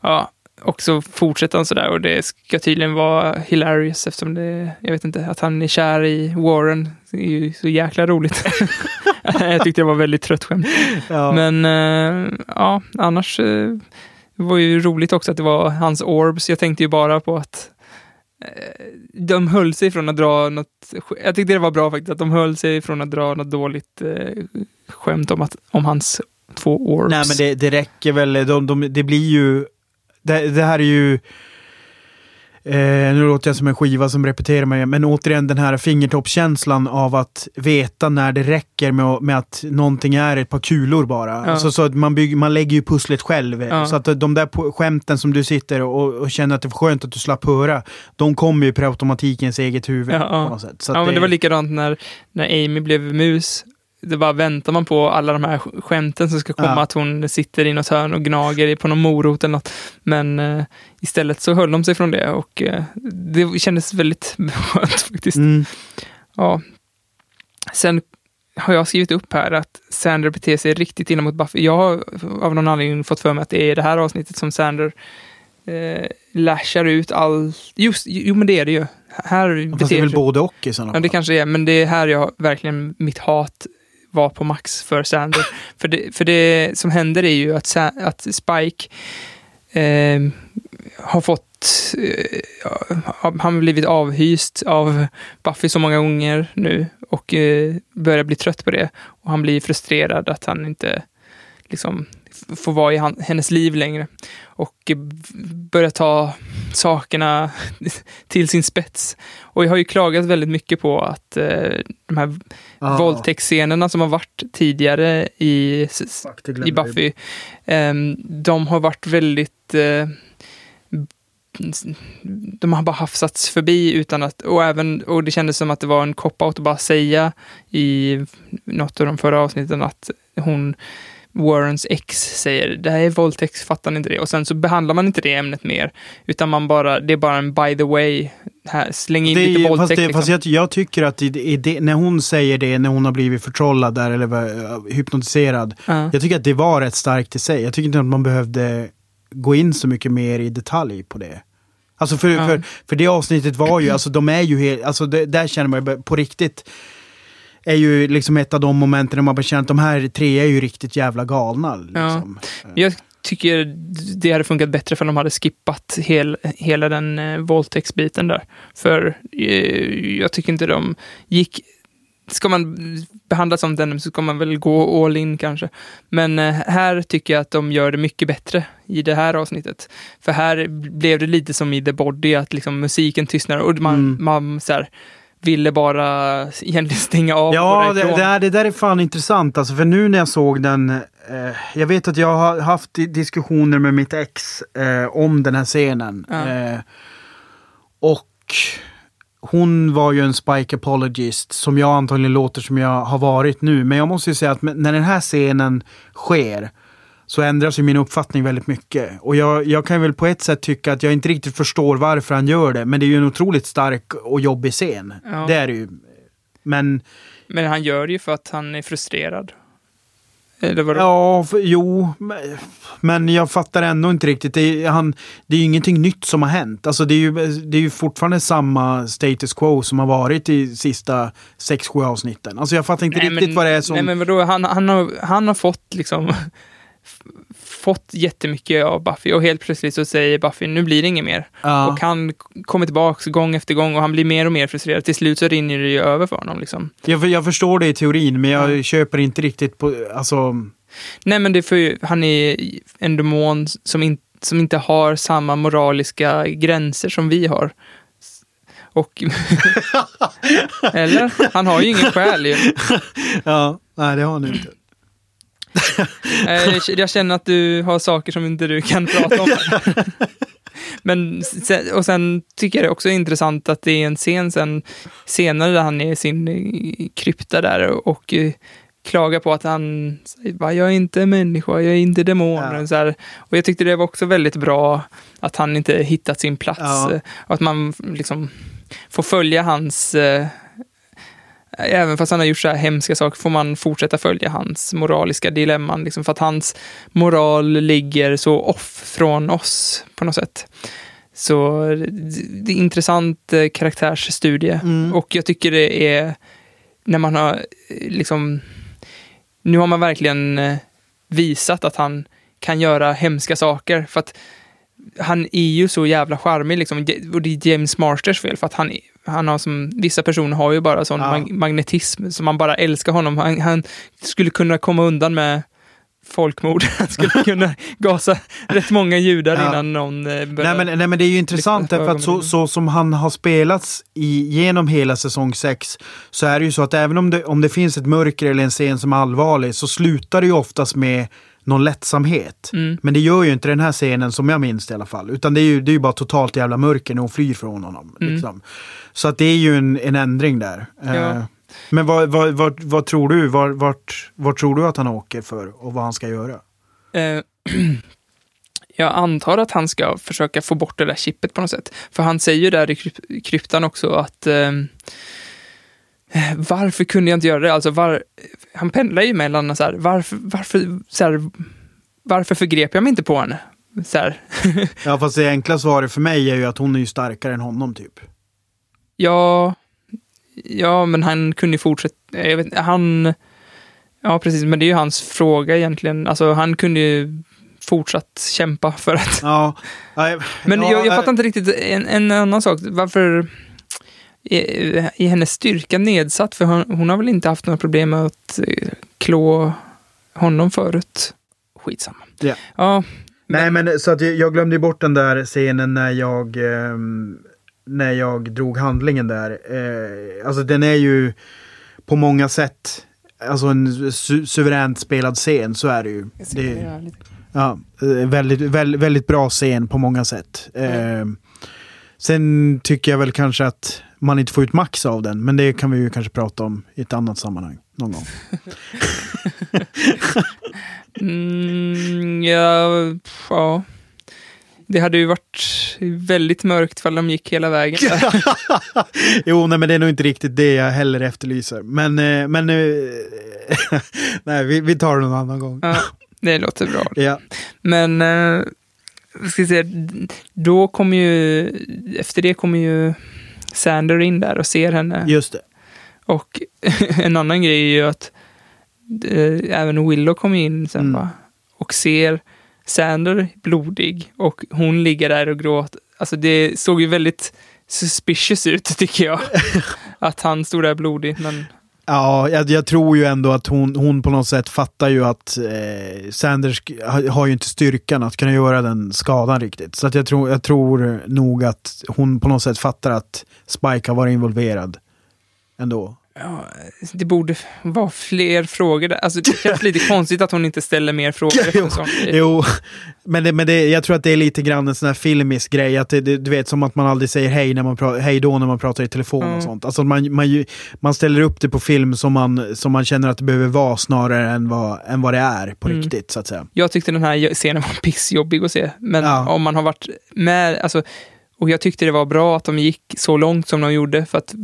Ja. Och så fortsätter han sådär, och det ska tydligen vara hilarious eftersom det, jag vet inte, att han är kär i Warren är ju så jäkla roligt. Jag tyckte det var väldigt trött skämt. Ja. Men äh, ja, annars äh, var ju roligt också att det var hans orbs. Jag tänkte ju bara på att äh, de höll sig från att dra något, jag tyckte det var bra faktiskt, att de höll sig från att dra något dåligt äh, skämt om, att, om hans två orbs. Nej men det, det räcker väl, de, de, det blir ju Det, det här är ju eh, nu låter jag som en skiva som repeterar mig, men återigen den här fingertoppskänslan av att veta när det räcker med, med att någonting är ett par kulor bara. Ja. Alltså, så att man, bygger, man lägger ju pusslet själv. Ja. Så att de där skämten som du sitter och, och känner att det är skönt att du slapp höra, de kommer ju per automatikens eget huvud. Ja, ja. På något sätt. Så ja, att men det... det var likadant när, när Amy blev mus. Det bara väntar man på alla de här skämten som ska komma, ja. Att hon sitter i något hörn och gnager på någon morot eller något. Men eh, istället så höll de sig från det, och eh, det kändes väldigt skönt faktiskt. Mm. Ja. Sen har jag skrivit upp här att Sander beter sig riktigt illa mot Buffy. Jag har av någon anledning fått för mig att det är det här avsnittet som Sander eh, lashar ut all... Just, jo men det är det ju. Här fast det är väl både och i sådana fall. Ja det kanske är, men det är här jag verkligen mitt hat... var på max för Sander. för, det, för det som händer är ju att, att Spike eh, har fått eh, han blivit avhyst av Buffy så många gånger nu och eh, börjar bli trött på det. Och han blir frustrerad att han inte liksom får vara i han, hennes liv längre. Och börjar ta sakerna till sin spets. Och jag har ju klagat väldigt mycket på att eh, de här ah. våldtäktsscenerna som har varit tidigare i, Fuck, i Buffy, eh, de har varit väldigt... Eh, de har bara hafsats förbi utan att, och, även, och det kändes som att det var en cop-out att bara säga i något av de förra avsnitten att hon... Warrens ex säger, det här är våldtäkt, fattar ni inte det? Och sen så behandlar man inte det ämnet mer, utan man bara, det är bara en by the way, här, släng in det, lite våldtäkt. Fast, det, liksom. fast jag, jag tycker att det, det, när hon säger det, när hon har blivit förtrollad där, eller var, hypnotiserad, uh. jag tycker att det var rätt starkt i sig. Jag tycker inte att man behövde gå in så mycket mer i detalj på det. Alltså för, ja. för, för det avsnittet var ju, alltså de är ju helt, alltså det, där känner man på riktigt, är ju liksom ett av de momenten där man bara känner att de här tre är ju riktigt jävla galna. Liksom. Ja. Jag tycker det hade funkat bättre för de hade skippat hel, hela den eh, våldtäktsbiten där. För eh, jag tycker inte de gick... Ska man behandla som den så ska man väl gå all in kanske. Men eh, här tycker jag att de gör det mycket bättre i det här avsnittet. För här blev det lite som i The Body, att liksom musiken tystnar och man, mm. man så här... ville bara egentligen stänga av. Ja, det, det, det där är fan intressant. Alltså, för nu när jag såg den... Eh, jag vet att jag har haft diskussioner med mitt ex eh, om den här scenen. Ja. Eh, och hon var ju en Spike apologist som jag antagligen låter som jag har varit nu. Men jag måste ju säga att när den här scenen sker så ändras ju min uppfattning väldigt mycket. Och jag, jag kan väl på ett sätt tycka att jag inte riktigt förstår varför han gör det. Men det är ju en otroligt stark och jobbig scen. Ja. Det är det ju. Men, men han gör det ju för att han är frustrerad. Eller vad det... Ja, för, jo. Men jag fattar ändå inte riktigt. Det är, han, det är ju ingenting nytt som har hänt. Alltså det är ju, det är ju fortfarande samma status quo som har varit i sista sex sju avsnitten. Alltså jag fattar inte nej, riktigt men, vad det är som... Nej, men vadå? Han, han, har, han har fått liksom... fått jättemycket av Buffy och helt plötsligt så säger Buffy, nu blir det inget mer. Ja. Och han kommer tillbaka gång efter gång och han blir mer och mer frustrerad. Till slut så rinner det ju över för honom. Liksom. Jag, jag förstår det i teorin, men jag ja. köper inte riktigt på... Alltså... Nej, men det är för han är en demon som, in, som inte har samma moraliska gränser som vi har. Och... Eller? Han har ju ingen själ ju. Ja, nej det har han inte. Jag känner att du har saker som inte du kan prata om. Men sen, och sen tycker jag det också är intressant att det är en scen sen, senare där han är i sin krypta där och, och klagar på att han säger, jag är inte människa, jag är inte demon. Ja. Så här. Och jag tyckte det var också väldigt bra att han inte hittat sin plats. Ja. Och att man liksom får följa hans... Även fast han har gjort så här hemska saker får man fortsätta följa hans moraliska dilemman. Liksom, för att hans moral ligger så off från oss på något sätt. Så det är en intressant karaktärsstudie. Mm. Och jag tycker det är när man har liksom... Nu har man verkligen visat att han kan göra hemska saker. För att han är ju så jävla charmig. Liksom, och det är James Marsters fel för att han... Han har som, vissa personer har ju bara sån ja. mag- magnetism som man bara älskar honom. Han, han skulle kunna komma undan med folkmord. Han skulle kunna gasa rätt många judar ja. innan någon börjar... Nej men, nej men det är ju intressant därför att så, så som han har spelats i, genom hela säsong sex så är det ju så att även om det, om det finns ett mörker eller en scen som är allvarlig så slutar det ju oftast med någon lättsamhet. Mm. Men det gör ju inte den här scenen som jag minns i alla fall. Utan det är ju, det är ju bara totalt jävla mörker när hon flyr från honom. Mm. Liksom. Så att det är ju en, en ändring där. Ja. Eh, men vad, vad, vad, vad tror du? Vart, vart, vart tror du att han åker för? Och vad han ska göra? Eh, jag antar att han ska försöka få bort det där chippet på något sätt. För han säger ju där i kryp- kryptan också att... Eh, varför kunde jag inte göra det? Alltså var, han pendlar ju mellan så här, varför, varför, så här, varför förgrep jag mig inte på henne? Så här. Ja, fast det enkla svaret för mig är ju att hon är ju starkare än honom typ. Ja, ja men han kunde ju fortsätta. Jag vet, han, ja precis, men det är ju hans fråga egentligen. Alltså han kunde ju fortsatt kämpa för att... Ja, nej, men ja, jag, jag fattar inte riktigt en, en annan sak. Varför... Är hennes styrka nedsatt? För hon, hon har väl inte haft några problem med att klå honom förut? Skitsamma. Yeah. Ja. Nej, men, men så att jag, jag glömde bort den där scenen när jag eh, när jag drog handlingen där. Eh, alltså den är ju på många sätt alltså en su- suveränt spelad scen, så är det ju. Det, ja, väldigt, väldigt, väldigt bra scen på många sätt. Eh, sen tycker jag väl kanske att man inte får ut max av den. Men det kan vi ju kanske prata om i ett annat sammanhang. Någon gång. mm, ja, ja. Det hade ju varit väldigt mörkt för de gick hela vägen. Jo, nej, men det är nog inte riktigt det jag heller efterlyser. Men, men nej, vi, vi tar det någon annan gång. Ja, det låter bra. Ja. Men... ska säga, då kommer ju, efter det kommer ju Sander in där och ser henne. Just det. Och en annan grej är ju att eh, även Willow kommer in sen mm. va? Och ser Sander blodig och hon ligger där och gråter. Alltså det såg ju väldigt suspicious ut tycker jag. Att han stod där blodig, men... Ja, jag, jag tror ju ändå att hon, hon på något sätt fattar ju att eh, Sanders har, har ju inte styrkan att kunna göra den skadan riktigt. Så att jag, tror, jag tror nog att hon på något sätt fattar att Spike har varit involverad ändå. Ja, det borde vara fler frågor där. Alltså, det känns lite konstigt att hon inte ställer mer frågor. jo, jo, men, det, men det, jag tror att det är lite grann en sån här filmisk grej. Att det, det, du vet, som att man aldrig säger hej, när man pra- hej då när man pratar i telefon mm. och sånt. Alltså, man, man, man ställer upp det på film som man, som man känner att det behöver vara snarare än vad, än vad det är på mm. riktigt. Så att säga. Jag tyckte den här scenen var pissjobbig att se. Men ja. om man har varit med... Alltså, och jag tyckte det var bra att de gick så långt som de gjorde för att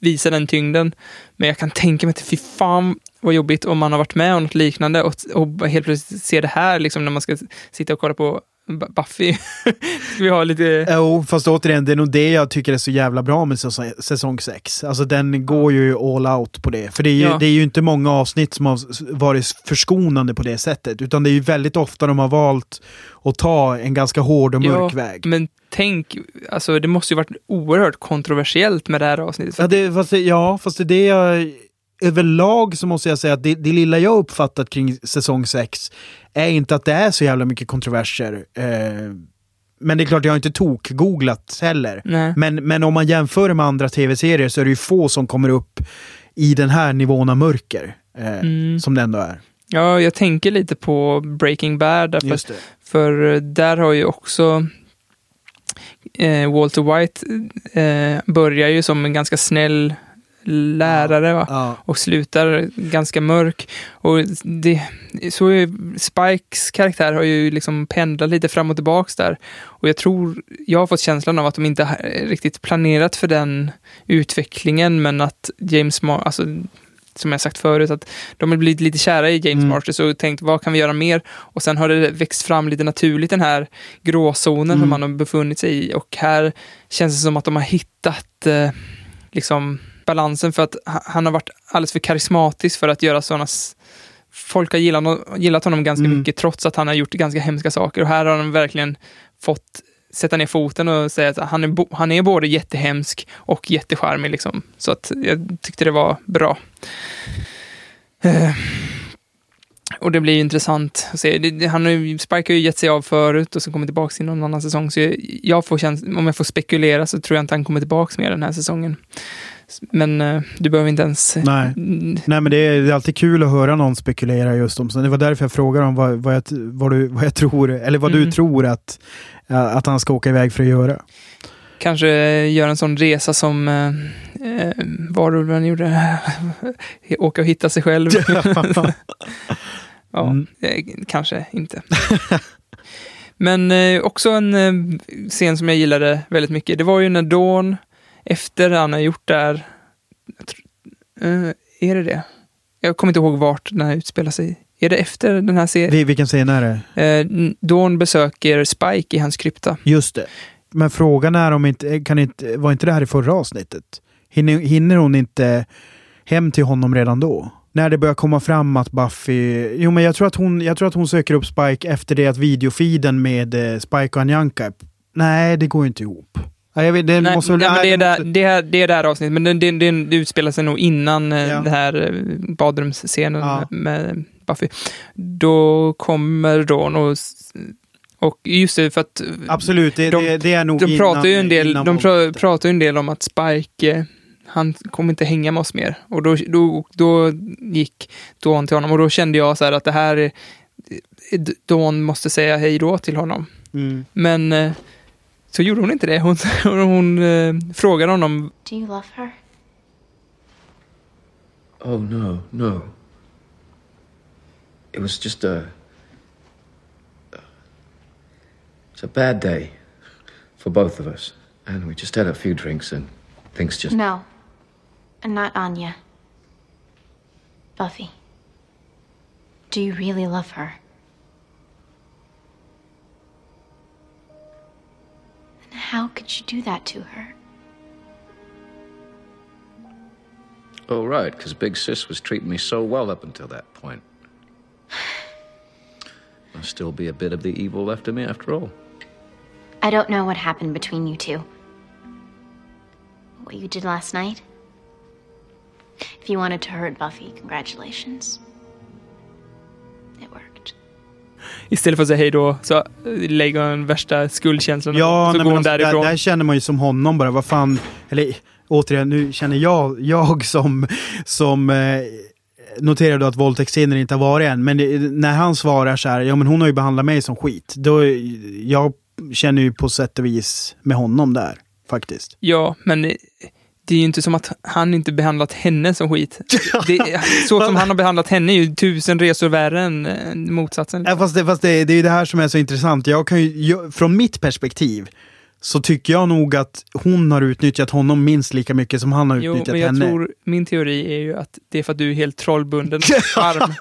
visa den tyngden. Men jag kan tänka mig att fy fan vad jobbigt om man har varit med om något liknande och, och helt plötsligt ser det här liksom när man ska sitta och kolla på Buffy. Vi har lite... Jo, fast återigen, det är nog det jag tycker är så jävla bra med säsong sex. Alltså den går ju all out på det. För det är ju, ja. det är ju inte många avsnitt som har varit förskonande på det sättet. Utan det är ju väldigt ofta de har valt att ta en ganska hård och mörk ja, väg. Men tänk, alltså det måste ju varit oerhört kontroversiellt med det här avsnittet. Ja, det, fast det, ja, fast det är det jag... Överlag så måste jag säga att det, det lilla jag uppfattat kring säsong sex är inte att det är så jävla mycket kontroverser. Eh, men det är klart, jag har inte tok-googlat heller. Men, men om man jämför med andra tv-serier så är det ju få som kommer upp i den här nivån av mörker. Eh, mm. Som det ändå är. Ja, jag tänker lite på Breaking Bad. Därför, Just det. För där har ju också... Eh, Walter White eh, börjar ju som en ganska snäll... lärare va? Ja. Och slutar ganska mörk och det, så är Spikes karaktär har ju liksom pendlat lite fram och tillbaks där och jag tror jag har fått känslan av att de inte riktigt planerat för den utvecklingen men att James Mar- alltså, som jag sagt förut att de har blivit lite kära i James mm. Marsters och tänkt vad kan vi göra mer och sen har det växt fram lite naturligt den här gråzonen mm. som man har befunnit sig i och här känns det som att de har hittat eh, liksom balansen för att han har varit alldeles för karismatisk för att göra sådana... Folk har gillat, gillat honom ganska mm. mycket trots att han har gjort ganska hemska saker. Och här har han verkligen fått sätta ner foten och säga att han är, bo, han är både jättehemsk och jättecharmig. Liksom. Så att jag tyckte det var bra. Uh, och det blir ju intressant att se. Det, han har, Spike har ju gett sig av förut och så kommer tillbaka i någon annan säsong. Så jag, jag får käns- om jag får spekulera så tror jag inte han kommer tillbaka med den här säsongen. Men uh, du behöver inte ens... Nej. Nej, men det är, det är alltid kul att höra någon spekulera just om. Så det var därför jag frågade om vad, vad, jag, vad, du, vad jag tror, eller vad mm. du tror att, att han ska åka iväg för att göra. Kanske göra en sån resa som uh, varulven gjorde. Åka och hitta sig själv. ja, mm. Kanske inte. Men uh, också en uh, scen som jag gillade väldigt mycket. Det var ju när Dawn... Efter han har gjort där uh, är det det? Jag kommer inte ihåg vart den här utspelar sig. Är det efter den här serien? Vilken scen är det? Uh, Dawn besöker Spike i hans krypta. Just det. Men frågan är om inte, kan inte, var inte det här i förra avsnittet? Hinner, hinner hon inte hem till honom redan då? När det börjar komma fram att Buffy... Jo, men jag tror att hon, jag tror att hon söker upp Spike efter det att videofiden med Spike och Anjanka... Nej, det går inte ihop. Nej, vet, det, nej, måste, nej, nej, det, är måste... där, det, här, det är där avsnittet, men det, det, det, det utspelar sig nog innan ja. det här badrumsscenen ja. med Buffy. Då kommer Dawn och, och just det för att absolut, det, de, det, det är nog de innan, pratar ju en del, de pra, pratar ju en del om att Spike han kommer inte hänga med oss mer och då, då, då gick Dawn till honom och då kände jag så här att det här är, Dawn måste säga hej då till honom. Mm. Men så gjorde hon inte det. Hon, hon, hon eh, frågade honom. Do you love her? Oh no, no. It was just a... It's a bad day for both of us. And we just had a few drinks and things just... No. And not Anya. Buffy. Do you really love her? How could you do that to her? Oh, right, because Big Sis was treating me so well up until that point. There'll still be a bit of the evil left in me after all. I don't know what happened between you two. What you did last night? If you wanted to hurt Buffy, congratulations. It worked. Istället för att säga hej då så lägger hon värsta skuldkänslan ja, så nej, går hon därifrån. Där, där känner man ju som honom bara, vad fan, eller återigen, nu känner jag, jag som, som eh, noterade att våldtäktsscener inte har varit än, men det, när han svarar så här, ja men hon har ju behandlat mig som skit, då jag känner ju på sätt och vis med honom där, faktiskt. Ja, men det är ju inte som att han inte behandlat henne som skit. Det, så som han har behandlat henne är ju tusen resor värre än motsatsen. Ja, fast det, fast det, det är ju det här som är så intressant. Jag kan ju, jag, från mitt perspektiv så tycker jag nog att hon har utnyttjat honom minst lika mycket som han har utnyttjat henne. Jo, men jag henne. tror, min teori är ju att det är för att du är helt trollbunden arm.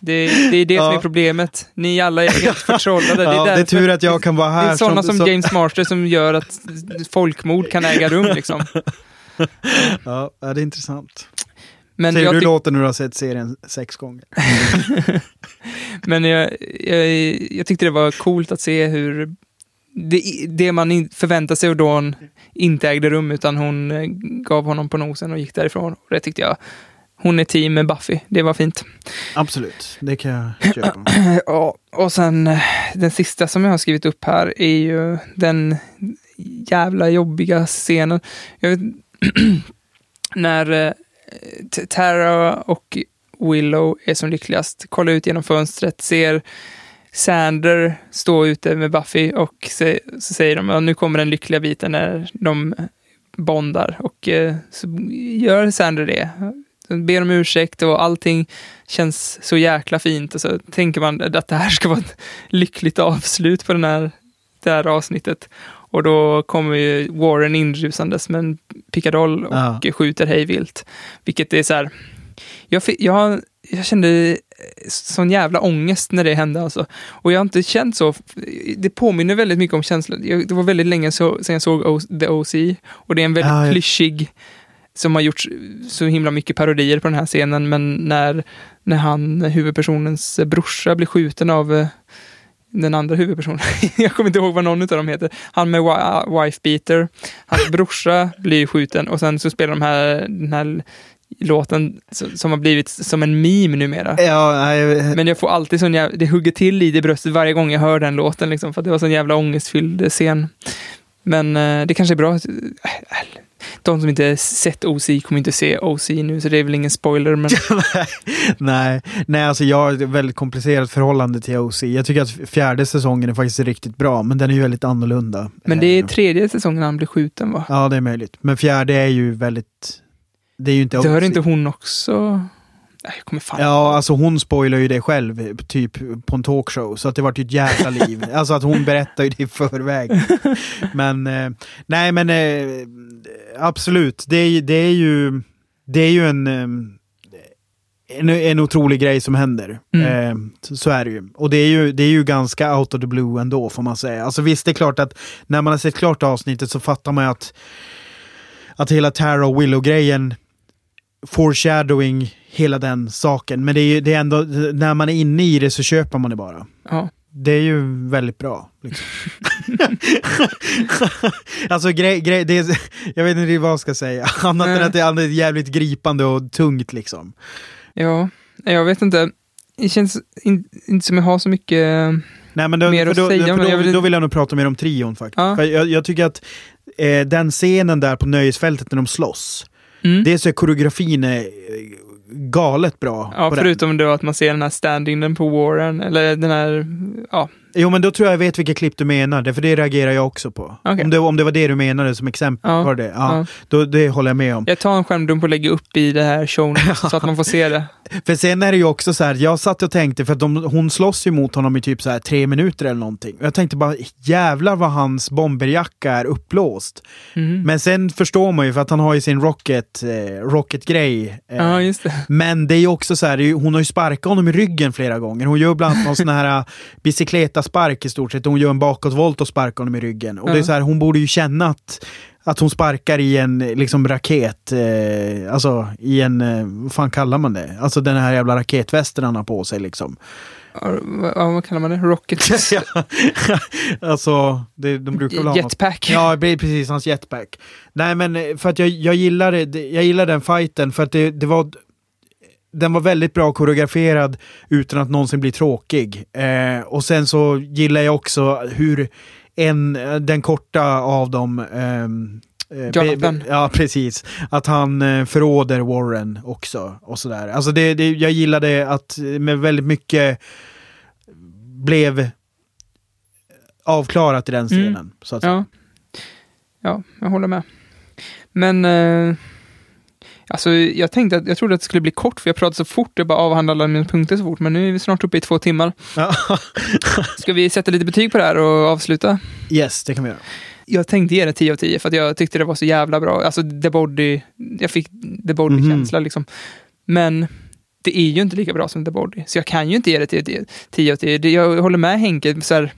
Det, det är det ja. som är problemet. Ni alla är helt förtrollade. Ja, det är, det är tur att jag kan vara här. Det är sådana som, som James Marsters som gör att folkmord kan äga rum. Liksom. Ja, det är intressant. Men ser jag du ty- låter när du har sett serien sex gånger. Men jag, jag, jag tyckte det var coolt att se hur det, det man förväntar sig och då hon inte ägde rum utan hon gav honom på nosen och gick därifrån. Och det tyckte jag. Hon är team med Buffy. Det var fint. Absolut. Det kan jag köpa. Ja, och sen den sista som jag har skrivit upp här är ju den jävla jobbiga scenen. Jag vet, när t- Tara och Willow är som lyckligast, kollar ut genom fönstret, ser Sander stå ute med Buffy och se, så säger de, ja, nu kommer den lyckliga biten när de bondar. Och så gör Sander det. Ber om ursäkt och allting känns så jäkla fint. Och så tänker man att det här ska vara ett lyckligt avslut på den här, det här avsnittet. Och då kommer ju Warren inrusandes med en pickadoll och ja. skjuter hejvilt. Vilket är så här... Jag, jag, jag kände sån jävla ångest när det hände. Alltså. Och jag har inte känt så... Det påminner väldigt mycket om känslan. Jag, det var väldigt länge så, sen jag såg o, The O C. Och det är en väldigt ja, jag... klyschig... som har gjort så himla mycket parodier på den här scenen, men när, när han, huvudpersonens brorsa blir skjuten av den andra huvudpersonen. Jag kommer inte ihåg vad någon av dem heter. Han med wife beater. Hans brorsa blir skjuten och sen så spelar de här, den här låten som har blivit som en meme numera. Ja, jag... Men jag får alltid sån jävla... Det hugger till i det bröstet varje gång jag hör den låten liksom, för att det var sån jävla ångestfylld scen. Men det kanske är bra... De som inte sett O C kommer inte se O C nu, så det är väl ingen spoiler. Men... nej, nej, alltså jag har ett väldigt komplicerat förhållande till O C. Jag tycker att fjärde säsongen är faktiskt riktigt bra, men den är ju väldigt annorlunda. Men det är tredje säsongen han blir skjuten, va? Ja, det är möjligt. Men fjärde är ju väldigt... Det är ju inte O C. Dör inte hon också... Jag kommer fan. Ja, alltså hon spoilar ju det själv typ på en talkshow, så att det vart ju ett jävla liv. Alltså att hon berättar ju det i förväg. Men eh, nej men eh, absolut, det är, det är ju det är ju en en, en otrolig grej som händer. Mm. Eh, så, så är det ju. Och det är ju det är ju ganska out of the blue ändå, får man säga. Alltså visst, det är klart att när man har sett klart avsnittet så fattar man ju att att hela Tara och Willow-grejen foreshadowing hela den saken, men det är ju det är ändå när man är inne i det så köper man det bara. Ja. Det är ju väldigt bra liksom. Alltså grej, grej det är, jag vet inte vad jag ska säga. Annat än att det är jävligt gripande och tungt liksom. Ja, jag vet inte. Det känns inte in, som jag har så mycket. Nej, men då, mer att då, säga, då, men jag vill... då vill jag nog prata mer om trion faktiskt. Ja. För jag, jag tycker att eh, den scenen där på nöjesfältet när de slåss. Mm. Det är så koreografin är galet bra. Ja, förutom den. Då att man ser den här standingen på Warren. Eller den här, ja. Jo, men då tror jag jag vet vilka klipp du menar. För det reagerar jag också på. Okay. Om, det, om det var det du menade som exempel. Ja. Var det? Ja, ja. Då, det håller jag med om. Jag tar en skärmdump och lägger upp i det här showen så att man får se det. För sen är det ju också så här, jag satt och tänkte, för att de, hon slåss ju mot honom i typ så här tre minuter eller någonting. Jag tänkte bara, jävlar vad hans bomberjacka är upplåst. Mm. Men sen förstår man ju, för att han har ju sin rocket, eh, rocket-grej. Eh. Ja, just det. Men det är ju också så här, hon har ju sparkat honom i ryggen flera gånger. Hon gör bland annat någon sån här bicicleta-spark i stort sett. Hon gör en bakåtvolt och sparkar honom i ryggen. Och ja. Det är så här, hon borde ju känna att Att hon sparkar i en liksom raket, eh, alltså i en, eh, vad fan kallar man det? Alltså den här jävla raketvästen han har på sig liksom. Ja, vad kallar man det? Rocket? Ja, alltså, det, de brukar väl ha jetpack. Något. Ja, precis, hans jetpack. Nej, men för att jag, jag gillar jag gillar den fighten för att det, det var... Den var väldigt bra koreograferad utan att någonsin bli tråkig. Eh, och sen så gillar jag också hur en, den korta av dem... Eh, Jonathan. Ja, precis. Att han förråder Warren också. Och sådär. Alltså det, det, jag gillade att med väldigt mycket blev avklarat i den scenen. Mm. Så att ja. ja, jag håller med. Men... Eh... Alltså jag tänkte att, jag trodde att det skulle bli kort för jag pratade så fort, jag bara avhandlade mina punkter så fort, men nu är vi snart uppe i två timmar. Ska vi sätta lite betyg på det här och avsluta? Yes, det kan vi göra. Jag tänkte ge det tio av tio för att jag tyckte det var så jävla bra. Alltså The Body, jag fick The Body-känsla mm-hmm. liksom. Men det är ju inte lika bra som The Body, så jag kan ju inte ge det tio av tio. Jag håller med Henke, så här,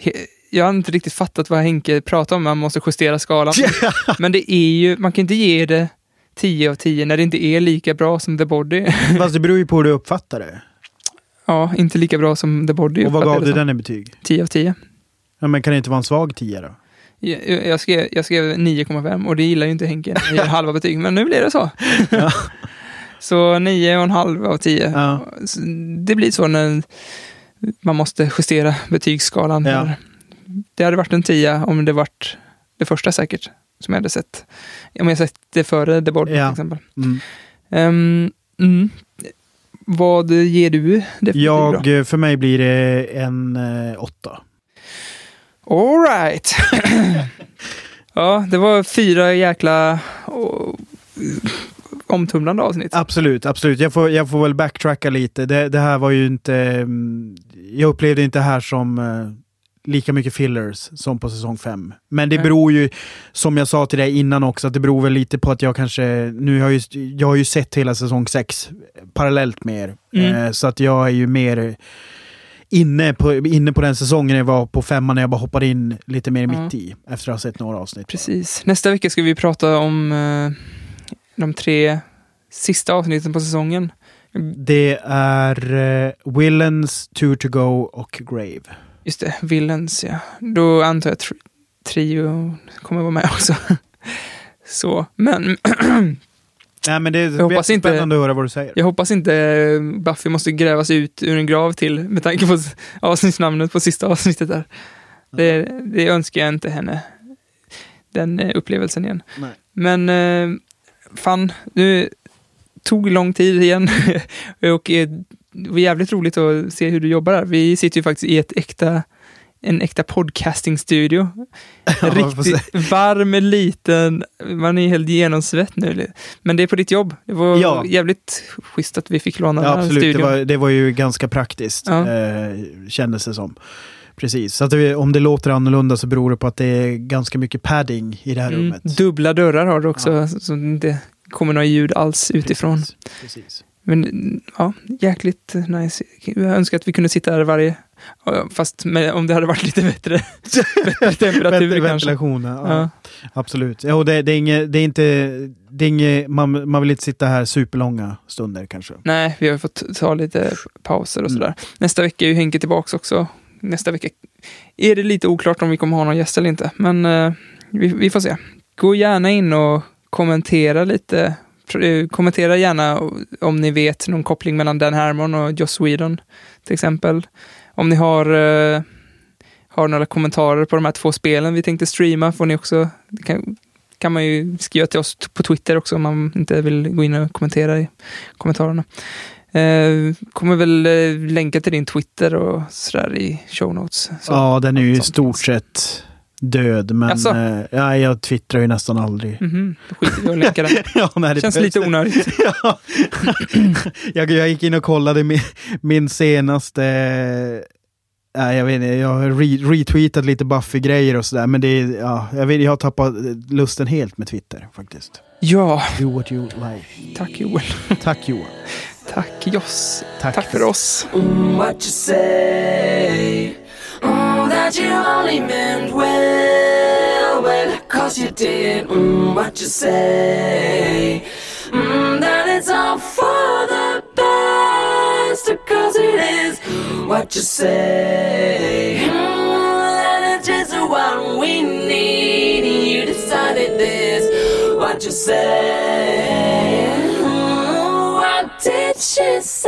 he, jag har inte riktigt fattat vad Henke pratar om, man måste justera skalan. Men det är ju, man kan inte ge det tio av tio när det inte är lika bra som The Body. Fast det beror ju på hur du uppfattar det. Ja, inte lika bra som The Body. Och vad gav du den i betyg? tio av tio. Ja, men kan det inte vara en svag tio då? Jag, jag skrev, jag skrev nio komma fem och det gillar ju inte Henke. Jag ger halva betyg, men nu blir det så. Ja. Så nio komma fem av tio. Ja. Det blir så när man måste justera betygsskalan. Ja. Det hade varit en tio om det varit det första säkert. Som jag hade sett. Om jag sett det före The Body, ja. Till exempel. Mm. Um, mm. Vad ger du? Det jag, bra. För mig blir det en eh, åtta. All right. Ja, det var fyra jäkla oh, omtumlande avsnitt. Absolut, absolut. Jag får, jag får väl backtracka lite. Det, det här var ju inte... Jag upplevde inte det här som... Eh, lika mycket fillers som på säsong fem. Men det beror ju, som jag sa till dig innan också, att det beror väl lite på att jag kanske, nu har jag ju, jag har ju sett hela säsong sex parallellt med er. Mm. Eh, så att jag är ju mer inne på, inne på den säsongen jag var på femman när jag bara hoppade in lite mer mm. mitt i. Efter att ha sett några avsnitt. Precis. Bara. Nästa vecka ska vi prata om eh, de tre sista avsnitten på säsongen. Det är eh, Villains, Two to Go och Grave. Just det, Villains, ja. Då antar jag tri- trio kommer vara med också. Så, men... Nej, men det är jag hoppas inte, spännande att höra vad du säger. Jag hoppas inte Buffy måste grävas ut ur en grav till, med tanke på avsnittsnamnet på sista avsnittet där. Det, det önskar jag inte henne. Den upplevelsen igen. Nej. Men, fan, nu tog lång tid igen. Och... Det var jävligt roligt att se hur du jobbar där. Vi sitter ju faktiskt i ett äkta, en äkta podcastingstudio. En riktigt varm, liten... Man är helt genomsvett nu. Men det är på ditt jobb. Det var ja. jävligt schysst att vi fick låna ja, den här absolut. studion. Det var, det var ju ganska praktiskt, ja. eh, kändes det som. Precis, så att det, om det låter annorlunda så beror det på att det är ganska mycket padding i det här mm. rummet. Dubbla dörrar har du också, ja. Så det inte kommer några ljud alls utifrån. Precis, precis. Men ja, jäkligt nice. Jag önskar att vi kunde sitta här varje... Fast med, om det hade varit lite bättre, bättre temperatur kanske. Ja, ja. Absolut. Ja, och det, det är inget, det är inte, det är inget, man, man vill inte sitta här superlånga stunder kanske. Nej, vi har fått ta lite pauser och sådär. Mm. Nästa vecka är ju Henke tillbaka också. Nästa vecka är det lite oklart om vi kommer ha någon gäst eller inte. Men eh, vi, vi får se. Gå gärna in och kommentera lite... Kommentera gärna om ni vet någon koppling mellan Dan Harmon och Joss Whedon till exempel. Om ni har, uh, har några kommentarer på de här två spelen vi tänkte streama får ni också, det kan, kan man ju skriva till oss på Twitter också om man inte vill gå in och kommentera i kommentarerna. Uh, kommer väl uh, länka till din Twitter och sådär i show notes. Så ja, den är ju i stort sett död, men alltså. eh, ja, jag twittrar ju nästan aldrig. Mm-hmm. Då skiter jag och länkar den. Ja, nej, det känns bäst. Lite onödigt. Ja. jag, jag gick in och kollade min, min senaste... Eh, jag vet inte, jag har re- retweetat lite Buffy-grejer och sådär, men det, ja, jag, vet, jag har tappat lusten helt med Twitter faktiskt. Ja. Do what you like. Tack Joel. Tack Joel. Tack Joss. Tack, Tack för oss. Mm, what you say. Mm, that you only meant well, well, cause you did. Mm, what you say. Mm, that it's all for the best, cause it is. Mm, what you say. Mm, that it's just what we need. You decided this. What you say. Did she say?